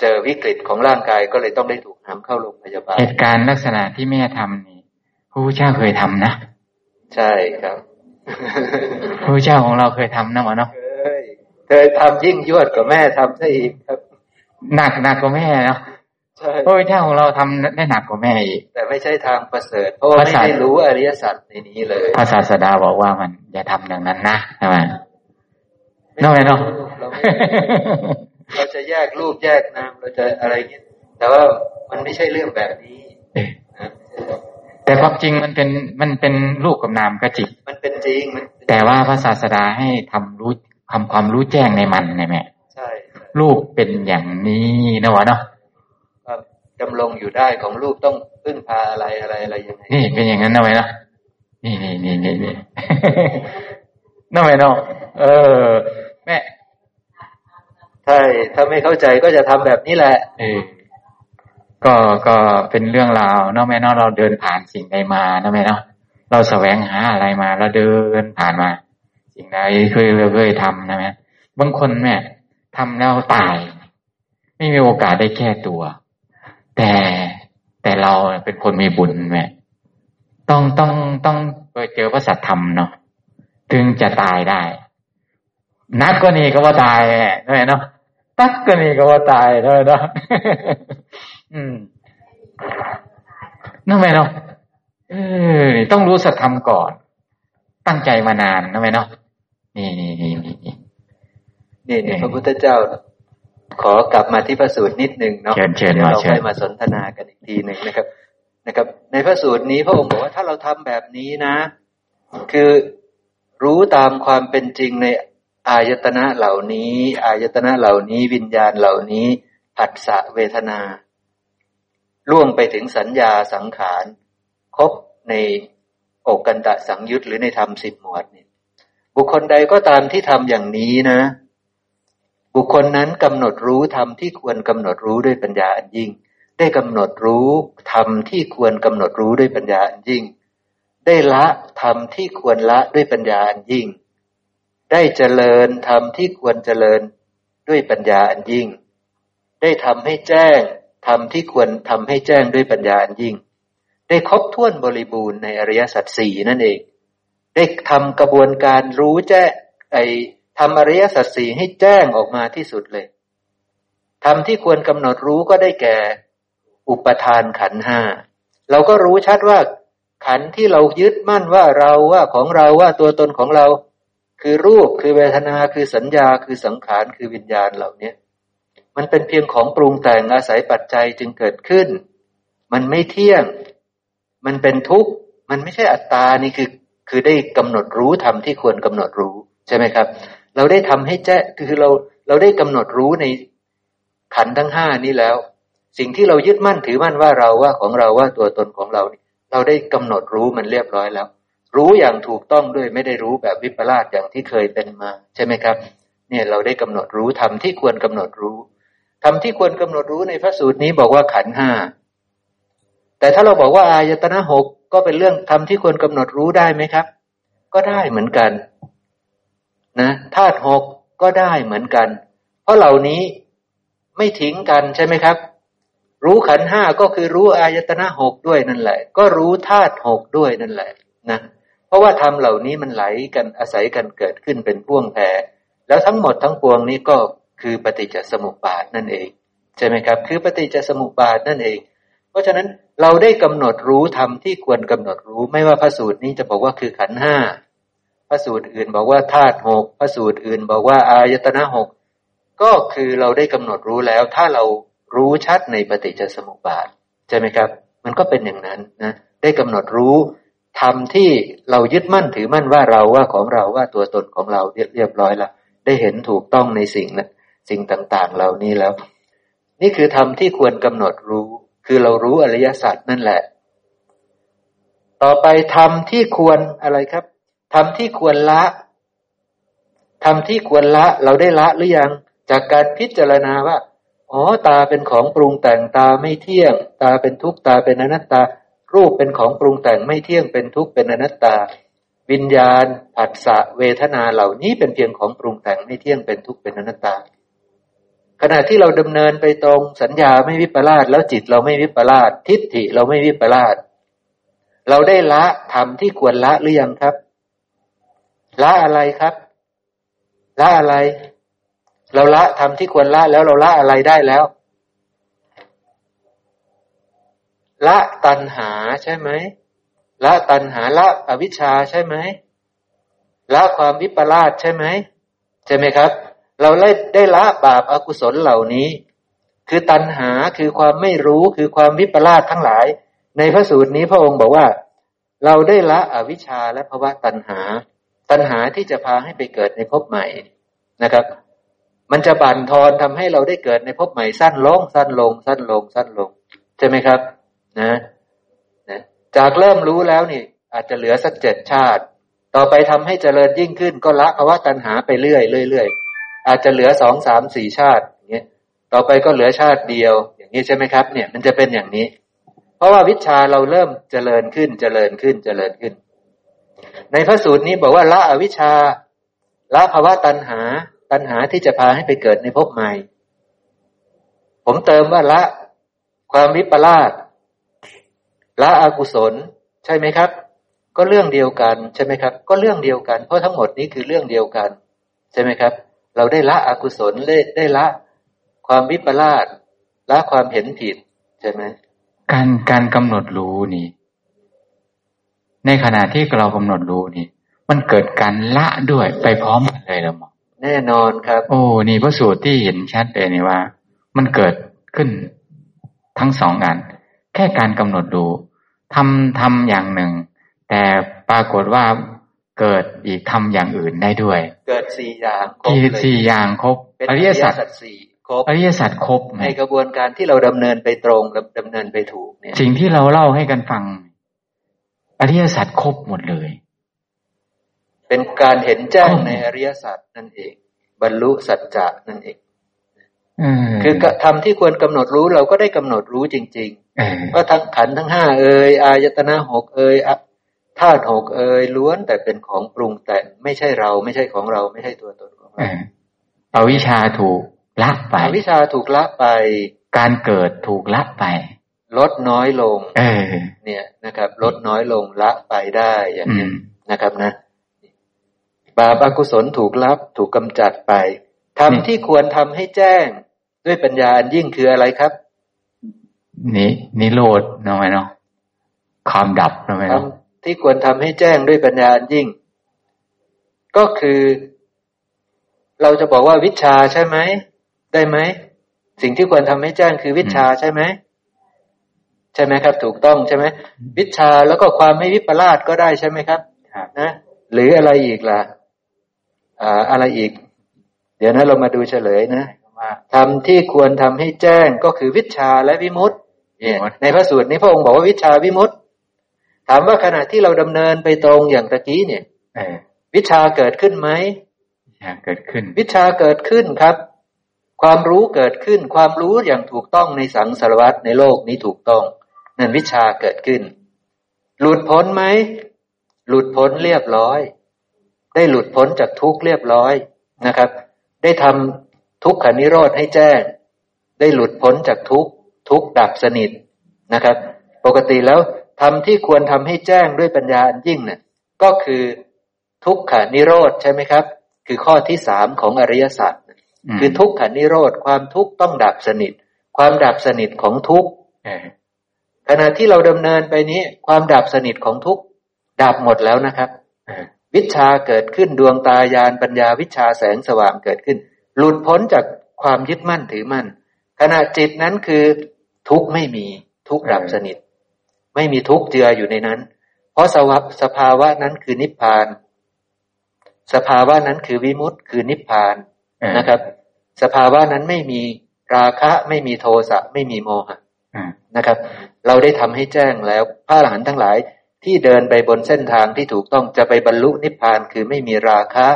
เจอวิกฤตของร่างกายก็เลยต้องได้ถูกนำเข้าโรงพยาบาลเหตุการณ์ลักษณะที่แม่ทำนี่พระพุทธเจ้าเคยทำนะใช่ครับพระพุทธเจ้าของเราเคยทำนะหมอเนาะเคยเคยทำยิ่งยวดกว่าแม่ทำซะอีกครับหนักหนักกว่าแม่เนาะใช่พระพุทธเจ้าของเราทำได้หนักกว่าแม่อีกแต่ไม่ใช่ทางประเสริฐเพราะไม่ได้รู้อริยสัจในนี้เลยพระศาสดาบอกว่ามันอย่าทำอย่างนั้นนะใช่ไหมเนาะเนาะเราจะแยกรูปแยกนามเราจะอะไรเงี้ยแต่ว่ามันไม่ใช่เรื่องแบบนี้แต่ความจริงมันเป็นมันเป็นรูปกับนามก็จริงมันเป็นจริงแต่ว่าพระศาสดาให้ทำรู้ทำความรู้แจ้งในมันไงแม่ใช่รูปเป็นอย่างนี้นะวะเนาะดำรงอยู่ได้ของรูปต้องพึ่งพาอะไรอะไรอะไรยังไงนี่เป็นอย่างนั้นนะวะเนาะนี่นี่นี่นี่นี่นะวะเนาะเออแม่ใช่ถ้าไม่เข้าใจก็จะทำแบบนี้แหละเออก็ก็เป็นเรื่องราวเนาะแม่เนาะเราเดินผ่านสิ่งใดมาเนาะแม่เนาะเราแสวงหาอะไรมาเราเดินผ่านมาสิ่งใดเคยเคยทำนะแม่บางคนแม่ทำแล้วตายไม่มีโอกาสได้แก้ตัวแต่แต่เราเป็นคนมีบุญแม่ต้องต้องต้องไปเจอพระสัทธรรมเนาะถึงจะตายได้นักก็นี่ก็ว่าตายแม่เนาะตักก็นี่ก็ว่าตายเลยเนาะอืมนั่นไหมเนาะเออต้องรู้สัจธรรมก่อนตั้งใจมานานนั่นไหมเนาะนี่นี่นี่นี่นี่นี่พระพุทธเจ้าขอกลับมาที่พระสูตรนิดนึงเนาะเดี๋ยวเราไปมาสนทนากันอีกทีนึงนะครับนะครับในพระสูตรนี้พระองค์บอกว่าถ้าเราทำแบบนี้นะคือรู้ตามความเป็นจริงในอายตนะเหล่านี้อายตนะเหล่านี้วิญญาณเหล่านี้ผัสสะเวทนาล่วงไปถึงสัญญาสังขารครบในโอกันตะสังยุตหรือในธรรมสิบหมวดนี่บุคคลใดก็ตามที่ทำอย่างนี้นะบุคคลนั้นกำหนดรู้ธรรมที่ควรกำหนดรู้ด้วยปัญญาอันยิ่งได้กำหนดรู้ธรรมที่ควรกำหนดรู้ด้วยปัญญาอันยิ่งได้ละธรรมที่ควรละด้วยปัญญาอันยิ่งได้เจริญธรรมที่ควรเจริญด้วยปัญญาอันยิ่งได้ทำให้แจ้งธรรมที่ควรทำให้แจ้งด้วยปัญญาอันยิ่งได้ครบถ้วนบริบูรณ์ในอริยสัจสี่นั่นเองได้ทำกระบวนการรู้แจ้งไอ้ทำอริยสัจสี่ให้แจ้งออกมาที่สุดเลยธรรมที่ควรกำหนดรู้ก็ได้แก่อุปทานขันธ์ห้าเราก็รู้ชัดว่าขันธ์ที่เรายึดมั่นว่าเราว่าของเราว่าตัวตนของเรา คือรูปคือเวทนาคือสัญญาคือสังขารคือวิญญาณเหล่านี้มันเป็นเพียงของปรุงแต่งอาศัยปัจจัยจึงเกิดขึ้นมันไม่เที่ยงมันเป็นทุกข์มันไม่ใช่อัตตานี่คือคือได้กำหนดรู้ธรรมที่ควรกำหนดรู้ใช่ไหมครับเราได้ทำให้แจ้งคือเราเราได้กำหนดรู้ในขันธ์ทั้งห้านี้แล้วสิ่งที่เรายึดมั่นถือมั่นว่าเราว่าของเราว่าตัวตนของเรานี่เราได้กำหนดรู้มันเรียบร้อยแล้วรู้อย่างถูกต้องด้วยไม่ได้รู้แบบวิปลาสอย่างที่เคยเป็นมาใช่ไหมครับเนี่ยเราได้กำหนดรู้ธรรมที่ควรกำหนดรู้ธรรมที่ควรกำหนดรู้ในพระสูตรนี้บอกว่าขันธ์ห้าแต่ถ้าเราบอกว่าอายตนะหกก็เป็นเรื่องธรรมที่ควรกำหนดรู้ได้ไหมครับก็ได้เหมือนกันนะธาตุหกก็ได้เหมือนกันเพราะเหล่านี้ไม่ทิ้งกันใช่ไหมครับรู้ขันธ์ห้าก็คือรู้อายตนะหกด้วยนั่นแหละก็รู้ธาตุหกด้วยนั่นแหละนะเพราะว่าธรรมเหล่านี้มันไหลกันอาศัยกันเกิดขึ้นเป็นพ่วงแพรแล้วทั้งหมดทั้งปวงนี้ก็คือปฏิจจสมุปบาทนั่นเองใช่ไหมครับคือปฏิจจสมุปบาทนั่นเองเพราะฉะนั้นเราได้กำหนดรู้ธรรมที่ควรกำหนดรู้ไม่ว่าพระสูตรนี้จะบอกว่าคือขันธ์ห้าพระสูตรอื่นบอกว่าธาตุหกพระสูตรอื่นบอกว่าอายตนะหกก็คือเราได้กำหนดรู้แล้วถ้าเรารู้ชัดในปฏิจจสมุปบาทใช่ไหมครับมันก็เป็นอย่างนั้นนะได้กำหนดรู้ธรรมที่เรายึดมั่นถือมั่นว่าเราว่าของเราว่าตัวตนของเราเรียบร้อยแล้วได้เห็นถูกต้องในสิ่งนะสิ่งต่างๆเหล่านี้แล้วนี่คือธรรมที่ควรกำหนดรู้คือเรารู้อริยสัจนั่นแหละต่อไปธรรมที่ควรอะไรครับธรรมที่ควรละธรรมที่ควรละเราได้ละหรือยังจากการพิจารณาว่าอ๋อตาเป็นของปรุงแต่งตาไม่เที่ยงตาเป็นทุกข์ตาเป็นอนัตตารูปเป็นของปรุงแต่งไม่เที่ยงเป็นทุกข์เป็นอนัตตาวิญญาณผัสสะเวทนาเหล่านี้เป็นเพียงของปรุงแต่งไม่เที่ยงเป็นทุกข์เป็นอนัตตาขณะที่เราดำเนินไปตรงสัญญาไม่วิปลาสแล้วจิตเราไม่วิปลาสทิฏฐิเราไม่วิปลาสเราได้ละธรรมที่ควรละหรือยังครับละอะไรครับละอะไรเราละธรรมที่ควรละแล้วเราละอะไรได้แล้วละตัณหาใช่ไหมละตัณหาละอวิชชาใช่ไหมละความวิปลาสใช่ไหมใช่ไหมครับเราได้ได้ละบาปอกุศลเหล่านี้คือตัณหาคือความไม่รู้คือความวิปลาสทั้งหลายในพระสูตรนี้พระองค์บอกว่าเราได้ละอวิชชาและภวตัณหาตัณหาที่จะพาให้ไปเกิดในภพใหม่นะครับมันจะบั่นทอนทำให้เราได้เกิดในภพใหม่สั้นลงสั้นลงสั้นลงสั้นลงใช่ไหมครับนะนะจากเริ่มรู้แล้วนี่อาจจะเหลือสักเจ็ดชาติต่อไปทำให้เจริญยิ่งขึ้นก็ละภวตัณหาไปเรื่อยเรื่อยอาจจะเหลือสองสามสี่ชาติอย่างเงี้ยต่อไปก็เหลือชาติเดียวอย่างนี้ใช่ไหมครับเนี่ยมันจะเป็นอย่างนี้เพราะว่าวิชชาเราเริ่มเจริญขึ้นเจริญขึ้นเจริญขึ้นในพระสูตรนี้บอกว่าละอวิชชาละภวตัณหาตัณหาที่จะพาให้ไปเกิดในภพใหม่ผมเติมว่าละความวิปลาสละอกุศลใช่ไหมครับก็เรื่องเดียวกันใช่ไหมครับก็เรื่องเดียวกันเพราะทั้งหมดนี้คือเรื่องเดียวกันใช่ไหมครับเราได้ละอกุศลได้ละความวิปลาสละความเห็นผิดใช่ไหมการการกำหนดรู้นี่ในขณะที่เรากำหนดรู้นี่มันเกิดการละด้วยไปพร้อมกันเลยหรือเปล่าแน่นอนครับโอ้นี่พระสูตรที่เห็นชัดเลยนี่ว่ามันเกิดขึ้นทั้งสองอันแค่การกำหนดรู้ทำทำอย่างหนึ่งแต่ปรากฏว่าเกิดอีกทำอย่างอื่นได้ด้วยเกิดสี่อย่างครบเลยสี่อย่างครบอริยสัจสี่ครบอริยสัจครบในกระบวนการที่เราดำเนินไปตรงดำเนินไปถูกเนี่ยสิ่งที่เราเล่าให้กันฟังอริยสัจครบหมดเลยเป็นการเห็นแจ้งในอริยสัจนั่นเองบรรลุสัจจะนั่นเองคือธรรมที่ควรกำหนดรู้เราก็ได้กำหนดรู้จริงๆว่าทั้งขันธ์ทั้งห้าเอ่ยอายตนะหกเอ่ยธาตุหกเอ่ยล้วนแต่เป็นของปรุงแต่ไม่ใช่เราไม่ใช่ของเราไม่ใช่ตัวตนของเราอวิชชาถูกละไปอวิชชาถูกละไปการเกิดถูกละไปลดน้อยลงเนี่ยนะครับลดน้อยลงละไปได้อย่างนี้นะครับนะบาปอกุศลถูกละถูกกำจัดไปทำที่ควรทำให้แจ้งด้วยปัญญาอันยิ่งคืออะไรครับนี่นิโรธน้อยเนาะความดับน้อยเนาะที่ควรทำให้แจ้งด้วยปัญญาอันยิ่ง ก็คือเราจะบอกว่าวิชชาใช่ไหมได้ไหมสิ่งที่ควรทำให้แจ้งคือวิชชาใช่ไหมใช่ไหมครับถูกต้องใช่ไหมวิชชาแล้วก็ความไม่วิปลาสก็ได้ใช่ไหมครับนะหรืออะไรอีกล่ะอ่าอะไรอีกเดี๋ยวนะเรามาดูเฉลยนะทำที่ควรทำให้แจ้งก็คือวิชชาและวิมุตติในพระสูตรนี้พระองค์บอกว่าวิชชาวิมุตติถามว่าขณะที่เราดำเนินไปตรงอย่างตะกี้เนี่ยวิชชาเกิดขึ้นไหมเกิดขึ้นวิชชาเกิดขึ้นครับความรู้เกิดขึ้นความรู้อย่างถูกต้องในสังสารวัฏในโลกนี้ถูกต้องนั่นวิชชาเกิดขึ้นหลุดพ้นไหมหลุดพ้นเรียบร้อยได้หลุดพ้นจากทุกข์เรียบร้อยนะครับได้ทำทุกขนิโรธให้แจ้งได้หลุดพ้นจากทุกข์ทุกข์ดับสนิทนะครับปกติแล้วทำที่ควรทำให้แจ้งด้วยปัญญาอันยิ่งเนี่ยก็คือทุกขนิโรธใช่ไหมครับคือข้อที่สามของอริยสัจคือทุกขนิโรธความทุกข์ต้องดับสนิทความดับสนิทของทุกข์ขณะที่เราดำเนินไปนี้ความดับสนิทของทุกข์ดับหมดแล้วนะครับวิชชาเกิดขึ้นดวงตาญาณปัญญาวิชชาแสงสว่างเกิดขึ้นหลุดพ้นจากความยึดมั่นถือมั่นขณะจิตนั้นคือทุกข์ไม่มีทุกข์ดับสนิทไม่มีทุกข์เจืออยู่ในนั้นเพราะสภาวะนั้นคือนิพพานสภาวะนั้นคือวิมุตติคือนิพพานนะครับสภาวะนั้นไม่มีราคะไม่มีโทสะไม่มีโมหะนะครับเราได้ทำให้แจ้งแล้วพระอรหันต์ทั้งหลายที่เดินไปบนเส้นทางที่ถูกต้องจะไปบรรลุนิพพานคือไม่มีราคะ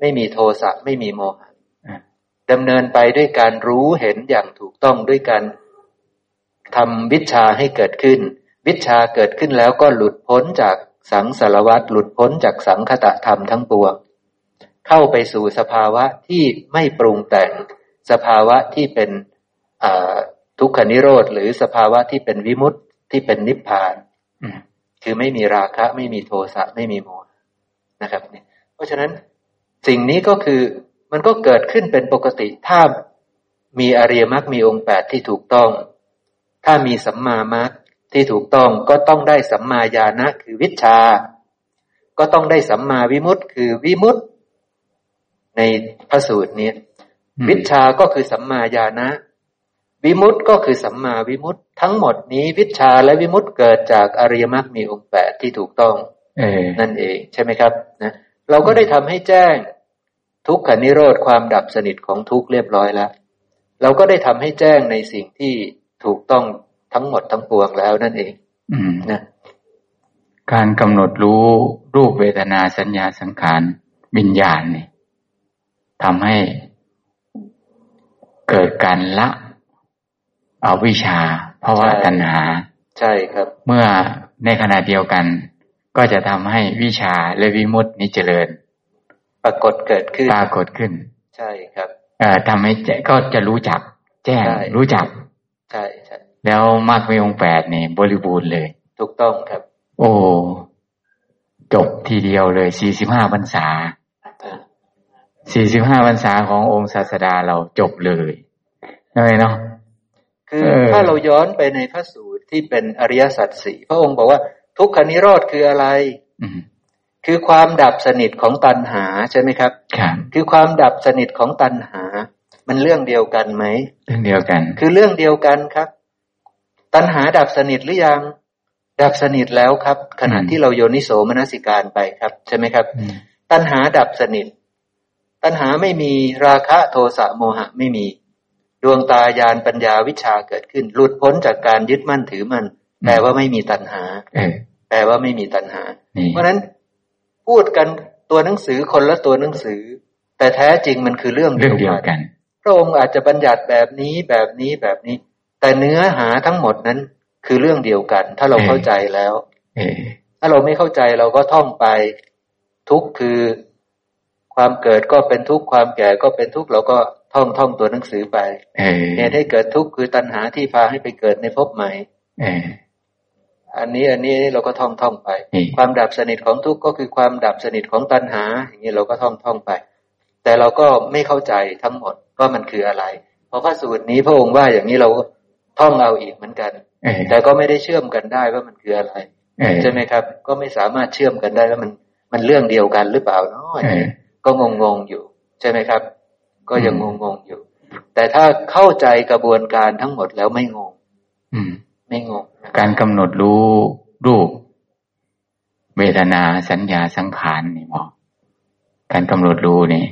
ไม่มีโทสะไม่มีโมหะดำเนินไปด้วยการรู้เห็นอย่างถูกต้องด้วยการทำวิชชาให้เกิดขึ้นวิชชาเกิดขึ้นแล้วก็หลุดพ้นจากสังสารวัฏหลุดพ้นจากสังคตธรรมทั้งปวงเข้าไปสู่สภาวะที่ไม่ปรุงแต่งสภาวะที่เป็นทุกขนิโรธหรือสภาวะที่เป็นวิมุตติที่เป็นนิพพานคือไม่มีราคะไม่มีโทสะไม่มีโมหะนะครับเนี่ยเพราะฉะนั้นสิ่งนี้ก็คือมันก็เกิดขึ้นเป็นปกติถ้ามีอริยมรรคมีองค์แปดที่ถูกต้องถ้ามีสัมมามรรคที่ถูกต้องก็ต้องได้สัมมาญาณะคือวิชชาก็ต้องได้สัมมาวิมุตติคือวิมุตติในพระสูตรนี้วิชชาก็คือสัมมาญาณะวิมุตติก็คือสัมมาวิมุตติทั้งหมดนี้วิชชาและวิมุตติเกิดจากอริยมรรคมีองค์แปดที่ถูกต้องนั่นเองใช่ไหมครับนะเราก็ได้ทำให้แจ้งทุกขนิโรธความดับสนิทของทุกข์เรียบร้อยแล้วเราก็ได้ทำให้แจ้งในสิ่งที่ถูกต้องทั้งหมดทั้งปวงแล้วนั่นเองนะการกำหนดรู้รูปเวทนาสัญญาสังขารวิญญาณนี่ทำให้เกิดการละอวิชชาภวะตัณหาใช่ครับเมื่อในขณะเดียวกันก็จะทำให้วิชชาและวิมุตตินี้เจริญปรากฏเกิดขึ้นปรากฏขึ้นใช่ครับเอ่อทำให้ก็จะรู้จักแจ้งรู้จักใช่ใช่แล้วมรรคมีองค์แปดนี่บริบูรณ์เลยถูกต้องครับโอ้จบทีเดียวเลยสี่สิบห้าพรรษาสี่สิบห้าพรรษาขององค์ศาสดาเราจบเลยอะไรเนาะคือถ้าเราย้อนไปในพระสูตรที่เป็นอริยสัจสี่พระองค์บอกว่าทุกขนิโรธคืออะไรคือความดับสนิทของตัณหาใช่ไหมครับครับคือความดับสนิทของตัณหามันเรื่องเดียวกันไหมเรื่องเดียวกันคือเรื่องเดียวกันครับตัณหาดับสนิทหรือยังดับสนิทแล้วครับขณะที่เราโยนิโสมนสิการไปครับใช่ไหมครับตัณหาดับสนิทตัณหาไม่มีราคะโทสะโมหะไม่มีดวงตาญาณปัญญาวิชชาเกิดขึ้นหลุดพ้นจากการยึดมั่นถือมั่นแปลว่าไม่มีตัณหาแปลว่าไม่มีตัณหาเพราะนั้นพูดกันตัวหนังสือคนละตัวหนังสือแต่แท้จริงมันคือเรื่องเดียวกันพระองค์อาจจะบัญญัติแบบนี้แบบนี้แบบนี้แต่เนื้อหาทั้งหมดนั้นคือเรื่องเดียวกันถ้าเราเข้าใจแล้วถ้าเราไม่เข้าใจเราก็ท่องไปทุกข์คือความเกิดก็เป็นทุกข์ความแก่ก็เป็นทุกข์เราก็ท่องท่องตัวหนังสือไปเหตุให้เกิดทุกข์คือตัณหาที่พาให้ไปเกิดในภพใหม่อันนี้อันนี้เราก็ท่องท่องไปความดับสนิทของทุกข์ก็คือความดับสนิทของตัณหาอย่างนี้เราก็ท่องท่องไปแต่เราก็ไม่เข้าใจทั้งหมดว่ามันคืออะไรเพราะพระสูตรนี้พระองค์ว่าอย่างนี้เราก็ท่องเอาอีกเหมือนกันแต่ก็ไม่ได้เชื่อมกันได้ว่ามันคืออะไรใช่ไหมครับก็ไม่สามารถเชื่อมกันได้แล้วมัน มันเรื่องเดียวกันหรือเปล่าเนาะก็งงๆอยู่ใช่ไหมครับก็ยังงงๆอยู่แต่ถ้าเข้าใจกระบวนการทั้งหมดแล้วไม่งงไม่งงการกำหนดรู้รูปเวทนาสัญญาสังขารนี่หมอการกำหนดรู้นี่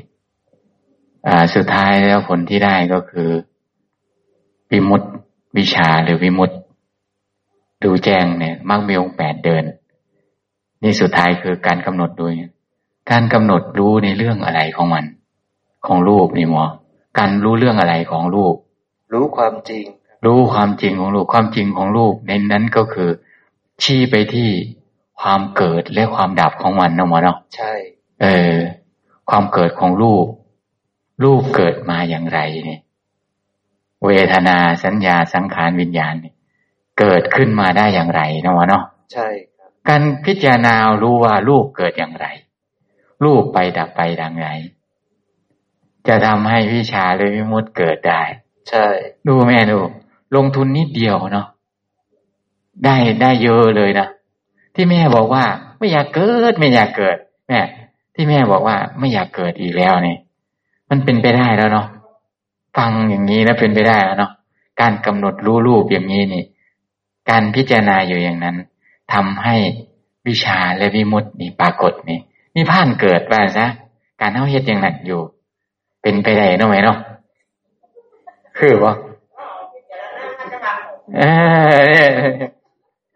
สุดท้ายแล้วผลที่ได้ก็คือวิมุตติวิชาหรือวิมุตติดูแจ้งเนี่ยมรรคมีองค์แปดเดินนี่สุดท้ายคือการกำหนดรู้การกำหนดรู้ในเรื่องอะไรของมันของรูปนี่หมอการรู้เรื่องอะไรของรูปรู้ความจริงรู้ความจริงของรูปความจริงของรูปในนั้นก็คือชี้ไปที่ความเกิดและความดับของมันนะหมอเนาะใช่เออความเกิดของรูปรูปเกิดมาอย่างไรเนี่ยเวทนาสัญญาสังขารวิญญาณเนี่ยเกิดขึ้นมาได้อย่างไรนะหมอเนาะใช่ครับการพิจารณารู้ว่ารูปเกิดอย่างไรรูปไปดับไปดังไรจะทำให้วิชาหรือวิมุตติเกิดได้ใช่ดูแม่ดูลงทุนนิดเดียวเนาะได้ได้เยอะเลยนะที่แม่บอกว่าไม่อยากเกิดไม่อยากเกิดแม่ที่แม่บอกว่าไม่อยากเกิดอีกแล้วนี่มันเป็นไปได้แล้วเนาะฟังอย่างนี้แล้วเป็นไปได้แล้วเนาะการกำหนดรู้รูปอย่างนี้นี่การพิจารณาอยู่อย่างนั้นทำให้วิชาและวิมุตตินี่ปรากฏนี่นิพพานเกิดว่าซะการเฮาเฮ็ดอย่างนั้นอยู่เป็นไปได้เนาะไหมเนาะคือบ่เ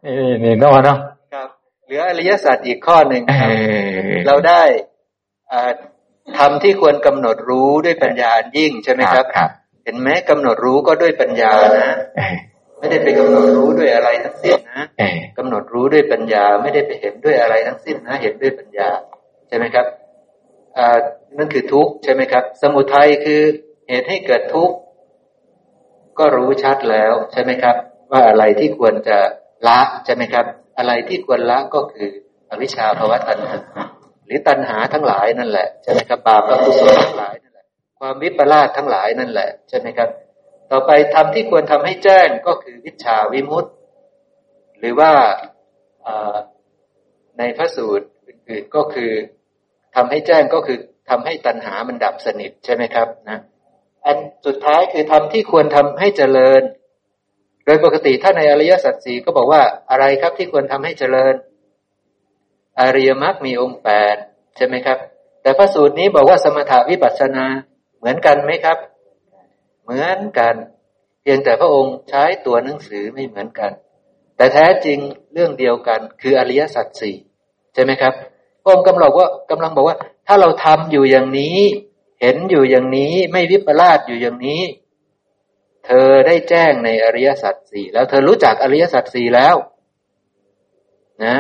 ออนี่เนาะเนาะครับเหลืออริยสัจอีกข้อหนึ่งครับเราได้ทำที่ควรกำหนดรู้ด้วยปัญญายิ่งใช่ไหมครับเห็นไหมกำหนดรู้ก็ด้วยปัญญานะไม่ได้ไปกำหนดรู้ด้วยอะไรทั้งสิ้นนะกำหนดรู้ด้วยปัญญาไม่ได้ไปเห็นด้วยอะไรทั้งสิ้นนะเห็นด้วยปัญญาใช่ไหมครับนั่นคือทุกข์ใช่ไหมครับสมุทัยคือเหตุให้เกิดทุกข์ก็รู้ชัดแล้วใช่ไหมครับว่าอะไรที่ควรจะละใช่ไหมครับอะไรที่ควรละก็คืออวิชชาภวตัณหาหรือตัณหาทั้งหลายนั่นแหละใช่ไหมครับบาปอกุศลทั้งหลายนั่นแหละความวิปลาสทั้งหลายนั่นแหละใช่ไหมครับต่อไปทำที่ควรทำให้แจ้งก็คือวิชชาวิมุตติหรือว่าในพระสูตรอื่นๆก็คือทำให้แจ้งก็คือทำให้ตัณหามันดับสนิทใช่ไหมครับนะอันสุดท้ายคือทำที่ควรทำให้เจริญโดยปกติถ้าในอริยสัจสี่ก็บอกว่าอะไรครับที่ควรทำให้เจริญอริยมรรคมีองค์แปดใช่ไหมครับแต่พระสูตรนี้บอกว่าสมถะวิปัสสนาเหมือนกันไหมครับเหมือนกันเพียงแต่พระองค์ใช้ตัวหนังสือไม่เหมือนกันแต่แท้จริงเรื่องเดียวกันคืออริยสัจสี่ใช่ไหมครับพระองค์กำลังว่ากำลังบอกว่าถ้าเราทำอยู่อย่างนี้เห็นอยู่อย่างนี้ไม่วิปลาสอยู่อย่างนี้เธอได้แจ้งในอริยสัจสี่แล้วเธอรู้จักอริยสัจสี่แล้วนะ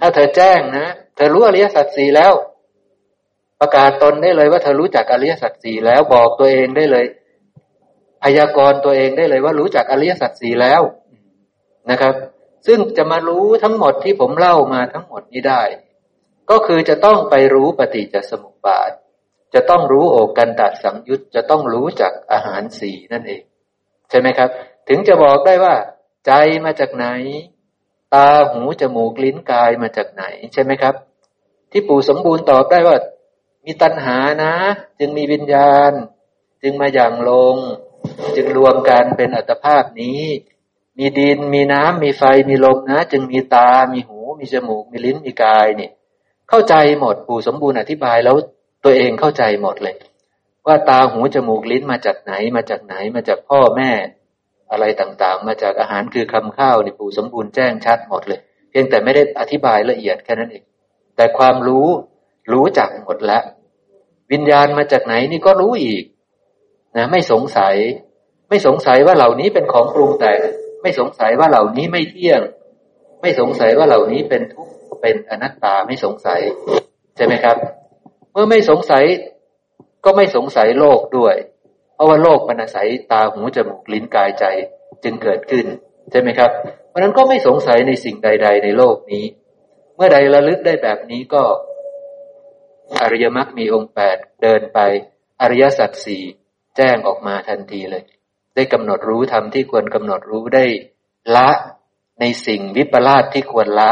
ถ้าเธอแจ้งนะเธอรู้อริยสัจสี่แล้วประกาศตนได้เลยว่าเธอรู้จักอริยสัจสี่แล้วบอกตัวเองได้เลยพยากรณ์ตัวเองได้เลยว่ารู้จักอริยสัจสี่แล้วนะครับซึ่งจะมารู้ทั้งหมดที่ผมเล่ามาทั้งหมดนี้ได้ก็คือจะต้องไปรู้ปฏิจจสมุปบาทจะต้องรู้โอกันตสังยุตจะต้องรู้จักอาหารสี่นั่นเองใช่ไหมครับถึงจะบอกได้ว่าใจมาจากไหนตาหูจมูกลิ้นกายมาจากไหนใช่ไหมครับที่ปู่สมบูรณ์ตอบได้ว่ามีตัณหานะจึงมีวิญญาณจึงมาอย่างลงจึงรวมกันเป็นอัตภาพนี้มีดินมีน้ำมีไฟมีลมนะจึงมีตามีหูมีจมูกมีลิ้นมีกายนี่เข้าใจหมดปู่สมบูรณ์อธิบายแล้วตัวเองเข้าใจหมดเลยว่าตาหูจมูกลิ้นมาจากไหนมาจากไหนมาจากพ่อแม่อะไรต่างๆมาจากอาหารคือคำข้าวนี่ปู่สมบูรณ์แจ้งชัดหมดเลยเพียงแต่ไม่ได้อธิบายละเอียดแค่นั้นเองแต่ความรู้รู้จักหมดแล้ววิญญาณมาจากไหนนี่ก็รู้อีกนะไม่สงสัยไม่สงสัยว่าเหล่านี้เป็นของปรุงแต่งไม่สงสัยว่าเหล่านี้ไม่เที่ยงไม่สงสัยว่าเหล่านี้เป็นทุกข์เป็นอนัตตาไม่สงสัยใช่ไหมครับเมื่อไม่สงสัยก็ไม่สงสัยโลกด้วยเพราะว่าโลกมันอาศัยตาหูจมูกลิ้นกายใจจึงเกิดขึ้นใช่ไหมครับเพราะนั้นก็ไม่สงสัยในสิ่งใดๆในโลกนี้เมื่อใดระลึกได้แบบนี้ก็อริยมรรคมีองค์แปดเดินไปอริยสัจสี่แจ้งออกมาทันทีเลยได้กำหนดรู้ธรรมที่ควรกำหนดรู้ได้ละในสิ่งวิปลาสที่ควรละ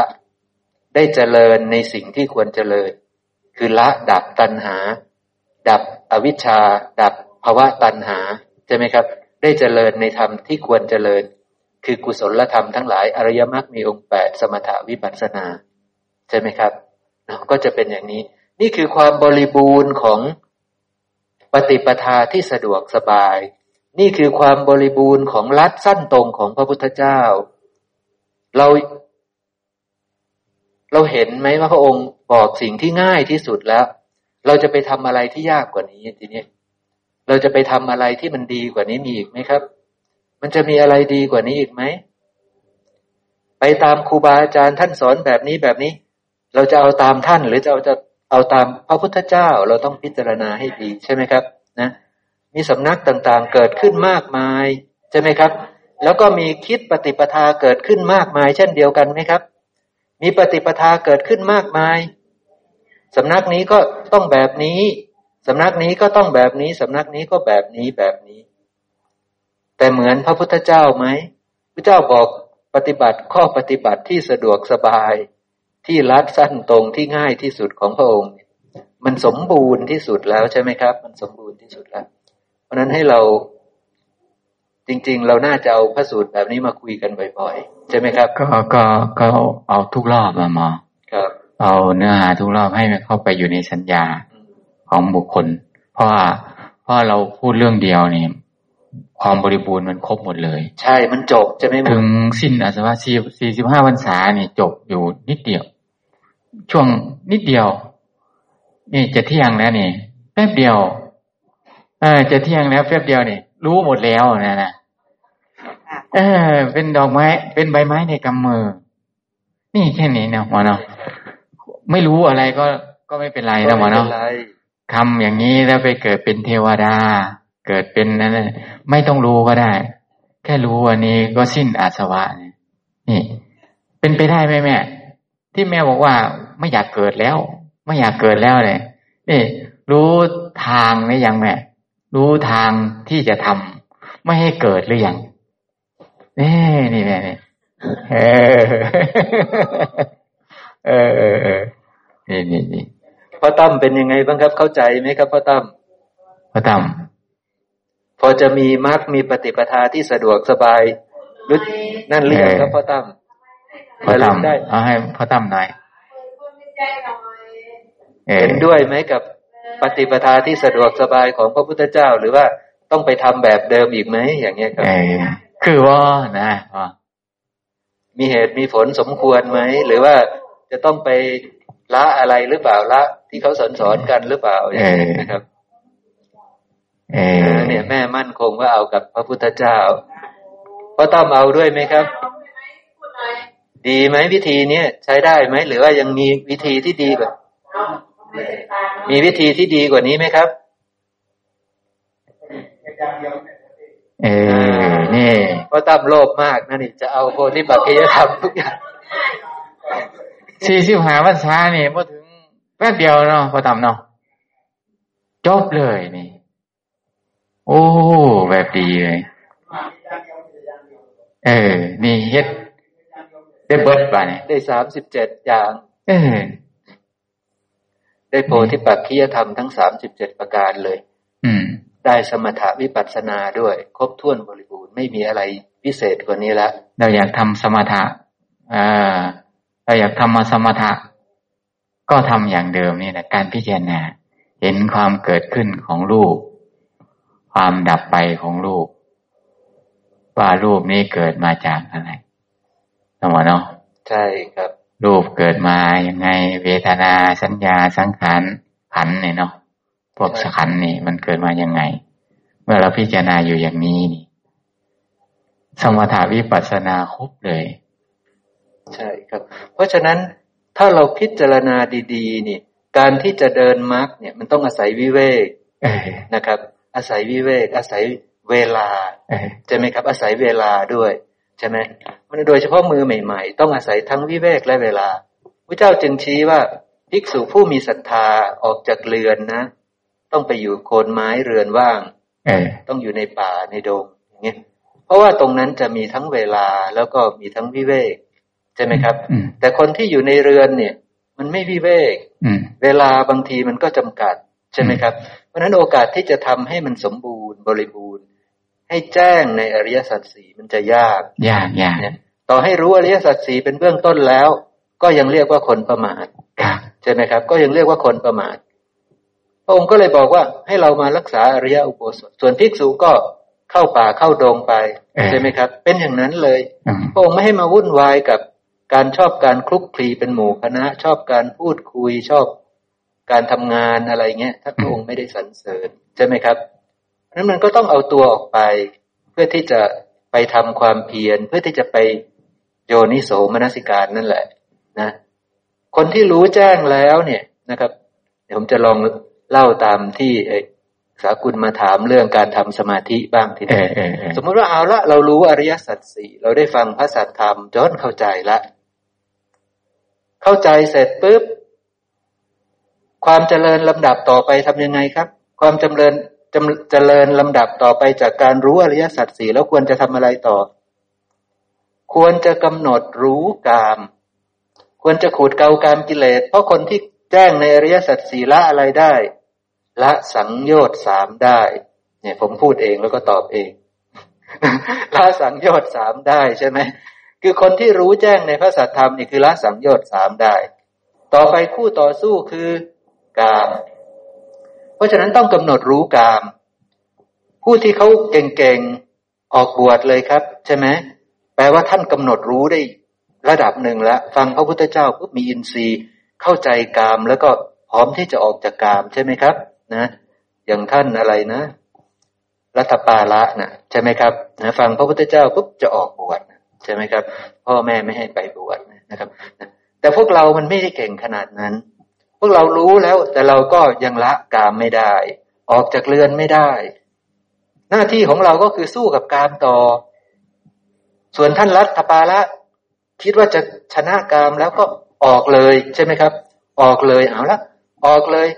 ได้เจริญในสิ่งที่ควรเจริญคือละดับตัณหาดับอวิชชาดับภวตัณหาใช่ไหมครับได้เจริญในธรรมที่ควรเจริญคือกุศลธรรมทั้งหลายอริยมรรคมีองค์แปดสมถะวิปัสสนาใช่ไหมครับก็จะเป็นอย่างนี้นี่คือความบริบูรณ์ของปฏิปทาที่สะดวกสบายนี่คือความบริบูรณ์ของลัดสั้นตรงของพระพุทธเจ้าเราเราเห็นไหมว่าพระองค์บอกสิ่งที่ง่ายที่สุดแล้วเราจะไปทำอะไรที่ยากกว่านี้ทีนี้เราจะไปทำอะไรที่มันดีกว่านี้มีอีกไหมครับมันจะมีอะไรดีกว่านี้อีกไหมไปตามครูบาอาจารย์ท่านสอนแบบนี้แบบนี้เราจะเอาตามท่านหรือจะเอาจะเอาตามพระพุทธเจ้าเราต้องพิจารณาให้ดีใช่ไหมครับนะมีสำนักต่างๆเกิดขึ้นมากมายใช่ไหมครับแล้วก็มีคิดปฏิปทาเกิดขึ้นมากมายเช่นเดียวกันไหมครับมีปฏิปทาเกิดขึ้นมากมายสำนักนี้ก็ต้องแบบนี้สำนักนี้ก็ต้องแบบนี้สำนักนี้ก็แบบนี้แบบนี้แต่เหมือนพระพุทธเจ้าไหมพระเจ้าบอกปฏิบัติข้อปฏิบัติที่สะดวกสบายที่รัดสั้นตรงที่ง่ายที่สุดของพระองค์มันสมบูรณ์ที่สุดแล้วใช่ไหมครับมันสมบูรณ์ที่สุดแล้วเพราะนั้นให้เราจริงๆเราน่าจะเอาพระสูตรแบบนี้มาคุยกันบ่อยๆใช่ไหมครับก็ก็ก็เอาทุกรอบมาหมอครับเอาเนื้อหาทุกรอบให้มันเข้าไปอยู่ในสัญญาของบุคคลเพราะว่าเพราะเราพูดเรื่องเดียวนี่ความบริบูรณ์มันครบหมดเลยใช่มันจบจะไม่ถึงสิ้นอาสวะสี่สิบห้าพรรษานี่จบอยู่นิดเดียวช่วงนิดเดียวนี่จะเที่ยงแล้วนี่แป๊บเดียวเออจะเที่ยงแล้วแป๊บเดียวนี่รู้หมดแล้วนะนะเออเป็นดอกไม้เป็นใบไม้ในกำมือนี่แค่นี้นะหมอเนาะไม่รู้อะไรก็ก็ไม่เป็นไรนะหมอเนาะทำอย่างนี้แล้วไปเกิดเป็นเทวดาเกิดเป็นนั่นไม่ต้องรู้ก็ได้แค่รู้อันนี้ก็สิ้นอาสวะนี่เป็นไปได้ไหมแม่ที่แม่บอกว่าไม่อยากเกิดแล้วไม่อยากเกิดแล้วเลยนี่รู้ทางหรือยังแม่รู้ทางที่จะทำไม่ให้เกิดหรือยังนี่นี่แม่นี่เออเออนี่นี่นี่พ่อตั้มเป็นยังไงบ้างครับเข้าใจไหมครับพ่อตั้มพ่อตั้มพอจะมีมรรคมีปฏิปทาที่สะดวกสบายนั่นเรียกครับพ่อตั้มพ่อตั้มเอาให้พ่อตั้มหน่อยเห็นด้วยไหมกับปฏิปทาที่สะดวกสบายของพระพุทธเจ้าหรือว่าต้องไปทำแบบเดิมอีกไหมอย่างเงี้ยครับคือว่านะมีเหตุมีผลสมควรไหมหรือว่าจะต้องไปละอะไรหรือเปล่าละที่เขาสอนสอนกันหรือเปล่าอย่างนี้นะครับเออเนี่ยแม่มั่นคงว่าเอากับพระพุทธเจ้าพ่อต้อมเอาด้วยไหมครับดีไหมวิธีนี้ใช้ได้ไหมหรือว่ายังมีวิธีที่ดีกว่ามีวิธีที่ดีกว่านี้ไหมครับเออนี่พ่อต้อมโลภมากนะนี่จะเอาโพธิปักขิยธรรมทุกอย่างสี่สิบห้าวันช้านี่พอถึงแป๊บเดียวเนาะพอทำเนาะจบเลยนี่โอ้แบบดีเลยเออนี่เฮ็ดได้เบิดไปเนี่ยได้สามสิบเจ็ดอย่างเออได้โพธิปักขิยธรรมทั้งสามสิบเจ็ดประการเลยอืมได้สมถะวิปัสสนาด้วยครบถ้วนบริบูรณ์ไม่มีอะไรพิเศษกว่านี้ละเราอยากทำสมถะอ่าเราอยากทำมาสมถะก็ทำอย่างเดิมนี่แหละการพิจารณาเห็นความเกิดขึ้นของรูปความดับไปของรูปว่ารูปนี้เกิดมาจากอะไรสมมติเนาะใช่ครับรูปเกิดมาอย่างไงเวทนาสัญญาสังขารขันธ์เนี่ยเนาะพวกขันธ์นี่มันเกิดมาอย่างไงเมื่อเราพิจารณาอยู่อย่างนี้นี่สมถะวิปัสสนาครบเลยใช่ครับเพราะฉะนั้นถ้าเราพิจารณาดีๆนี่การที่จะเดินมรรคเนี่ยมันต้องอาศัยวิเวกนะครับอาศัยวิเวกอาศัยเวลาใช่ไหมครับอาศัยเวลาด้วยใช่ไหมมันโดยเฉพาะมือใหม่ๆต้องอาศัยทั้งวิเวกและเวลาพระเจ้าจึงชี้ว่าภิกษุผู้มีศรัทธาออกจากเรือนนะต้องไปอยู่โคนไม้เรือนว่างต้องอยู่ในป่าในดงอย่างเงี้ยเพราะว่าตรงนั้นจะมีทั้งเวลาแล้วก็มีทั้งวิเวก ช่ไหมครับแต่คนที่อยู่ในเรือนเนี่ยมันไม่วิเวกเวลาบางทีมันก็จำกัดใช่ไหมครับเพราะนั้นโอกาสที่จะทำให้มันสมบูรณ์บริบูรณ์ให้แจ้งในอริยสัจสี่มันจะยากยากยากเนี่ยต่อให้รู้อริยสัจสี่เป็นเบื้องต้นแล้วก็ยังเรียกว่าคนประมาทใช่ไหมครับก็ยังเรียกว่าคนประมาทพระองค์ก็เลยบอกว่าให้เรามารักษาอริยอุโบสถส่วนภิกษุก็เข้าป่าเข้าดงไปใช่ไหมครับเป็นอย่างนั้นเลยพระองค์ไม่ให้มาวุ่นวายกับการชอบการคลุกคลีเป็นหมู่คณะชอบการพูดคุยชอบการทำงานอะไรเงี้ยถ้าพระองค์ไม่ได้สรรเสริญใช่ไหมครับนั้นมันก็ต้องเอาตัวออกไปเพื่อที่จะไปทำความเพียรเพื่อที่จะไปโยนิโสมนสิการนั่นแหละนะคนที่รู้แจ้งแล้วเนี่ยนะครับเดี๋ยวผมจะลองเล่าตามที่สากุลมาถามเรื่องการทำสมาธิบ้างทีเดียวสมมติว่าเอาละเรารู้อริยสัจสี่เราได้ฟังพระสัทธรรมจนเข้าใจละเข้าใจเสร็จปุ๊บความเจริญลำดับต่อไปทำยังไงครับความจำเริญจำเจริญลำดับต่อไปจากการรู้อริยสัจสี่แล้วควรจะทำอะไรต่อควรจะกำหนดรู้กามควรจะขูดเกากามกิเลสเพราะคนที่แจ้งในอริยสัจสี่ละอะไรได้ละสังโยชน์สามได้เนี่ยผมพูดเองแล้วก็ตอบเอง ละสังโยชน์สามได้ใช่ไหมคือคนที่รู้แจ้งในพระสัทธรรมนี่คือละสังโยชน์สามได้ต่อไปคู่ต่อสู้คือกามเพราะฉะนั้นต้องกำหนดรู้กามผู้ที่เขาเก่งๆออกบวชเลยครับใช่ไหมแปลว่าท่านกำหนดรู้ได้ระดับหนึ่งแล้วฟังพระพุทธเจ้าปุ๊บมีอินทรีย์เข้าใจกามแล้วก็พร้อมที่จะออกจากกามใช่ไหมครับนะอย่างท่านอะไรนะรัฐปาละนะใช่ไหมครับนะฟังพระพุทธเจ้าปุ๊บจะออกบวชนะใช่ไหมครับพ่อแม่ไม่ให้ไปบวชนะครับนะแต่พวกเรามันไม่ได้เก่งขนาดนั้นพวกเรารู้แล้วแต่เราก็ยังละกามไม่ได้ออกจากเรือนไม่ได้หน้าที่ของเราก็คือสู้กับกามต่อส่วนท่านรัฐปาละคิดว่าจะชนะกามแล้วก็ออกเลยใช่ไหมครับออกเลยเอาละออกเลย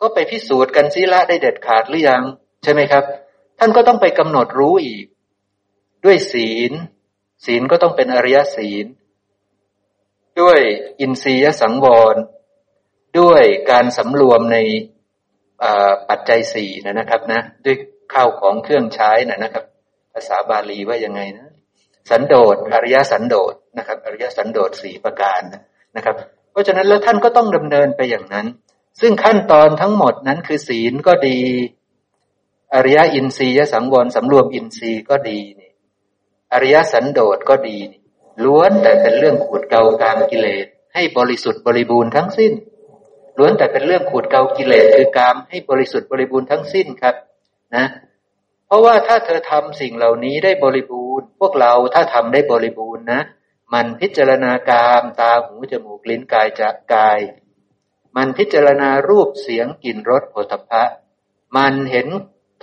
ก็ไปพิสูจน์กันซิละได้เด็ดขาดหรือยังใช่ไหมครับท่านก็ต้องไปกำหนดรู้อีกด้วยศีลศีลก็ต้องเป็นอริยศีลด้วยอินทรียสังวรด้วยการสำรวมในปัจจัยสี่นะครับนะด้วยข้าวของเครื่องใช้นะครับภาษาบาลีว่ายังไงนะสันโดษอริยสันโดษนะครับอริยสันโดษสี่ประการนะครับเพราะฉะนั้นแล้วท่านก็ต้องดำเนินไปอย่างนั้นซึ่งขั้นตอนทั้งหมดนั้นคือศีลก็ดีอริยอินทรียสังวรสำรวมอินทรีย์ก็ดีนี่อริยสันโดษก็ดีนี่ล้วนแต่เป็นเรื่องขูดเกลากามกิเลสให้บริสุทธิ์บริบูรณ์ทั้งสิ้นล้วนแต่เป็นเรื่องขูดเกลากิเลสคือกามให้บริสุทธิ์บริบูรณ์ทั้งสิ้นครับนะเพราะว่าถ้าเธอทำสิ่งเหล่านี้ได้บริบูรณ์พวกเราถ้าทำได้บริบูรณ์นะมันพิจารณากามตาหูจมูกลิ้นกายจักกายมันพิจารณารูปเสียงกลิ่นรสโผฏฐัพพะมันเห็น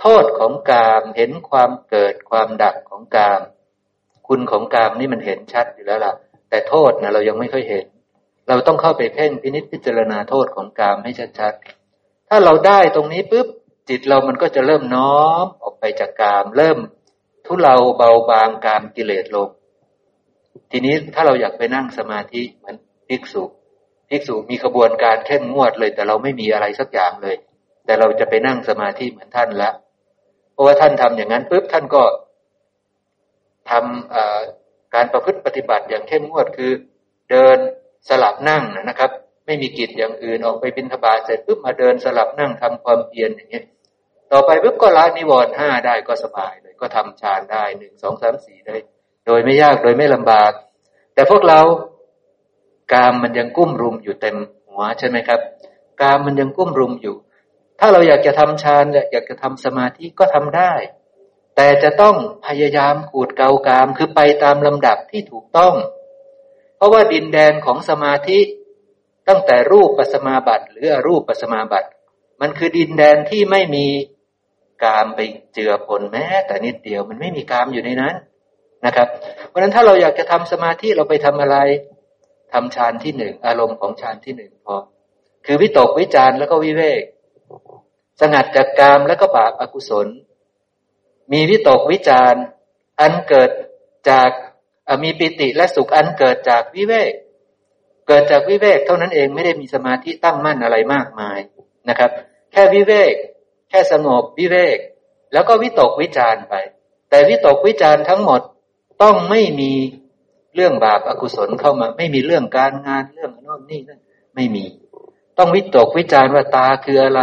โทษของกามเห็นความเกิดความดับของกามคุณของกามนี่มันเห็นชัดอยู่แล้วล่ะแต่โทษนะเรายังไม่ค่อยเห็นเราต้องเข้าไปเพ่งพินิจพิจารณาโทษของกามให้ชัดๆถ้าเราได้ตรงนี้ปุ๊บจิตเรามันก็จะเริ่มน้อมออกไปจากกามเริ่มทุเลาเบาบางกามกิเลสลงทีนี้ถ้าเราอยากไปนั่งสมาธิเหมือนภิกษุภิกษุมีขบวนการเข้มงวดเลยแต่เราไม่มีอะไรสักอย่างเลยแต่เราจะไปนั่งสมาธิเหมือนท่านละเพราะว่าท่านทำอย่างนั้นปุ๊บท่านก็ทำการประพฤติปฏิบัติอย่างเข้มงวดคือเดินสลับนั่งนะครับไม่มีกิจอย่างอื่นออกไปบิณฑบาตเสร็จปุ๊บมาเดินสลับนั่งทำความเพียรอย่างเงี้ยต่อไปปุ๊บก็ละนิวรณ์ห้าได้ก็สบายเลยก็ทำฌานได้หนึ่งสองสามสี่ได้โดยไม่ยากโดยไม่ลำบากแต่พวกเรากามมันยังกุ้มรุมอยู่เต็มหัวใช่ไหมครับกามมันยังกุ้มรุมอยู่ถ้าเราอยากจะทำฌานอยากจะทำสมาธิก็ทำได้แต่จะต้องพยายามขูดเกลากามคือไปตามลำดับที่ถูกต้องเพราะว่าดินแดนของสมาธิตั้งแต่รูปปัสมาบัติหรืออรูปปัสมาบัติมันคือดินแดนที่ไม่มีกามไปเจือปนแม้แต่นิดเดียวมันไม่มีกามอยู่ในนั้นนะครับเพราะฉะนั้นถ้าเราอยากจะทำสมาธิเราไปทำอะไรทำฌานที่หนึ่งอารมณ์ของฌานที่หนึ่งพอคือวิตกวิจารแล้วก็วิเวกสงัดจากกามแล้วก็บาปอกุศลมีวิตกวิจารอันเกิดจาก มีปิติและสุขอันเกิดจากวิเวกเกิดจากวิเวกเท่านั้นเองไม่ได้มีสมาธิตั้งมั่นอะไรมากมายนะครับแค่วิเวกแค่สงบวิเวกแล้วก็วิตกวิจารไปแต่วิตกวิจารทั้งหมดต้องไม่มีเรื่องบาปอกุศลเข้ามาไม่มีเรื่องการงานเรื่องโน่นนี่นั่นไม่มีต้องวิตกวิจารว่าตาคืออะไร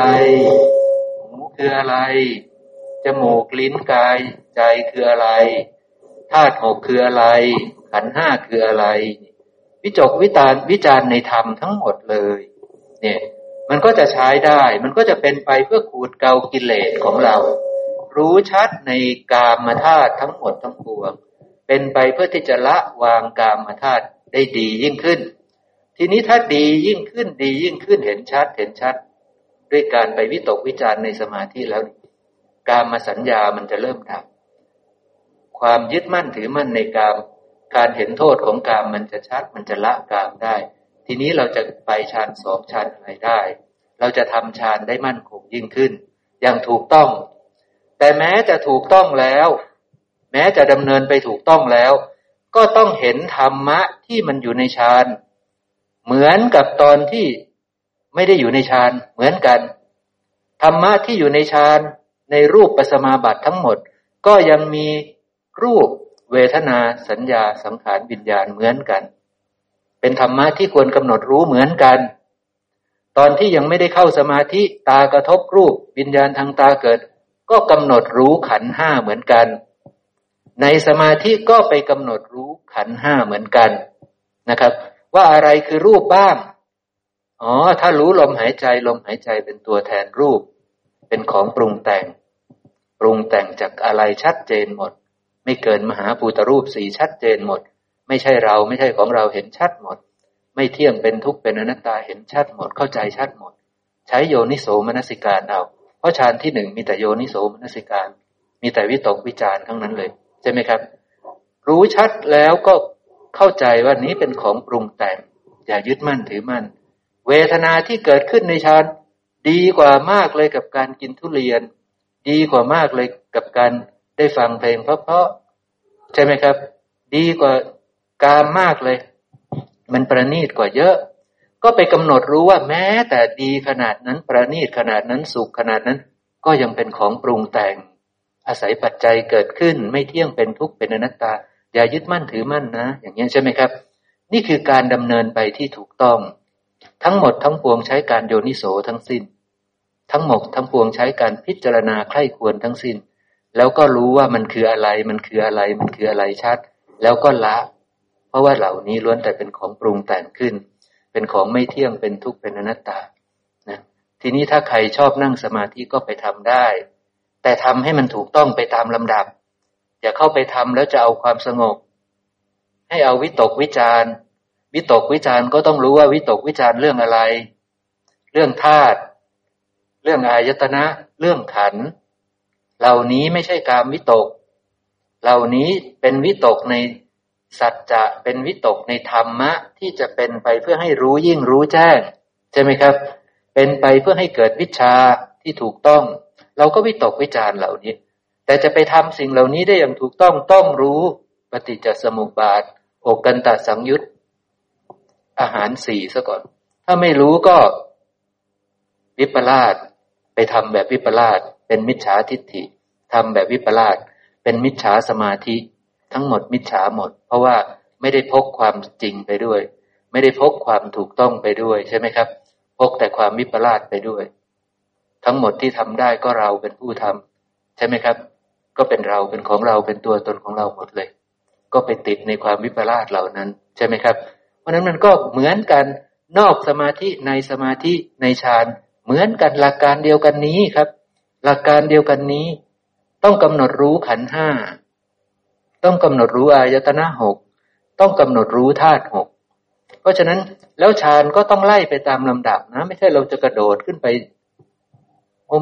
หูคืออะไรจมูกลิ้นกายใจคืออะไรธาตุหกคืออะไรขันธ์ห้าคืออะไรวิจกวิจารวิจารในธรรมทั้งหมดเลยเนี่ยมันก็จะใช้ได้มันก็จะเป็นไปเพื่อขูดเกลากิเลสของเรารู้ชัดในกามธาตุทั้งหมดทั้งปวงเป็นไปเพื่อที่จะละวางกามธาตุได้ดียิ่งขึ้นทีนี้ถ้าดียิ่งขึ้นดียิ่งขึ้นเห็นชัดเห็นชัดด้วยการไปวิตกวิจารในสมาธิแล้วกามสัญญามันจะเริ่มดับความยึดมั่นถือมั่นในกามการเห็นโทษของกามมันจะชัดมันจะละกามได้ทีนี้เราจะไปฌานสองฌานอะไรได้เราจะทำฌานได้มั่นคงยิ่งขึ้นอย่างถูกต้องแต่แม้จะถูกต้องแล้วแม้จะดำเนินไปถูกต้องแล้วก็ต้องเห็นธรรมะที่มันอยู่ในฌานเหมือนกับตอนที่ไม่ได้อยู่ในฌานเหมือนกันธรรมะที่อยู่ในฌานในรูปปัสมาบัติทั้งหมดก็ยังมีรูปเวทนาสัญญาสังขารวิญญาณเหมือนกันเป็นธรรมะที่ควรกำหนดรู้เหมือนกันตอนที่ยังไม่ได้เข้าสมาธิตากระทบรูปวิญญาณทางตาเกิดก็กำหนดรู้ขันธ์ห้าเหมือนกันในสมาธิก็ไปกำหนดรู้ขันธ์ห้าเหมือนกันนะครับว่าอะไรคือรูปบ้างอ๋อถ้ารู้ลมหายใจลมหายใจเป็นตัวแทนรูปเป็นของปรุงแต่งปรุงแต่งจากอะไรชัดเจนหมดไม่เกินมหาภูตรูปสี่ชัดเจนหมดไม่ใช่เราไม่ใช่ของเราเห็นชัดหมดไม่เที่ยงเป็นทุกข์เป็นอนัตตาเห็นชัดหมดเข้าใจชัดหมดใช้โยนิโสมนสิการเอาเพราะฌานที่หนึ่งมีแต่โยนิโสมนสิการมีแต่วิตกวิจารทั้งนั้นเลยใช่ไหมครับรู้ชัดแล้วก็เข้าใจว่านี้เป็นของปรุงแต่งอย่ายึดมั่นถือมั่นเวทนาที่เกิดขึ้นในฌานดีกว่ามากเลยกับการกินทุเรียนดีกว่ามากเลยกับการได้ฟังเพลงเพราะๆใช่ไหมครับดีกว่ากามมากเลยมันประณีตกว่าเยอะก็ไปกำหนดรู้ว่าแม้แต่ดีขนาดนั้นประณีตขนาดนั้นสุขขนาดนั้นก็ยังเป็นของปรุงแต่งอาศัยปัจจัยเกิดขึ้นไม่เที่ยงเป็นทุกข์เป็นอนัตตาอย่ายึดมั่นถือมั่นนะอย่างนี้ใช่ไหมครับนี่คือการดำเนินไปที่ถูกต้องทั้งหมดทั้งปวงใช้การโยนิโสทั้งสิ้นทั้งหมดทั้งปวงใช้การพิจารณาใคร่ควรทั้งสิ้นแล้วก็รู้ว่ามันคืออะไรมันคืออะไรมันคืออะไรชัดแล้วก็ละเพราะว่าเหล่านี้ล้วนแต่เป็นของปรุงแต่งขึ้นเป็นของไม่เที่ยงเป็นทุกข์เป็นอนัตตานะทีนี้ถ้าใครชอบนั่งสมาธิก็ไปทำได้แต่ทำให้มันถูกต้องไปตามลำดับอย่าเข้าไปทำแล้วจะเอาความสงบให้เอาวิตกวิจารวิตกวิจารก็ต้องรู้ว่าวิตกวิจารเรื่องอะไรเรื่องธาตุเรื่องอายตนะเรื่องขันธ์เหล่านี้ไม่ใช่กามวิตกเหล่านี้เป็นวิตกในสัจจะเป็นวิตกในธรรมะที่จะเป็นไปเพื่อให้รู้ยิ่งรู้แจ้งใช่ไหมครับเป็นไปเพื่อให้เกิดวิชาที่ถูกต้องเราก็วิตกวิจารเหล่านี้แต่จะไปทำสิ่งเหล่านี้ได้อย่างถูกต้องต้องรู้ปฏิจจสมุปบาทโอกันตสังยุตอาหารสี่ซะก่อนถ้าไม่รู้ก็วิปลาสไปทำแบบวิปลาสเป็นมิจฉาทิฏฐิทำแบบวิปลาสเป็นมิจฉาสมาธิทั้งหมดมิจฉาหมดเพราะว่าไม่ได้พกความจริงไปด้วยไม่ได้พกความถูกต้องไปด้วยใช่ไหมครับพกแต่ความวิปลาสไปด้วยทั้งหมดที่ทำได้ก็เราเป็นผู้ทำใช่ไหมครับก็เป็นเราเป็นของเราเป็นตัวตนของเราหมดเลยก็ไปติดในความวิปลาสเหล่านั้นใช่ไหมครับเพราะนั้นมันก็เหมือนกันนอกสมาธิในสมาธิในฌานเหมือนกันหลักการเดียวกันนี้ครับหลักการเดียวกันนี้ต้องกำหนดรู้ขันธ์ห้าต้องกำหนดรู้อายตนะหกต้องกำหนดรู้ธาตุหกเพราะฉะนั้นแล้วฌานก็ต้องไล่ไปตามลำดับนะไม่ใช่เราจะกระโดดขึ้นไป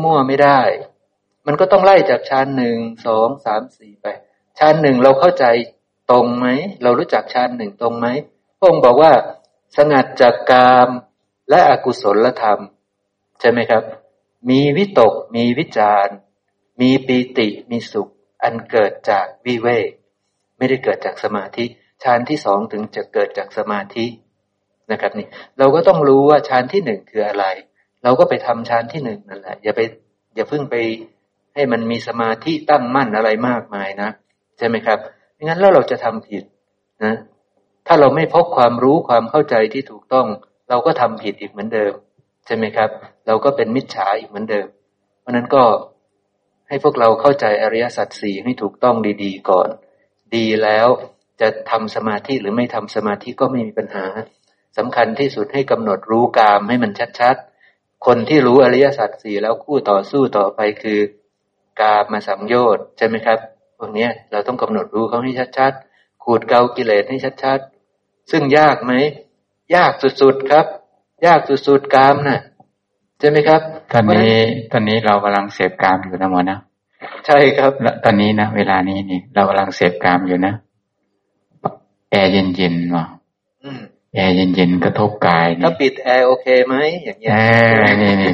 มั่วๆไม่ได้มันก็ต้องไล่จากฌานหนึ่งสองสามสี่ไปฌานหนึ่งเราเข้าใจตรงไหมเรารู้จักฌานหนึ่งตรงไหมพระองค์บอกว่าสงัดจากกามและอกุศลธรรมใช่ไหมครับมีวิตกมีวิจารมีปิติมีสุขอันเกิดจากวิเวกไม่ได้เกิดจากสมาธิ ฌานที่สองถึงจะเกิดจากสมาธินะครับนี่เราก็ต้องรู้ว่าฌานที่หนึ่งคืออะไรเราก็ไปทำฌานที่หนึ่งนั่นแหละอย่าไปอย่าเพิ่งไปให้มันมีสมาธิตั้งมั่นอะไรมากมายนะใช่ไหมครับไม่งั้นแล้วเราจะทำผิดนะถ้าเราไม่พบความรู้ความเข้าใจที่ถูกต้องเราก็ทำผิดอีกเหมือนเดิมใช่ไหมครับเราก็เป็นมิจฉาอีกเหมือนเดิมเพราะนั้นก็ให้พวกเราเข้าใจอริยสัจสี่ให้ถูกต้องดีๆก่อนดีแล้วจะทำสมาธิหรือไม่ทำสมาธิก็ไม่มีปัญหาสำคัญที่สุดให้กำหนดรู้กามให้มันชัดๆคนที่รู้อริยสัจสี่แล้วคู่ต่อสู้ต่อไปคือกามสังโยชน์ใช่ไหมครับพวกนี้เราต้องกำหนดรู้เขาให้ชัดๆขูดเกลากิเลสให้ชัดๆซึ่งยากไหมยากสุดๆครับยากสุดๆกามนะใช่ไหมครับตอนนี้ตอนนี้เรากำลังเสพกามอยู่นะหมอนะใช่ครับตอนนี้นะเวลานี้นี่เรากำลังเสพกามอยู่นะแอร์เย็นๆว่ะแอร์เย็นๆกระทบกายถ้าปิดแอร์โอเคไหมอย่างเงี้ยนี่นี่นี่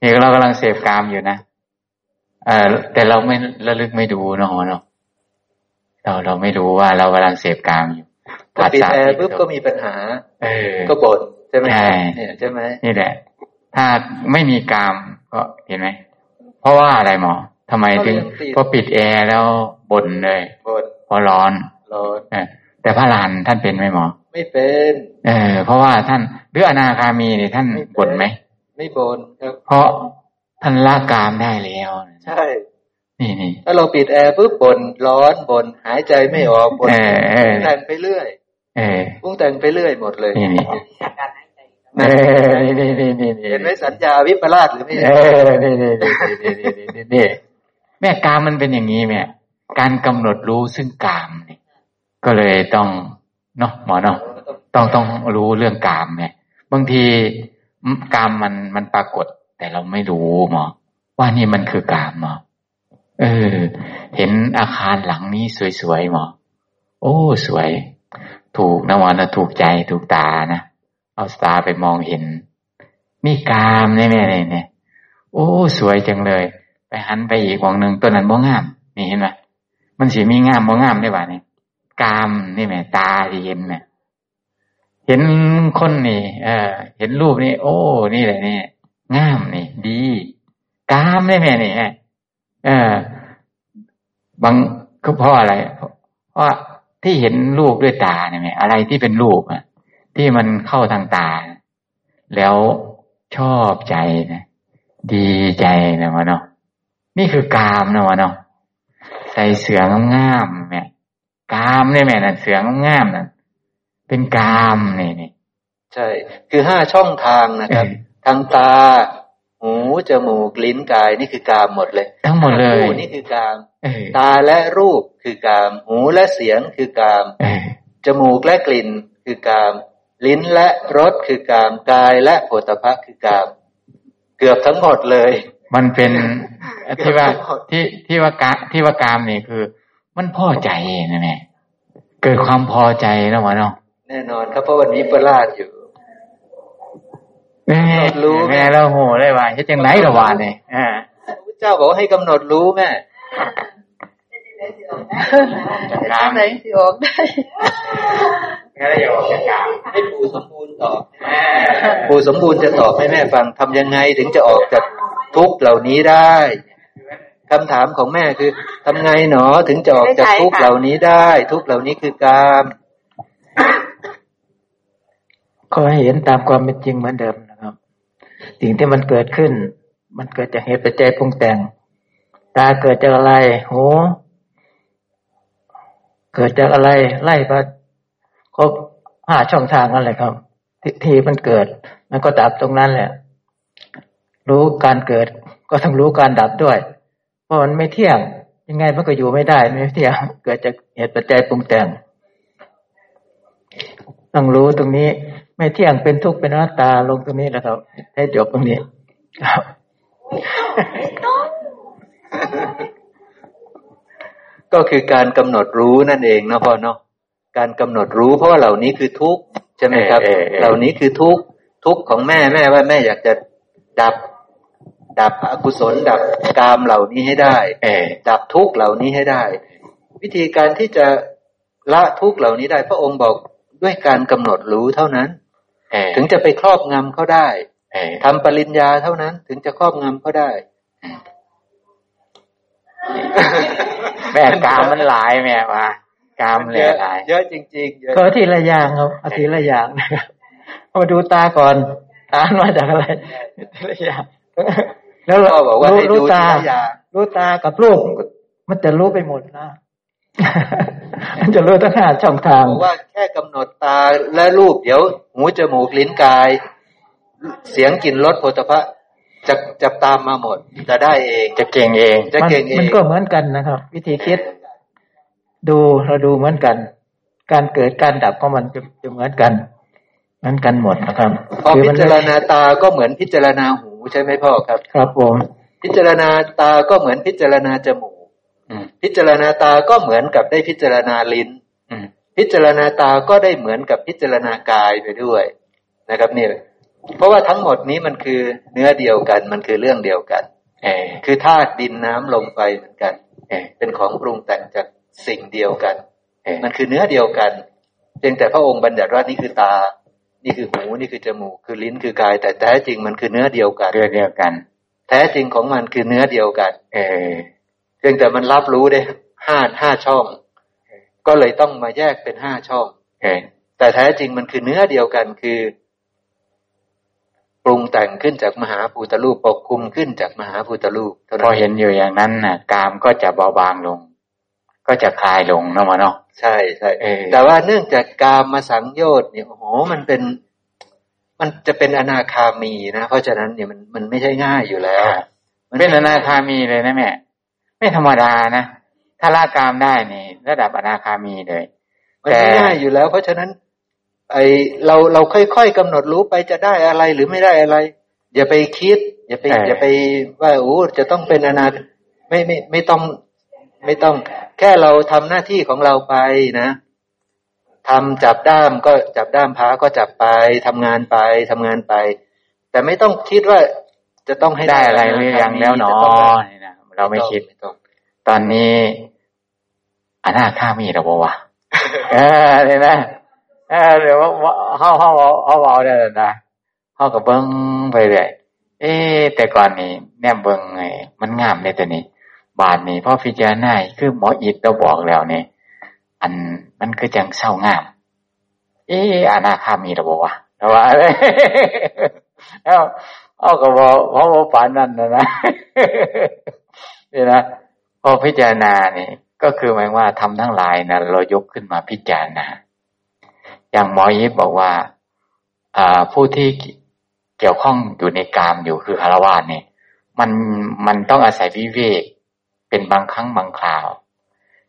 นี่เรากำลังเสพกามอยู่นะเออแต่เราไม่ระลึกไม่ดูเนาะเนาะเราเราไม่รู้ว่าเรากำลังเสพกามอยู่ปิดแอร์ปุ๊บก็มีปัญหาก็บ่นใช่ไหมเนี่ยใช่ไหมนี่แหละถ้าไม่มีกามก็เห็นไหมเพราะว่าอะไรหมอทำไมถึงพอปิดแอร์แล้วบ่นเลยพอร้อนร้อนแต่พระอรหันต์ท่านเป็นไหมหมอไม่เป็นเออเพราะว่าท่านหรืออนาคามีนี่ท่านบ่นไหมไม่บ่นเพราะท่านละกามได้แล้วใช่นี่นี่ถ้าเราปิดแอร์ปุ๊บบ่นร้อนบ่นหายใจไม่ออกบ่นแต่งไปเรื่อยเออพุ่งแต่งไปเรื่อยหมดเลยนี่นี่เห็นไหมสัญญาวิปลาสหรือไม่เออนี่นี่นี่นี่แม่กามมันเป็นอย่างนี้แม่การกำหนดรู้ซึ่งกามนี่ก็เลยต้องเนาะหมอเนาะต้องต้องรู้เรื่องกามเนี่ยบางทีกามมันมันปรากฏแต่เราไม่รู้หมอว่านี่มันคือกามหมอเออเห็นอาคารหลังนี้สวยๆหมอโอ้สวยถูกนะหมอนะถูกใจถูกตานะเอาตาไปมองเห็นนี่กามนี่แม่เนี่ยเนี่ยโอ้สวยจังเลยไปหันไปอีกวงหนึ่งตัวนั้นบ่งามนี่เห็นไหมมันสีมีงามบ่งามได้ป่ะเนี่ยกามนี่แม่ตาที่เห็นเนี่ยเห็นคนนี่เออเห็นรูปนี่โอ้นี่แหละนี่งามนี่ดีกามนี่แม่นี่เออบางก็เพราะอะไรเพราะที่เห็นรูปด้วยตาเนี่ยแม่อะไรที่เป็นรูปอ่ะที่มันเข้าทางตาแล้วชอบใจนะดีใจนะวะเนาะนี่คือกามนะวะเนาะใส่เสื้องามๆเนี่ยกามนี่แม่น่ะเสียงงามน่ะเป็นกามนี่นี่ใช่คือห้าช่องทางนะครับทางตาหูจมูกลิ้นกายนี่คือกามหมดเลยทั้งหมดเลยหูนี่คือกามตาและรูปคือกามหูและเสียงคือกามจมูกและกลิ่นคือกามลิ้นและรสคือกามกายและโผฏฐัพพะคือกามเกือบทั้งหมดเลยมันเป็นที่ว่าที่ที่ว่ากามที่ว่ากามนี่คือมันพอใจนะแม่เกิดความพอใจนะวะเนาะแน่นอนครับเพราะวันนี้ประหลาดอยู่แม่รู้แม่เราโหได้ว่าเฮ็ดจังได๋ล่ะวะนี่อ่าพระเจ้าบอกให้กำหนดรู้แม่จังได๋สิออกได้แม่ได้อยู่จังกลางให้ปู่สมบูรณ์ตอบแม่ปู่สมบูรณ์จะตอบให้แม่ฟังทำยังไงถึงจะออกจากทุกข์เหล่านี้ได้คำถามของแม่คือทำไงหนอถึงจะออกจากทุกข์เหล่านี้ได้ทุกข์เหล่านี้คือกามขอให้เห็นตามความเป็นจริงเหมือนเดิมนะครับสิ่งที่มันเกิดขึ้นมันเกิดจากเหตุปัจจัยปรุงแต่งตาเกิดจากอะไรหูเกิดจากอะไรไล่ไปครบห้าช่องทางนั่นแหละครับที่มันเกิดมันก็ดับตรงนั้นแหละรู้การเกิดก็ต้องรู้การดับด้วยเพราะมันไม่เที่ยงยังไงมันก็อยู่ไม่ได้ไม่เที่ยงเกิดจากเหตุปัจจัยปรุงแต่งต้องรู้ตรงนี้ไม่เที่ยงเป็นทุกข์เป็นอนัตตาลงตรงนี้แล้วครับให้จบตรงนี้ครับก็คือการกำหนดรู้นั่นเองนะพ่อเนาะการกำหนดรู้เพราะว่าเหล่านี้คือทุกข์ใช่ไหมครับเหล่านี้คือทุกข์ทุกข์ของแม่แม่ว่าแม่อยากจะดับดับอกุศลดับกามเหล่านี้ให้ได้ดับทุกข์เหล่านี้ให้ได้วิธีการที่จะ ละทุกข์เหล่านี้ได้พระองค์บอกด้วยการกำหนดรู้เท่านั้นถึงจะไปครอบงำเขาได้ทำปริญญาเท่านั้นถึงจะครอบงำเขาได้แม่กามมันหลายแม่ว่ากามเหลือหลายเยอะจริงๆขอทีละอย่างครับเอาทีละอย่างนะครับมาดูตาก่อนตามาจากอะไรทีละอย่างแล้วเราบอกว่าให้ดูตาดูตากับรูปมันจะรู้ไปหมดนะมันจะรู้ทั้งห้าช่องทางว่าแค่กำหนดตาและรูปเดี๋ยวหูจมูกลิ้นกายเสียงกลิ่นรสโผฏฐัพพะจะจะตามมาหมดจะได้เองจะเก่งเองจะเก่งเองมันก็เหมือนกันนะครับวิธีคิดดูเราดูเหมือนกันการเกิดการดับของมันจะจะเหมือนกันนั้นกันหมดนะครับพอพิจารณาตาก็เหมือนพิจารณาหูใช่ไหมพ่อครับครับผมพิจารณาตาก็เหมือนพิจารณาจมูกพิจารณาตาก็เหมือนกับได้พิจารณาลิ้นพิจารณาตาก็ได้เหมือนกับพิจารณากายไปด้วยนะครับนี่เพราะว่าทั้งหมดนี้มันคือเนื้อเดียวกันมันคือเรื่องเดียวกันคือธาตุดินน้ำลมไฟเหมือนกันเป็นของปรุงแต่งจากสิ่งเดียวกันมันคือเนื้อเดียวกันเพียงแต่พระองค์บัญญัติว่านี่คือตานี่คือหูนี่คือจมูกคือลิ้นคือกายแต่แท้จริงมันคือเนื้อเดียวกันเนื้อเดียวกันแท้จริงของมันคือเนื้อเดียวกันเออเพียงแต่มันรับรู้ได้ห้า ห้าช่องก็เลยต้องมาแยกเป็นห้าช่องเออแต่แท้จริงมันคือเนื้อเดียวกันคือปรุงแต่งขึ้นจากมหาภูตรูปปกคลุมขึ้นจากมหาภูตรูปพอเห็นอยู่อย่างนั้นน่ะกามก็จะเบาบางลงก็จะคลายลงเนาะมาเนาะใช่ใช่แต่ว่าเนื่องจากกามสังโยชน์เนี่ยโอ้โหมันเป็นมันจะเป็นอนาคามีนะเพราะฉะนั้นเนี่ยมันมันไม่ใช่ง่ายอยู่แล้วมันเป็นอนาคามีเลยนะแม่ไม่ธรรมดานะถ้าละกามได้นี่ระดับอนาคามีเลยมันไม่ง่ายอยู่แล้วเพราะฉะนั้นไอเราเราค่อยๆกำหนดรู้ไปจะได้อะไรหรือไม่ได้อะไรอย่าไปคิดอย่าไปอย่าไปว่าโอ้จะต้องเป็นอนาไม่ไม่ไม่ต้องไม่ต้องแค่เราทำหน้าที่ของเราไปนะทำจับด้ามก็จับด้ามพาก็จับไปทำงานไปทำงานไปแต่ไม่ต้องคิดว่าจะต้องให้ได้อะไรหรือยังแล้วเนาะเราไม่คิดตอนนี้อนาคามีหรือเปล่าวะเออเลยนะเออเดี๋ยวเขาเขาเอาเอาเอาได้เลยนะเขากับเบิ้งไปเลยเอ๊แต่ก่อนนี้แนมเบิ้งไงมันงามเลยแต่นี้บาทนี่พ่อพิจารณาคือหมออิดเราบอกแล้วนี่อันมันคือจังเศร้างามเอออนาคามีเราบอกว่าเราว่าเลยเอาเอากับว่าพ่อฝันนั่นนะนะนี่นะพอพิจารณานี่ก็คือหมายว่าทำทั้งหลายนะเรายกขึ้นมาพิจารณาอย่างหมอยิบบอกว่าผู้ที่เกี่ยวข้องอยู่ในกามอยู่คือคารวาสเนี่ยมันมันต้องอาศัยวิเวกเป็นบางครั้งบางคราว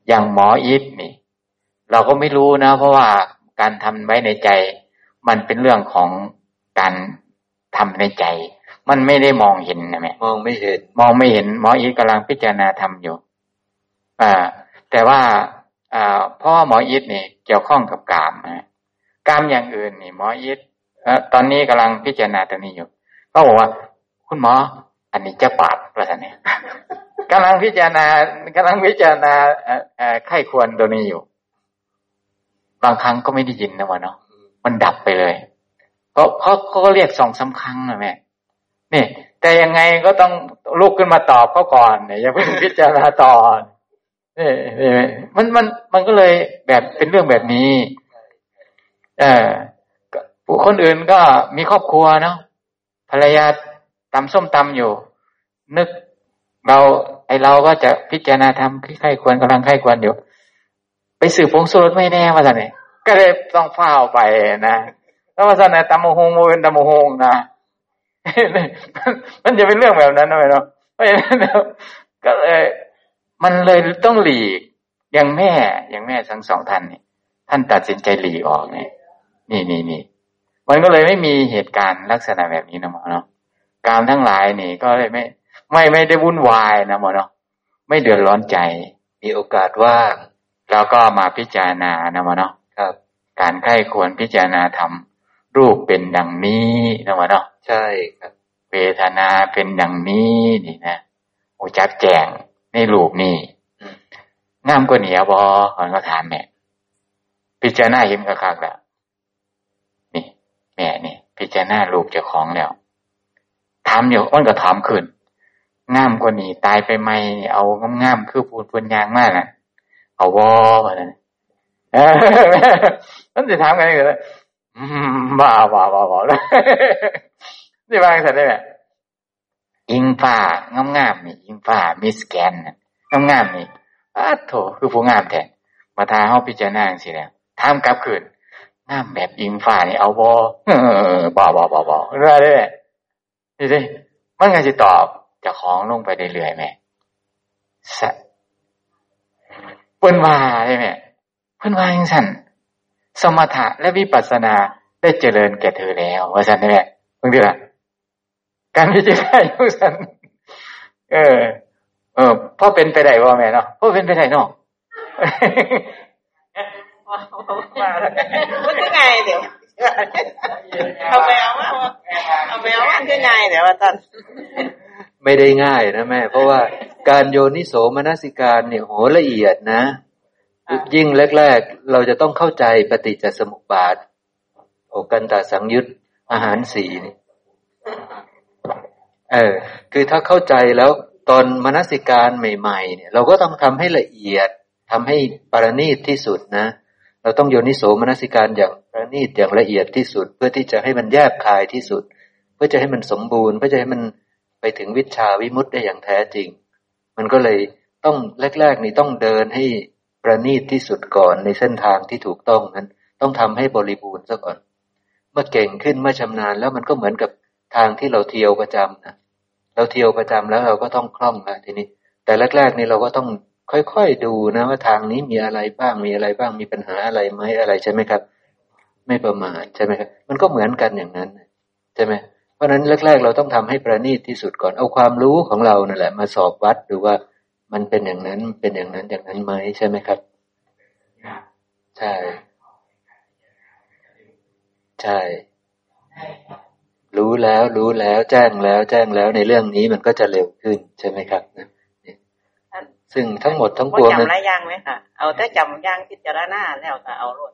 อย่างหมอยิบนี่เราก็ไม่รู้นะเพราะว่าการทำไว้ในใจมันเป็นเรื่องของการทำในใจมันไม่ได้มองเห็นนะแม่มองไม่เห็นมองไม่เห็นหมอยิบกำลังพิจารณาทำอยู่อ่าแต่ว่าอ่าเพราะหมอยิบนี่เกี่ยวข้องกับกามนะกามอย่างอื่นนี่หมอยิดตอนนี้กำลังพิจารณาตรงนี้อยู่ก็บอกว่าคุณหมออันนี้จะปาดประสาเนี่ยกำลังพิจารณากำลังพิจารณาไข้ควรตัวนี้อยู่บางครั้งก็ไม่ได้ยินนะวะเนาะมันดับไปเลยก็เขาก็เรียกสองสามครั้งนะแม่นี่แต่ยังไงก็ต้องลุกขึ้นมาตอบเขาก่อนเนี่ยอย่าเพิ่งพิจารณาต่อนี่มันมันมันก็เลยแบบเป็นเรื่องแบบนี้เออผู้คนอื่นก็มีครอบครัวเนาะภรรยาตำส้มตำอยู่นึกเราไอเราก็จะพิจารณาทำไข้ควรกำลังไข้ควรอยู่ไปสื่อผงสูตรไม่แน่ว่าสันนี่ก็เลยต้องเฝ้าไปนะแล้วว่าสันนี่ตำโมหงโมเป็นตำโมหงนะ มันจะเป็นเรื่องแบบนั้นเลยเนาะเพราะฉะนั้นก็เลยมันเลยต้องหลีกอย่างแม่อย่างแม่ทั้งสองท่านนี่ท่านตัดสินใจหลีกออกเนี่ยนี่นี่นี่มันก็เลยไม่มีเหตุการณ์ลักษณะแบบนี้นะหมอเนาะกามทั้งหลายนี่ก็เลยไม่ไม่ไม่ได้วุ่นวายนะหมอเนาะไม่เดือดร้อนใจมีโอกาสว่างเราก็มาพิจารณานะหมอเนาะครับการใคร่ควรพิจารณาธรรมรูปเป็นดังนี้นะหมอเนาะใช่ครับเวทนาเป็นดังนี้นี่นะโอ้จัดแจงในรูปนี่งามกว่าเหนียวบ่ขอถามแม่ พิจารณาเห็นคักๆแล้วนี่แม่นี่พิจารณาลูกเจ้าของแล้วถามเดี๋ยวอ้นก็ถามขึ้นงามกว่านี้ตายไปไหมเอางามๆคือปูนปูนยางมากนะเอาวอมาเนี่ยนั่นจะถามกันเลยบ้าบ้าบ้าบ้าเลยที่บ้านฉันได้ไหมอิงฟ้างามงามนี่อิงฟ้ามีสแกนงามงามนี่อ้าโถคือผู้งามแท้มาทาเข้าพิจารณาอย่างสิเนี่ยถามกลับคืนงามแบบอิงฟ้านี่เอาวอบ้าบ้าบ้าบ้าอะไรได้ไหมดิดิมันก็จะตอบจะของลงไปเรื่อยๆแม่สะเพิ่นว่าใช่ไหมเพิ่นว่าอย่างสั่นสมถะและวิปัสสนาได้เจริญแก่เธอแล้วว่าสั่นใช่ไหมเพิ่งดีละการพิจารณาอย่างสั่นเออเออพ่อเป็นไปได้บ่แม่เนาะพ่อเป็นไปได้เนาะว่าจะไงเดี๋ยวเอาไปเอาว่าเอาไปเอาว่าจะไงเดี๋ยวว่าท่านไม่ได้ง่ายนะแม่เพราะว่าการโยนิโสมนสิการเนี่ยโหละเอียดนะยิ่งแรกๆเราจะต้องเข้าใจปฏิจจสมุปบาทโอกันตสังยุตอาหารสี่นี่เออคือถ้าเข้าใจแล้วตอนมนสิการใหม่ๆเนี่ยเราก็ต้องทำให้ละเอียดทำให้ประณีตที่สุดนะเราต้องโยนิโสมนสิการอย่างประณีตอย่างละเอียดที่สุดเพื่อที่จะให้มันแยบคายที่สุดเพื่อจะให้มันสมบูรณ์เพื่อจะให้มันไปถึงวิชชาวิมุตติได้อย่างแท้จริงมันก็เลยต้องแรกๆนี่ต้องเดินให้ประณีตที่สุดก่อนในเส้นทางที่ถูกต้องนั้นต้องทำให้บริบูรณ์ซะก่อนเมื่อเก่งขึ้นเมื่อชำนาญแล้วมันก็เหมือนกับทางที่เราเที่ยวประจำนะเราเที่ยวประจำแล้วเราก็ต้องคล่องละทีนี้แต่แรกๆนี่เราก็ต้องค่อยๆดูนะว่าทางนี้มีอะไรบ้างมีอะไรบ้างมีปัญหาอะไรไหมอะไรใช่ไหมครับไม่ประมาทใช่ไหมครับมันก็เหมือนกันอย่างนั้นใช่ไหมเพราะนั้นแรกๆเราต้องทำให้ประณีตที่สุดก่อนเอาความรู้ของเรานั่นแหละมาสอบวัดดูว่ามันเป็นอย่างนั้นเป็นอย่างนั้นอย่างนั้นไหมใช่ไหมครับใช่ใช่รู้แล้วรู้แล้วแจ้งแล้วแจ้งแล้วในเรื่องนี้มันก็จะเร็วขึ้นใช่ไหมครับนะซึ่งทั้งหมดทั้งปวงนั้นจำได้ยังไหมคะเอาแต่จำยังคิดจะละหน้าแล้วแต่เอารถ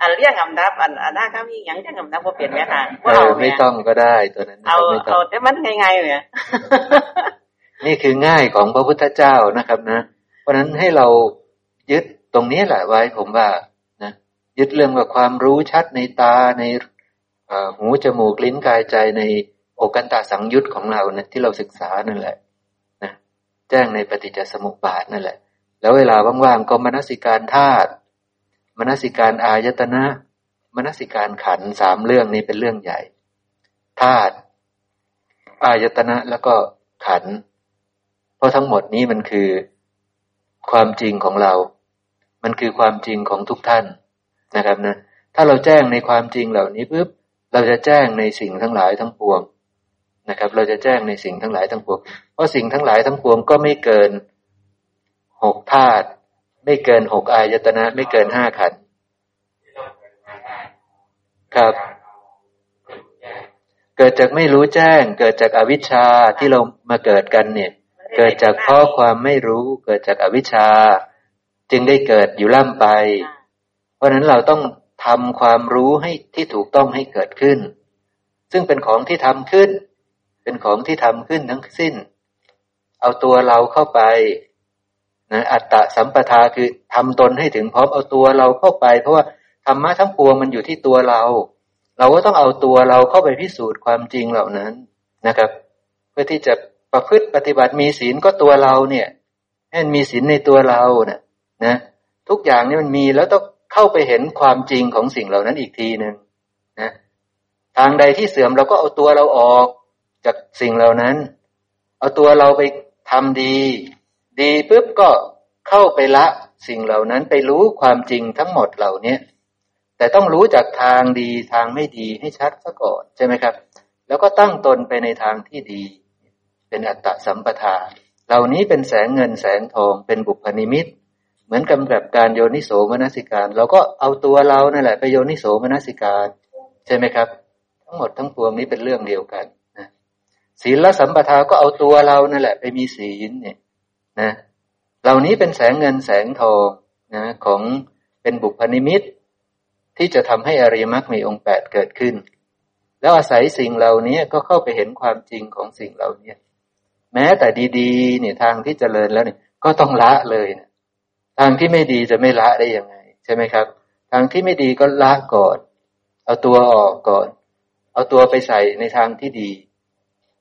อันเรียกอำดับอันอันหน้าข้ามีอย่างเรียกอำดับว่าเปลี่ยนไหมคะว่าเอาไม่ต้องก็ได้ตัวนั้นเอาเอาแต่มันง่ายง่ายเลยนี่คือง่ายของพระพุทธเจ้านะครับนะเพราะนั้นให้เรายึดตรงนี้แหละไว้ผมว่านะยึดเรื่องว่าความรู้ชัดในตาในหูจมูกลิ้นกายใจในโอกันตสังยุตของเราเนี่ยที่เราศึกษานั่นแหละนะแจ้งในปฏิจจสมุปบาทนั่นแหละแล้วเวลาว่างๆก็มนสิการธาตุมนสิการอายตนะมนสิการขันธ์สามเรื่องนี้เป็นเรื่องใหญ่ธาตุอายตนะแล้วก็ขันธ์เพราะทั้งหมดนี้มันคือความจริงของเรามันคือความจริงของทุกท่านนะครับนะถ้าเราแจ้งในความจริงเหล่านี้ปุ๊บเราจะแจ้งในสิ่งทั้งหลายทั้งปวงนะครับเราจะแจ้งในสิ่งทั้งหลายทั้งปวงเพราะสิ่งทั้งหลายทั้งปวงก็ไม่เกินหกธาตุไม่เกินหกอายตนะไม่เกินห้าขันธ์ครับเกิดจากไม่รู้แจ้งเกิดจากอวิชชาที่เรามาเกิดกันเนี่ยเกิดจากเพราะความไม่รู้เกิดจากอวิชชาจึงได้เกิดอยู่ล่ำไปเพราะนั้นเราต้องทำความรู้ให้ที่ถูกต้องให้เกิดขึ้นซึ่งเป็นของที่ทำขึ้นเป็นของที่ทำขึ้นทั้งสิ้นเอาตัวเราเข้าไปนะอัตตะสัมปทาคือทำตนให้ถึงพร้อมเอาตัวเราเข้าไปเพราะว่าธรรมะทั้งปวงมันอยู่ที่ตัวเราเราก็ต้องเอาตัวเราเข้าไปพิสูจน์ความจริงเหล่านั้นนะครับเพื่อที่จะประพฤติปฏิบัติมีศีลก็ตัวเราเนี่ยให้มันมีศีลในตัวเราเนี่ยนะทุกอย่างนี่มันมีแล้วต้องเข้าไปเห็นความจริงของสิ่งเหล่านั้นอีกทีนึงนะทางใดที่เสื่อมเราก็เอาตัวเราออกจากสิ่งเหล่านั้นเอาตัวเราไปทำดีดีปุ๊บก็เข้าไปละสิ่งเหล่านั้นไปรู้ความจริงทั้งหมดเหล่านี้แต่ต้องรู้จากทางดีทางไม่ดีให้ชัดซะก่อนใช่ไหมครับแล้วก็ตั้งตนไปในทางที่ดีเป็นอัตตสัมปทาเหล่านี้เป็นแสงเงินแสงทองเป็นบุพนิมิตเหมือนกับแบบการโยนิโสมนสิการเราก็เอาตัวเรานั่นแหละไปโยนิโสมนสิการใช่ไหมครับทั้งหมดทั้งปวงนี้เป็นเรื่องเดียวกันนะศีลสัมปทาก็เอาตัวเรานั่นแหละไปมีศีลเนี่ยนะเหล่านี้เป็นแสงเงินแสงทองนะของ เป็นบุพนิมิตที่จะทำให้อริยมรรคมีองค์แปดเกิดขึ้นแล้วอาศัยสิ่งเหล่านี้ก็เข้าไปเห็นความจริงของสิ่งเหล่านี้แม้แต่ดีๆเนี่ยทางที่เจริญแล้วเนี่ยก็ต้องละเลยนะทางที่ไม่ดีจะไม่ละได้ยังไงใช่ไหมครับทางที่ไม่ดีก็ละก่อนเอาตัวออกก่อนเอาตัวไปใส่ในทางที่ดี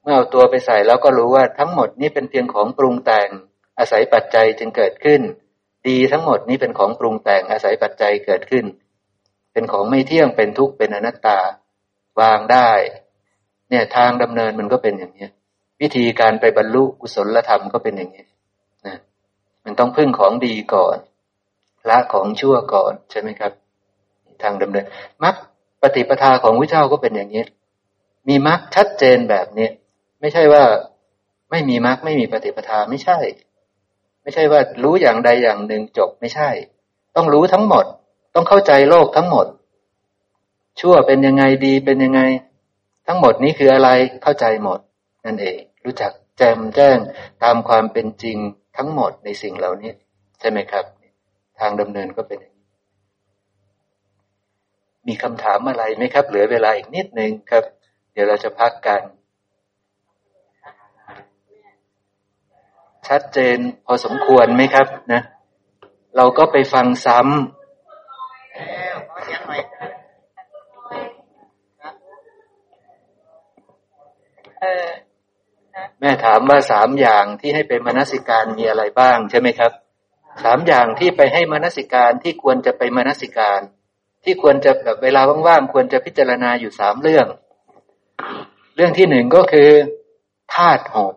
เมื่อเอาตัวไปใส่แล้วก็รู้ว่าทั้งหมดนี้เป็นเพียงของปรุงแต่งอาศัยปัจจัยจึงเกิดขึ้นดีทั้งหมดนี้เป็นของปรุงแต่งอาศัยปัจจัยเกิดขึ้นเป็นของไม่เที่ยงเป็นทุกข์เป็นอนัตตาวางได้เนี่ยทางดำเนินมันก็เป็นอย่างนี้วิธีการไปบรรลุกุศลธรรมก็เป็นอย่างนี้นะมันต้องพึ่งของดีก่อนละของชั่วก่อนใช่ไหมครับทางดำเนินมรรคปฏิปทาของพระเจ้าก็เป็นอย่างนี้มีมรรคชัดเจนแบบนี้ไม่ใช่ว่าไม่มีมรรคไม่มีปฏิปทาไม่ใช่ไม่ใช่ว่ารู้อย่างใดอย่างหนึ่งจบไม่ใช่ต้องรู้ทั้งหมดต้องเข้าใจโลกทั้งหมดชั่วเป็นยังไงดีเป็นยังไงทั้งหมดนี้คืออะไรเข้าใจหมดนั่นเองรู้จักแจ่มแจ้งตามความเป็นจริงทั้งหมดในสิ่งเหล่านี้ใช่ไหมครับทางดำเนินก็เป็นอย่างนี้มีคำถามอะไรไหมครับเหลือเวลาอีกนิดนึงครับเดี๋ยวเราจะพักกันชัดเจนพอสมควรไหมครับนะเราก็ไปฟังซ้ำเออนะแม่ถามว่าสามอย่างที่ให้ไปมนสิการมีอะไรบ้างใช่ไหมครับสามอย่างที่ไปให้มนสิการที่ควรจะไปมนสิการที่ควรจะแบบเวลาว่างๆควรจะพิจารณาอยู่สามเรื่องเรื่องที่หนึ่งก็คือธาตุหก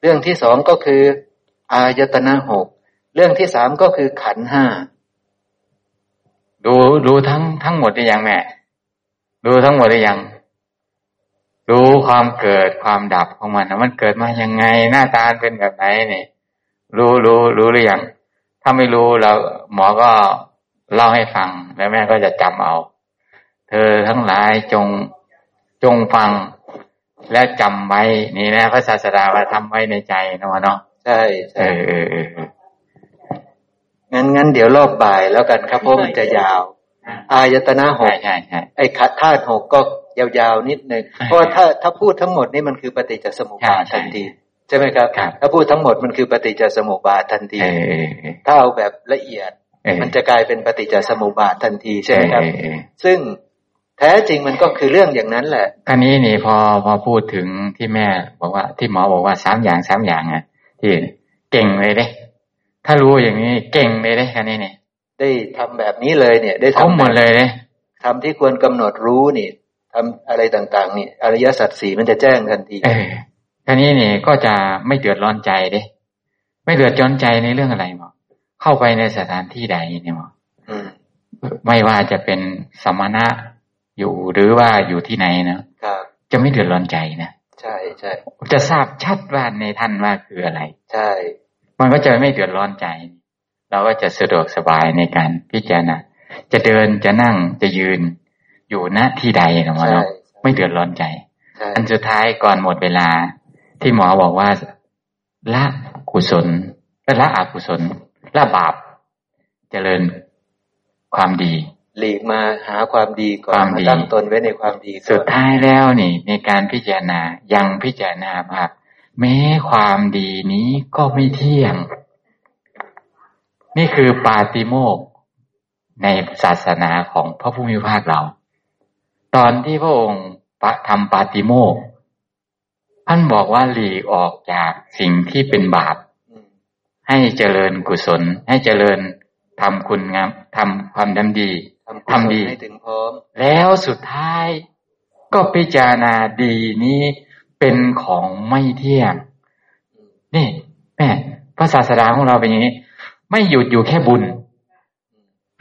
เรื่องที่สองก็คืออายตนะหกเรื่องที่สามก็คือขันธ์ห้าดูดูทั้งทั้งหมดได้ยังแม่ดูทั้งหมดได้ยังรู้ความเกิดความดับของมันนะมันเกิดมายังไงหน้าตาเป็นแบบไหนนี่รู้รู้รู้หรือยังถ้าไม่รู้เราหมอก็เล่าให้ฟังแล้วแม่ก็จะจำเอาเธอทั้งหลายจงจงฟังและจำไว้นี่นะพระศาสดาว่าทำไว้ในใจนะวะเนาะใช่เอองั้นงั้นเดี๋ยวรอบบ่ายแล้วกันครับเพราะมันจะยาวอายตนะหกใช่ใช่ไอ้ขัดธาตุหกก็ยาวๆนิดหนึ่งเพราะถ้าถ้าพูดทั้งหมดนี่มันคือปฏิจจสมุปบาททันทีใช่ไหมครับถ้าพูดทั้งหมดมันคือปฏิจจสมุปบาททันทีถ้าเอาแบบละเอียดมันจะกลายเป็นปฏิจจสมุปบาททันทีใช่ไหมครับซึ่งแท้จริงมันก็คือเรื่องอย่างนั้นแหละคราวนี้นี่พอพอพูดถึงที่แม่บอกว่าที่หมอบอกว่าสามอย่างสามอย่างอ่ะที่เก่งเลยเด้ถ้ารู้อย่างนี้เก่งเลยเด้คราวนี้นี่ได้ทำแบบนี้เลยเนี่ยได้ทำหมดเลยเนี่ยทำที่ควรกำหนดรู้นี่ทำอะไรต่างๆนี่อริยสัจสี่มันจะแจ้งทันทีเออทีนี้นี่ก็จะไม่เดือดร้อนใจเด้ไม่เดือดร้อนใจในเรื่องอะไรหมอเข้าไปในสถานที่ใดเนี่ยหมออืมไม่ว่าจะเป็นสมณะอยู่หรือว่าอยู่ที่ไหนนะครับจะไม่เดือดร้อนใจนะใช่ๆจะทราบชัดว่าในท่านว่าคืออะไรใช่มันก็จะไม่เดือดร้อนใจเราก็จะสะดวกสบายในการพิจารณาจะเดินจะนั่งจะยืนอยู่ณที่ใดนะว่าเราไม่เดือดร้อนใจอันสุดท้ายก่อนหมดเวลาที่หมอบอกว่าละกุศลละอกุศลละบาปเจริญความดีหลีกมาหาความดีก่อนตั้งตนไว้ในความดีสุดท้ายแล้วนี่ในการพิจารณายังพิจารณาว่าแม้ความดีนี้ก็ไม่เที่ยงนี่คือปาติโมกข์ในศาสนาของพระผู้มีพระภาคเราตอนที่พระองค์ทำปาติโมกข์ท่านบอกว่าหลีกออกจากสิ่งที่เป็นบาปให้เจริญกุศลให้เจริญทำคุณงามทำความดำดีทำดีให้ถึงพร้อมแล้วสุดท้ายก็พิจารณาดีนี้เป็นของไม่เที่ยงนี่แม่พระศาสดาของเราเป็นอย่างนี้ไม่หยุดอยู่แค่บุญ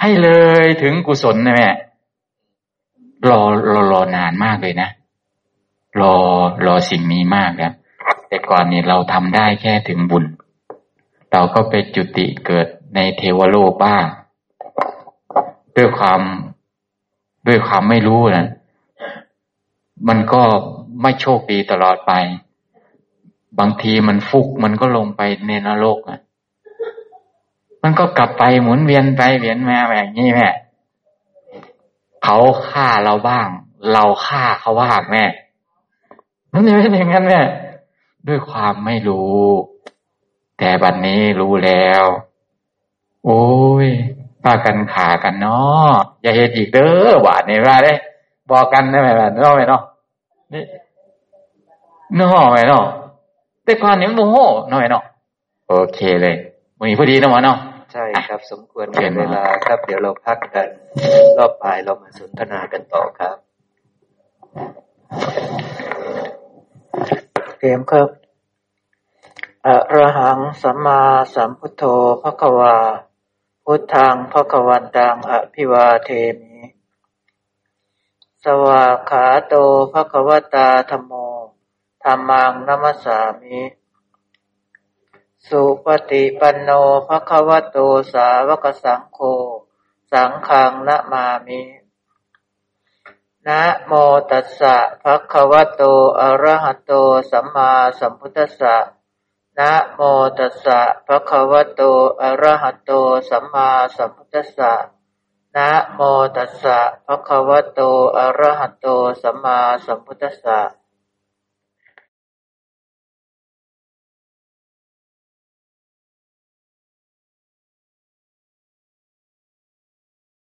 ให้เลยถึงกุศลนะแม่รอรอรอนานมากเลยนะรอรอสิ่งนี้มากครับแต่ก่อนนี้เราทำได้แค่ถึงบุญเราก็ไปจุติเกิดในเทวโลกบ้างด้วยความด้วยความไม่รู้นะมันก็ไม่โชคดีตลอดไปบางทีมันฟุกมันก็ลงไปในนรกนะ มันก็กลับไปหมุนเวียนไปเวียนมาแบบนี้แม่เขาฆ่าเราบ้างเราฆ่าเขาบ้างแม่มันไม่เป็นอย่างนั้นแม่ด้วยความไม่รู้แต่บัดนี้รู้แล้วโอ้ยป้ากันขากันเนาะอย่าเฮ็ดอีกเด้อบาดนี่ว่าเด้บอกกันได้ไหมแบบนี้เนาะนี่เนาะไหมเนาะแต่ก่อนนี่โมโหหน่อยเนาะโอเคเลยมีพอดีนะหมอเนาะใช่ครับสมควรเวลาครับเดี๋ยวเราพักกันรอบบ่ายเรามาสนทนากันต่อครับเตรียมครับอะระหังสัมมาสัมพุทโธภควาพุทธังภควันตังอภิวาเทมิสวากขาโตภควตาธัมโมธัมมังนัมมัสสามิสุปฏิปันโนภควโตสาวกสังโฆสังฆังนะมามินะโมตัสสะภควโตอะระหะโตสัมมาสัมพุทธัสสะนะโมตัสสะภะคะวะโตอะระหะโตสัมมาสัมพุทธัสสะนะโมตัสสะภะคะวะโตอะระหะโตสัมมาสัมพุทธัสสะ